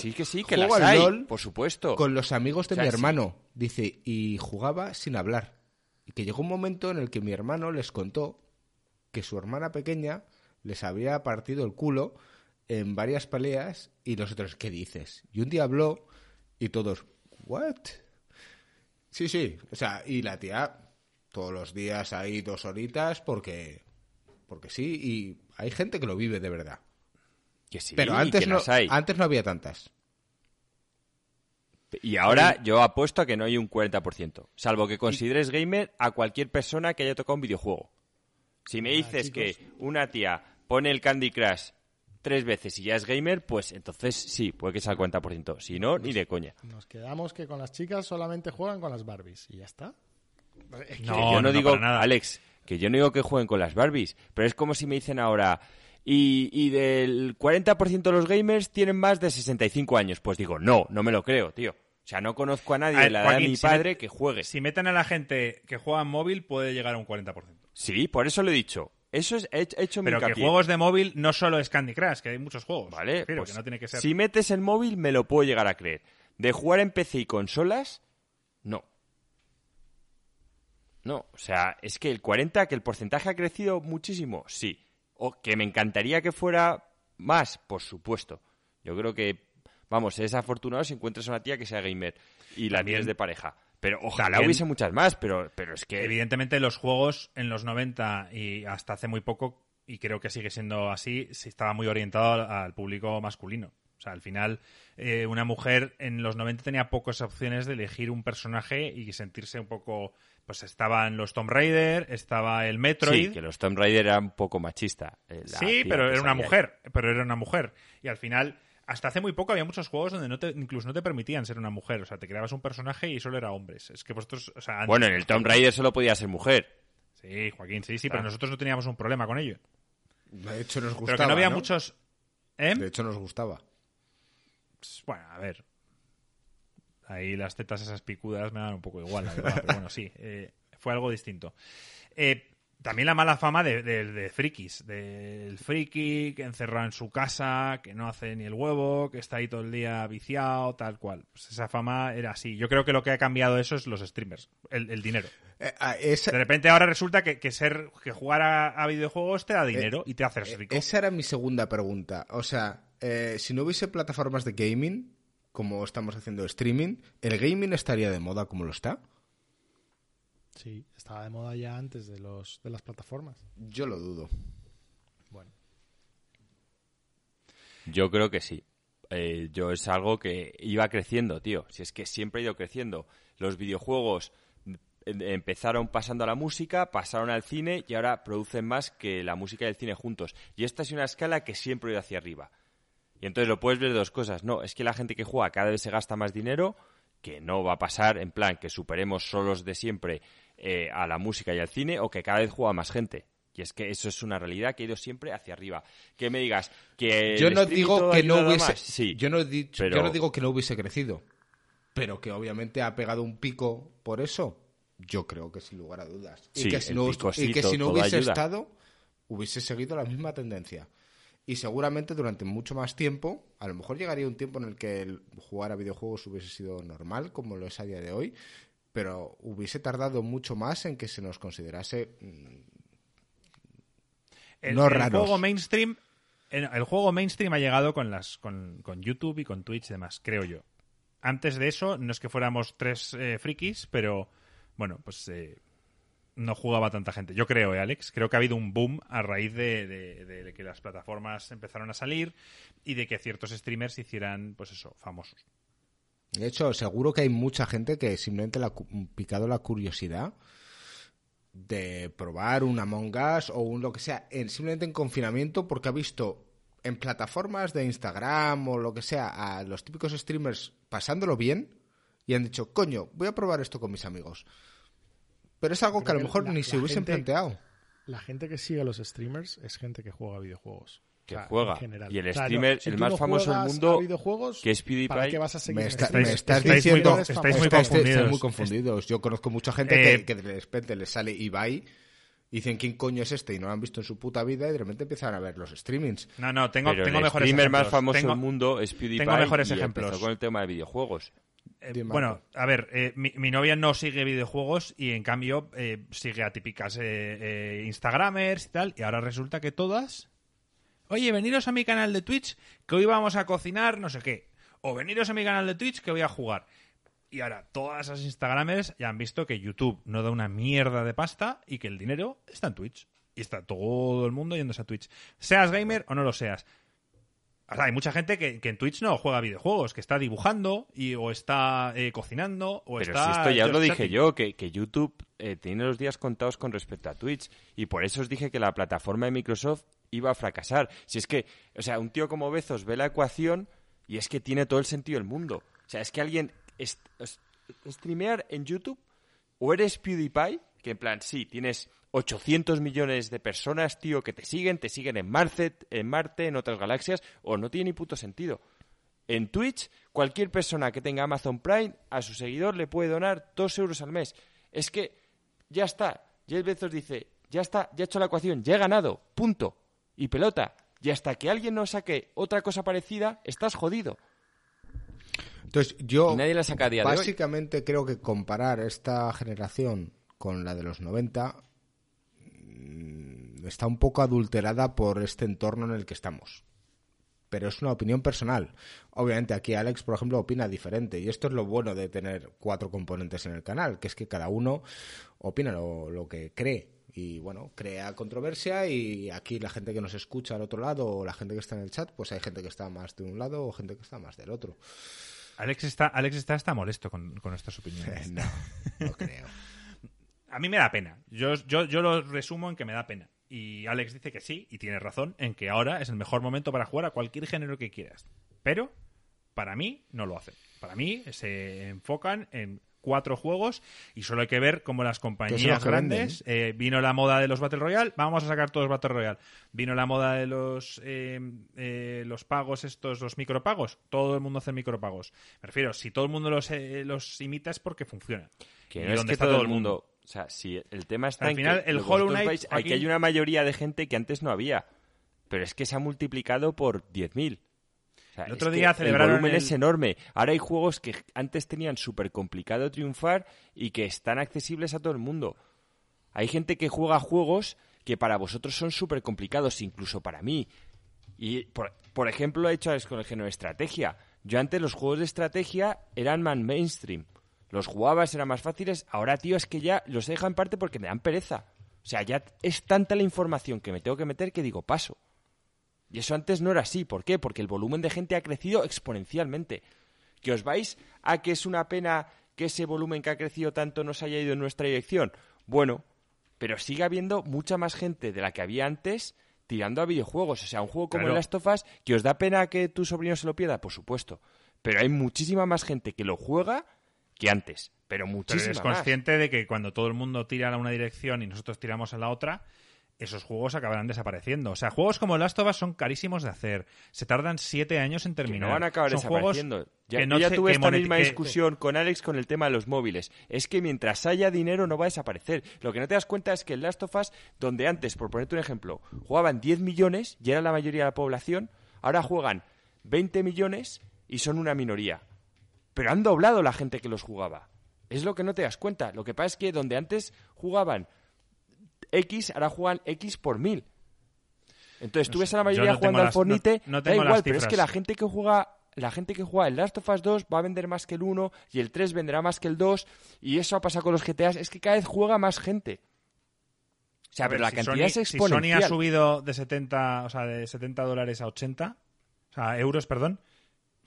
Que las hay, LOL, por supuesto. Con los amigos de mi hermano, sí. Dice, y jugaba sin hablar. Y que llegó un momento en el que mi hermano les contó que su hermana pequeña les había partido el culo en varias peleas, y nosotros, ¿qué dices? Y un día habló, y todos, ¿what? Sí, sí, o sea, y la tía todos los días ahí 2 horitas porque sí, y hay gente que lo vive de verdad. Que sí, pero antes no había tantas. Y ahora yo apuesto a que no hay un 40%, salvo que consideres gamer a cualquier persona que haya tocado un videojuego. Si me dices que una tía pone el Candy Crush 3 veces y ya es gamer, pues entonces sí, puede que sea el 40%. Si no, ni de coña. Nos quedamos que con las chicas solamente juegan con las Barbies y ya está. Es que yo no digo, Alex, que yo no digo que jueguen con las Barbies, pero es como si me dicen ahora, y del 40% de los gamers tienen más de 65 años. Pues digo, no me lo creo, tío. O sea, no conozco a nadie de la edad de mi padre que juegue. Si meten a la gente que juega en móvil, puede llegar a un 40%. Sí, por eso lo he dicho. Eso es hecho mi hincapié. Pero que juegos de móvil no solo es Candy Crush, que hay muchos juegos. Vale, pues que no tiene que ser. Si metes el móvil, me lo puedo llegar a creer. De jugar en PC y consolas, no. No, o sea, es que el 40, que el porcentaje ha crecido muchísimo, sí. O que me encantaría que fuera más, por supuesto. Yo creo que, vamos, es afortunado si encuentras una tía que sea gamer y la tienes de pareja. Pero ojalá hubiese muchas más, pero es que... Evidentemente los juegos en los 90 y hasta hace muy poco, y creo que sigue siendo así, se estaba muy orientado al público masculino. O sea, al final una mujer en los 90 tenía pocas opciones de elegir un personaje y sentirse un poco... Pues estaban los Tomb Raider, estaba el Metroid... Sí, que los Tomb Raider eran un poco machista. Sí, pero era una mujer, Y al final... Hasta hace muy poco había muchos juegos donde incluso no te permitían ser una mujer. O sea, te creabas un personaje y solo era hombres. Es que vosotros... O sea, antes, bueno, en el Tomb Raider solo podía ser mujer. Sí, Joaquín, sí, pero nosotros no teníamos un problema con ello. De hecho, nos gustaba, pero que no había muchos... ¿Eh? De hecho, nos gustaba. Pues, bueno, a ver. Ahí las tetas esas picudas me dan un poco igual, la verdad. Pero bueno, sí. Fue algo distinto. También la mala fama de frikis, del friki que encerrado en su casa, que no hace ni el huevo, que está ahí todo el día viciado, tal cual. Pues esa fama era así. Yo creo que lo que ha cambiado eso es los streamers, el dinero. De repente ahora resulta que jugar a videojuegos te da dinero y te haces rico. Esa era mi segunda pregunta. O sea, si no hubiese plataformas de gaming, como estamos haciendo streaming, ¿el gaming estaría de moda como lo está? Sí, estaba de moda ya antes de las plataformas. Yo lo dudo. Bueno. Yo creo que sí. Yo es algo que iba creciendo, tío. Si es que siempre ha ido creciendo. Los videojuegos empezaron pasando a la música, pasaron al cine y ahora producen más que la música y el cine juntos. Y esta es una escala que siempre ha ido hacia arriba. Y entonces lo puedes ver de dos cosas. No, es que la gente que juega cada vez se gasta más dinero, que no va a pasar, en plan, que superemos solos de siempre a la música y al cine, o que cada vez juega más gente. Y es que eso es una realidad que ha ido siempre hacia arriba. Que me digas que... Yo no digo que no hubiese... Sí, yo no digo que no hubiese crecido, pero que obviamente ha pegado un pico por eso. Yo creo que sin lugar a dudas. Sí, y que si no hubiese estado, hubiese seguido la misma tendencia. Y seguramente durante mucho más tiempo, a lo mejor llegaría un tiempo en el que el jugar a videojuegos hubiese sido normal, como lo es a día de hoy, pero hubiese tardado mucho más en que se nos considerase no raros. El juego mainstream ha llegado con YouTube y con Twitch y demás, creo yo. Antes de eso, no es que fuéramos 3 frikis, pero bueno, pues... no jugaba tanta gente. Yo creo, Alex. Creo que ha habido un boom a raíz de que las plataformas empezaron a salir y de que ciertos streamers se hicieran, pues eso, famosos. De hecho, seguro que hay mucha gente que simplemente le ha picado la curiosidad de probar un Among Us o un lo que sea, simplemente en confinamiento, porque ha visto en plataformas de Instagram o lo que sea a los típicos streamers pasándolo bien y han dicho, coño, voy a probar esto con mis amigos. Pero es algo que a lo mejor ni se hubiesen planteado. La gente que sigue a los streamers es gente que juega videojuegos. Que juega. Y el streamer, el más famoso del mundo, que es PewDiePie. Estáis muy confundidos. Yo conozco mucha gente que de repente les sale Ibai, dicen quién coño es este y no lo han visto en su puta vida, y de repente empiezan a ver los streamings. No, tengo mejores ejemplos. El streamer más famoso del mundo es PewDiePie. Tengo mejores ejemplos con el tema de videojuegos. Bueno, a ver, mi novia no sigue videojuegos y en cambio sigue a típicas Instagramers y tal, y ahora resulta que todas, oye, veniros a mi canal de Twitch que hoy vamos a cocinar no sé qué, o veniros a mi canal de Twitch que voy a jugar. Y ahora todas esas Instagramers ya han visto que YouTube no da una mierda de pasta y que el dinero está en Twitch. Y está todo el mundo yéndose a Twitch, seas gamer o no lo seas. O sea, hay mucha gente que en Twitch no juega videojuegos, que está dibujando o está cocinando o pero está... Pero si esto ya lo dije yo, que YouTube tiene los días contados con respecto a Twitch, y por eso os dije que la plataforma de Microsoft iba a fracasar. Si es que, o sea, un tío como Bezos ve la ecuación y es que tiene todo el sentido del mundo. O sea, es que alguien... streamear en YouTube, o eres PewDiePie, que en plan, sí, tienes 800 millones de personas, tío, que te siguen en Marte, en otras galaxias, o no tiene ni puto sentido. En Twitch, cualquier persona que tenga Amazon Prime, a su seguidor le puede donar 2 euros al mes. Es que ya está. Jeff Bezos dice, ya está, ya he hecho la ecuación, ya he ganado, punto. Y pelota. Y hasta que alguien no saque otra cosa parecida, estás jodido. Entonces yo nadie la saca a día básicamente de hoy. Creo que comparar esta generación con la de los 90 está un poco adulterada por este entorno en el que estamos. Pero es una opinión personal. Obviamente aquí Alex, por ejemplo, opina diferente. Y esto es lo bueno de tener 4 componentes en el canal, que es que cada uno opina lo que cree. Y bueno, crea controversia, y aquí la gente que nos escucha al otro lado o la gente que está en el chat, pues hay gente que está más de un lado o gente que está más del otro. Alex está molesto con nuestras opiniones. No creo. A mí me da pena. Yo lo resumo en que me da pena. Y Alex dice que sí, y tiene razón, en que ahora es el mejor momento para jugar a cualquier género que quieras. Pero, para mí, no lo hacen. Para mí, se enfocan en 4 juegos, y solo hay que ver cómo las compañías grandes... vino la moda de los Battle Royale, vamos a sacar todos Battle Royale. Vino la moda de los pagos estos, los micropagos. Todo el mundo hace micropagos. Me refiero, si todo el mundo los imita es porque funciona. Que no es que todo el mundo... O sea, si el tema está al final, en que el Hollow Knight vais, aquí... hay una mayoría de gente que antes no había, pero es que se ha multiplicado por 10.000. O sea, el otro día celebraron el volumen es enorme. Ahora hay juegos que antes tenían súper complicado triunfar y que están accesibles a todo el mundo. Hay gente que juega juegos que para vosotros son súper complicados, incluso para mí. Y por ejemplo, he hecho con el género de estrategia. Yo antes los juegos de estrategia eran más mainstream. Los jugabas, eran más fáciles. Ahora, tío, es que ya los dejo en parte porque me dan pereza. O sea, ya es tanta la información que me tengo que meter que digo, paso. Y eso antes no era así. ¿Por qué? Porque el volumen de gente ha crecido exponencialmente. ¿Que os vais a que es una pena que ese volumen que ha crecido tanto nos haya ido en nuestra dirección? Bueno, pero sigue habiendo mucha más gente de la que había antes tirando a videojuegos. O sea, un juego como el Last of Us, ¿que os da pena que tu sobrino se lo pierda? Por supuesto. Pero hay muchísima más gente que lo juega que antes, pero muchísimo más. Pero eres consciente de que cuando todo el mundo tira a una dirección y nosotros tiramos a la otra, esos juegos acabarán desapareciendo. O sea, juegos como Last of Us son carísimos de hacer. Se tardan 7 años en terminar. No van a acabar son desapareciendo. Yo tuve esta misma discusión con Alex con el tema de los móviles. Es que mientras haya dinero no va a desaparecer. Lo que no te das cuenta es que el Last of Us, donde antes, por ponerte un ejemplo, jugaban 10 millones y era la mayoría de la población, ahora juegan 20 millones y son una minoría. Pero han doblado la gente que los jugaba. Es lo que no te das cuenta. Lo que pasa es que donde antes jugaban X, ahora juegan X por 1000. Entonces tú ves a la mayoría jugando al Fortnite, da igual, pero es que la gente que juega el Last of Us 2 va a vender más que el 1 y el 3 venderá más que el 2, y eso ha pasado con los GTAs. Es que cada vez juega más gente. O sea, pero la cantidad es exponencial. Si Sony ha subido de $70 a 80, o sea, euros, perdón,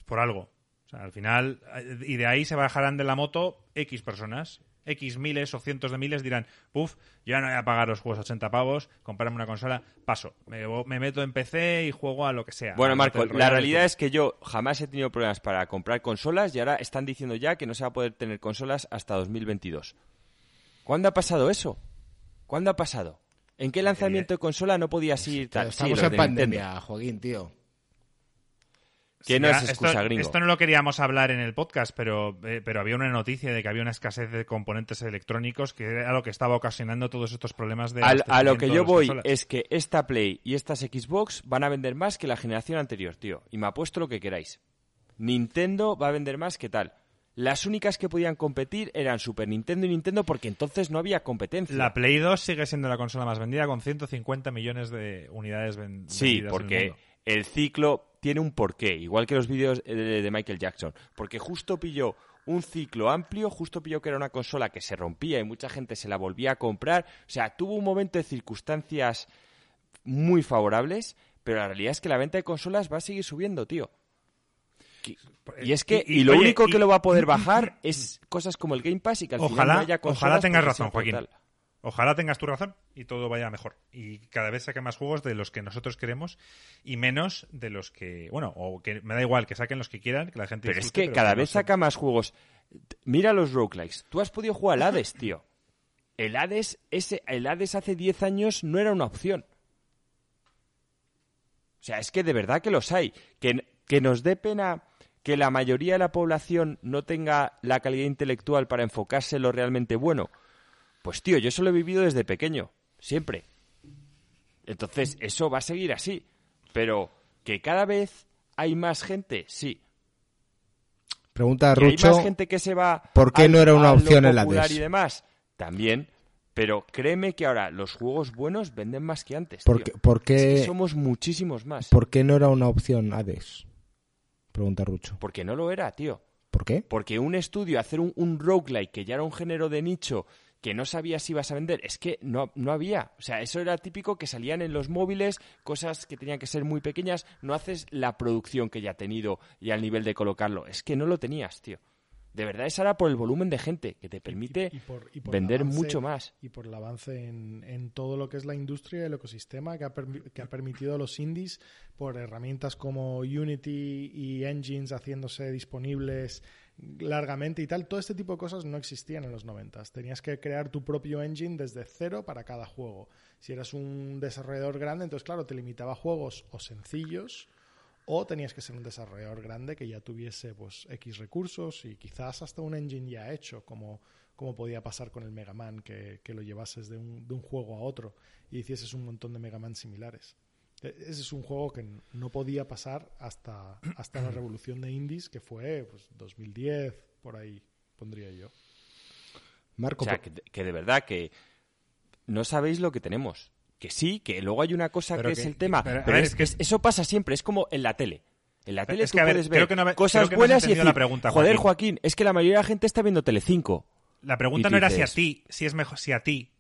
por algo. O sea, al final, y de ahí se bajarán de la moto X personas. X miles o cientos de miles dirán, puff, yo ya no voy a pagar los juegos 80 pavos, comprarme una consola, paso, me meto en PC y juego a lo que sea. Bueno, Marco, la realidad es que yo jamás he tenido problemas para comprar consolas y ahora están diciendo ya que no se va a poder tener consolas hasta 2022. ¿Cuándo ha pasado eso? ¿Cuándo ha pasado? ¿En qué lanzamiento de consola no podías ir tal? Estamos en pandemia, Nintendo. Joaquín, tío. Que sí, no es excusa, gringo. Esto no lo queríamos hablar en el podcast, pero había una noticia de que había una escasez de componentes electrónicos que era lo que estaba ocasionando todos estos problemas de... A lo que yo voy es que esta Play y estas Xbox van a vender más que la generación anterior, tío. Y me apuesto lo que queráis. Nintendo va a vender más que tal. Las únicas que podían competir eran Super Nintendo y Nintendo porque entonces no había competencia. La Play 2 sigue siendo la consola más vendida con 150 millones de unidades vendidas. Sí, porque en el mundo. El ciclo tiene un porqué, igual que los vídeos de Michael Jackson, porque justo pilló un ciclo amplio, justo pilló que era una consola que se rompía y mucha gente se la volvía a comprar. O sea, tuvo un momento de circunstancias muy favorables, pero la realidad es que la venta de consolas va a seguir subiendo, tío. Y es que y lo oye, único que lo va a poder bajar es cosas como el Game Pass y que al final no haya consolas. Ojalá tengas razón, Joaquín. Total. Ojalá tengas tu razón y todo vaya mejor. Y cada vez saquen más juegos de los que nosotros queremos y menos de los que... Bueno, o que me da igual, que saquen los que quieran, que la gente... Pero disfrute, es que cada vez saca más juegos. Mira los roguelikes. Tú has podido jugar al Hades, tío. El Hades hace 10 años no era una opción. O sea, es que de verdad que los hay. Que nos dé pena... que la mayoría de la población no tenga la calidad intelectual para enfocarse en lo realmente bueno, pues tío, yo eso lo he vivido desde pequeño, siempre. Entonces, eso va a seguir así, pero que cada vez hay más gente, sí. Pregunta Rucho, hay más gente que se va ¿por qué no era una opción en la vez? Y demás, también, pero créeme que ahora los juegos buenos venden más que antes, ¿Por qué? Es que somos muchísimos más. ¿Por qué no era una opción Hades? Pregunta Rucho. Porque no lo era, tío. ¿Por qué? Porque un estudio, hacer un roguelike, que ya era un género de nicho, que no sabía si ibas a vender, es que no había. O sea, eso era típico que salían en los móviles, cosas que tenían que ser muy pequeñas, no haces la producción que ya ha tenido y al nivel de colocarlo. Es que no lo tenías, tío. De verdad, es ahora por el volumen de gente que te permite y por vender avance, mucho más. Y por el avance en todo lo que es la industria, el ecosistema que ha permitido a los indies, por herramientas como Unity y engines haciéndose disponibles largamente y tal, todo este tipo de cosas no existían en los 90. Tenías que crear tu propio engine desde cero para cada juego. Si eras un desarrollador grande, entonces claro, te limitaba a juegos o sencillos, o tenías que ser un desarrollador grande que ya tuviese pues X recursos y quizás hasta un engine ya hecho, como podía pasar con el Mega Man, que lo llevases de un juego a otro y hicieses un montón de Mega Man similares. Ese es un juego que no podía pasar hasta la revolución de indies, que fue pues 2010, por ahí pondría yo. Marco, o sea, que de verdad que no sabéis lo que tenemos. Que sí, que luego hay una cosa que es el tema. Pero es que eso pasa siempre, es como en la tele. En la tele tú puedes ver cosas buenas y decir, joder, Joaquín, es que la mayoría de la gente está viendo Telecinco. La pregunta no era si a ti, si es mejor, si a ti.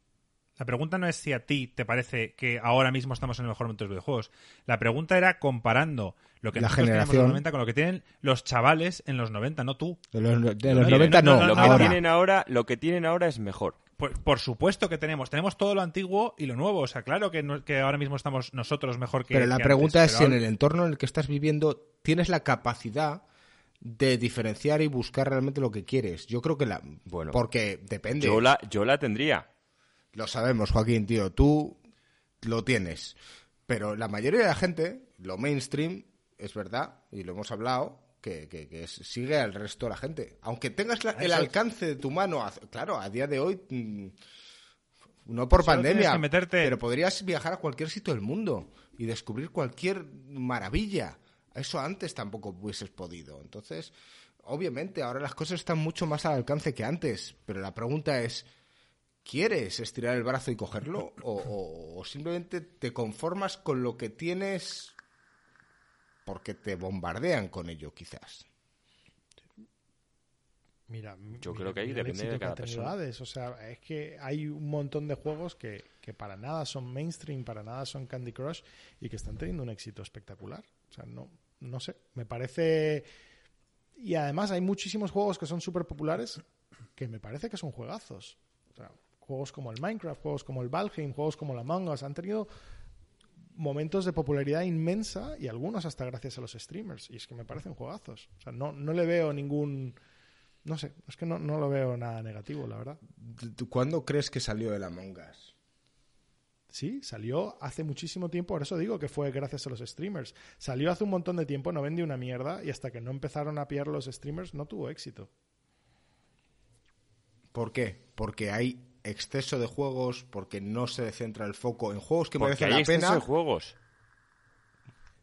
La pregunta no es si a ti te parece que ahora mismo estamos en el mejor momento de los videojuegos. La pregunta era comparando lo que nosotros tenemos en los 90 con lo que tienen los chavales en los 90, no tú. De los 90 no. Lo que tienen ahora es mejor. Por supuesto que tenemos todo lo antiguo y lo nuevo, o sea, claro que ahora mismo estamos nosotros mejor que antes. Pero la pregunta es si en el entorno en el que estás viviendo tienes la capacidad de diferenciar y buscar realmente lo que quieres. Yo creo que porque depende. Yo la tendría. Lo sabemos, Joaquín, tío, tú lo tienes. Pero la mayoría de la gente, lo mainstream, es verdad, y lo hemos hablado, que sigue al resto de la gente. Aunque tengas el alcance de tu mano, claro, a día de hoy, no por pandemia, pero podrías viajar a cualquier sitio del mundo y descubrir cualquier maravilla. Eso antes tampoco hubieses podido. Entonces, obviamente, ahora las cosas están mucho más al alcance que antes, pero la pregunta es, ¿quieres estirar el brazo y cogerlo? ¿O simplemente te conformas con lo que tienes...? Porque te bombardean con ello, quizás. Mira, yo creo que ahí depende de cada persona. O sea, es que hay un montón de juegos que para nada son mainstream, para nada son Candy Crush y que están teniendo un éxito espectacular. O sea, no sé, me parece... Y además hay muchísimos juegos que son súper populares que me parece que son juegazos. O sea, juegos como el Minecraft, juegos como el Valheim, juegos como el Among Us han tenido momentos de popularidad inmensa y algunos hasta gracias a los streamers. Y es que me parecen juegazos. O sea, no le veo ningún... No sé, es que no lo veo nada negativo, la verdad. ¿Cuándo crees que salió el Among Us? Sí, salió hace muchísimo tiempo, por eso digo que fue gracias a los streamers. Salió hace un montón de tiempo, no vendió una mierda y hasta que no empezaron a pillar los streamers no tuvo éxito. ¿Por qué? Porque hay exceso de juegos, porque no se centra el foco en juegos que merecen la pena. Porque hay exceso de juegos.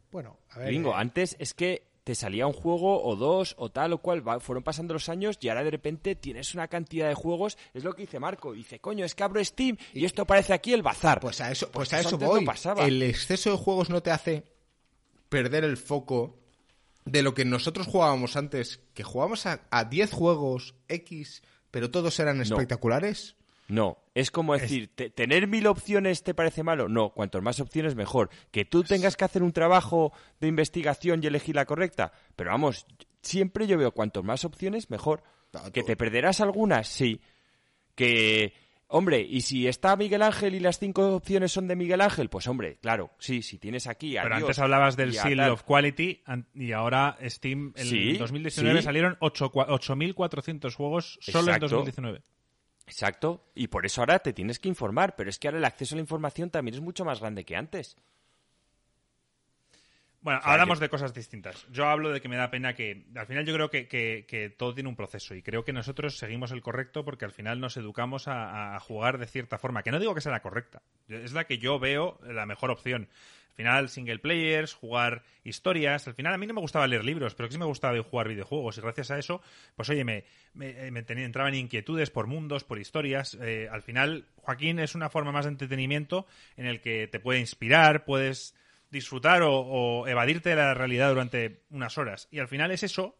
Bueno, a ver... Bingo, antes es que te salía un juego o dos o tal o cual, fueron pasando los años y ahora de repente tienes una cantidad de juegos. Es lo que dice Marco, dice, coño, es que abro Steam y esto parece aquí el bazar. Pues a eso voy. No, el exceso de juegos no te hace perder el foco de lo que nosotros jugábamos antes, que jugábamos a 10 juegos X, pero todos eran espectaculares. No, es como decir, ¿tener 1000 opciones te parece malo? No, cuantas más opciones mejor. Que tú tengas que hacer un trabajo de investigación y elegir la correcta. Pero vamos, siempre yo veo cuantas más opciones mejor. ¿Que te perderás algunas? Sí. Que, hombre, y si está Miguel Ángel y las 5 opciones son de Miguel Ángel, pues hombre, claro, sí, si tienes aquí... Pero antes hablabas del Seal of Quality y ahora Steam, en 2019 salieron 8.400 juegos solo en 2019. Exacto, y por eso ahora te tienes que informar, pero es que ahora el acceso a la información también es mucho más grande que antes. Bueno, o sea, hablamos de cosas distintas. Yo hablo de que me da pena que... Al final yo creo que todo tiene un proceso y creo que nosotros seguimos el correcto porque al final nos educamos a jugar de cierta forma, que no digo que sea la correcta, es la que yo veo la mejor opción. Al final, single players, jugar historias... Al final, a mí no me gustaba leer libros, pero sí me gustaba jugar videojuegos. Y gracias a eso, pues oye, me entraban inquietudes por mundos, por historias. Al final, Joaquín, es una forma más de entretenimiento en el que te puede inspirar, puedes disfrutar o evadirte de la realidad durante unas horas. Y al final es eso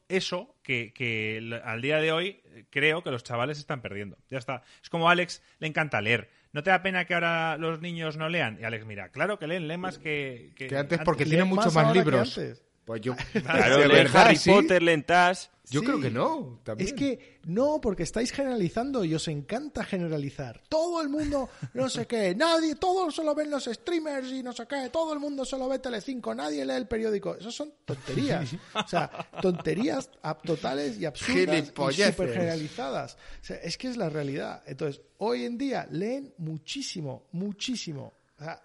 que al día de hoy creo que los chavales están perdiendo. Ya está. Es como a Alex le encanta leer. ¿No te da pena que ahora los niños no lean? Y Alex, mira, claro que leen más que antes porque tienen muchos más libros. Pues yo... Claro, leen Harry Potter, leen Taz. Yo creo que no, también. Es que no, porque estáis generalizando y os encanta generalizar. Todo el mundo, no sé qué, nadie, todos solo ven los streamers y no sé qué, todo el mundo solo ve Telecinco, nadie lee el periódico. Eso son tonterías. O sea, tonterías totales y absurdas y súper generalizadas. O sea, es que es la realidad. Entonces, hoy en día leen muchísimo, muchísimo. O sea,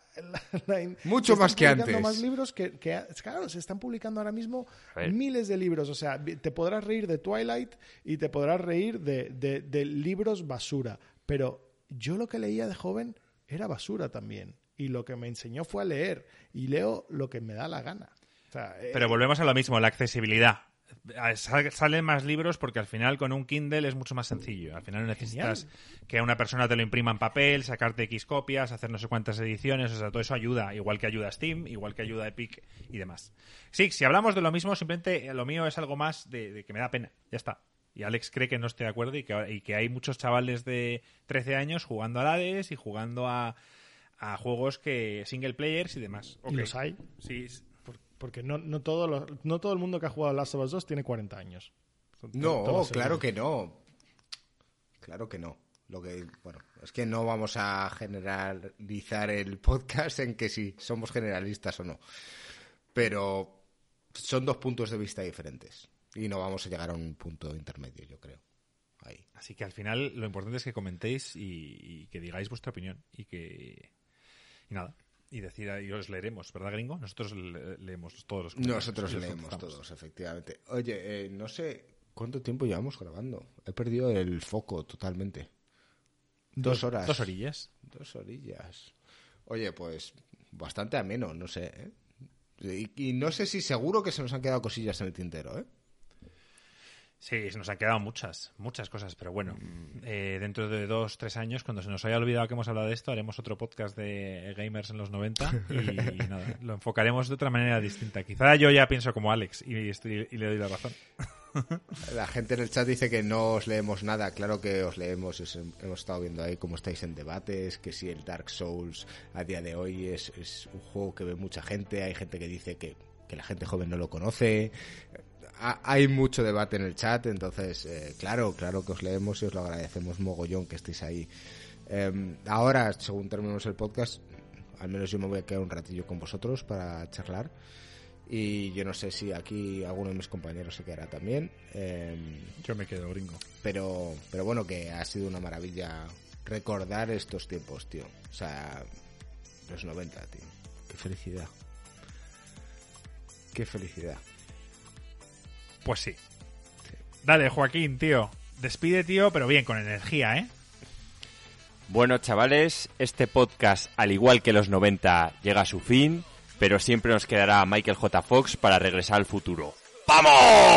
mucho más que antes. Más libros que claro, se están publicando ahora mismo miles de libros. O sea, te podrás reír de Twilight y te podrás reír de libros basura. Pero yo lo que leía de joven era basura también. Y lo que me enseñó fue a leer. Y leo lo que me da la gana. O sea, pero volvemos a lo mismo, la accesibilidad. Salen más libros porque al final con un Kindle es mucho más sencillo. Al final no necesitas que una persona te lo imprima en papel, sacarte X copias, hacer no sé cuántas ediciones. O sea, todo eso ayuda, igual que ayuda Steam, igual que ayuda Epic y demás. Sí, si hablamos de lo mismo, simplemente lo mío es algo más de que me da pena, ya está. Y Alex cree que no estoy de acuerdo y que hay muchos chavales de 13 años jugando a Hades y jugando a juegos que single players y demás. Okay. ¿Y los hay? Sí. Porque no todo el mundo que ha jugado Last of Us 2 tiene 40 años. No, claro que no. Claro que no. Bueno, es que no vamos a generalizar el podcast en que si somos generalistas o no. Pero son dos puntos de vista diferentes. Y no vamos a llegar a un punto intermedio, yo creo. Ahí. Así que al final lo importante es que comentéis y que digáis vuestra opinión. Y nada. Y decir, y os leeremos, ¿verdad, gringo? Nosotros leemos todos los comentarios. Nosotros leemos todos, efectivamente. Oye, no sé cuánto tiempo llevamos grabando. He perdido el foco totalmente. 2 horas. 2 horillas. 2 horillas. Oye, pues bastante ameno, no sé, ¿eh? Y no sé si seguro que se nos han quedado cosillas en el tintero, ¿eh? Sí, se nos han quedado muchas cosas, pero bueno, dentro de 2-3 años, cuando se nos haya olvidado que hemos hablado de esto, haremos otro podcast de gamers en los 90 y nada, lo enfocaremos de otra manera distinta. Quizá yo ya pienso como Alex y le doy la razón. La gente en el chat dice que no os leemos nada. Claro que os leemos, hemos estado viendo ahí cómo estáis en debates, que si el Dark Souls a día de hoy es un juego que ve mucha gente, hay gente que dice que la gente joven no lo conoce... hay mucho debate en el chat, entonces claro que os leemos y os lo agradecemos mogollón que estéis ahí. Ahora, según terminemos el podcast, al menos yo me voy a quedar un ratillo con vosotros para charlar, y yo no sé si aquí alguno de mis compañeros se quedará también. Yo me quedo, gringo. Pero bueno, que ha sido una maravilla recordar estos tiempos, tío. O sea, los 90, tío. Qué felicidad. Qué felicidad. Pues sí. Dale, Joaquín, tío. Despide, tío, pero bien, con energía, ¿eh? Bueno, chavales, este podcast, al igual que los 90, llega a su fin, pero siempre nos quedará Michael J. Fox para regresar al futuro. ¡Vamos!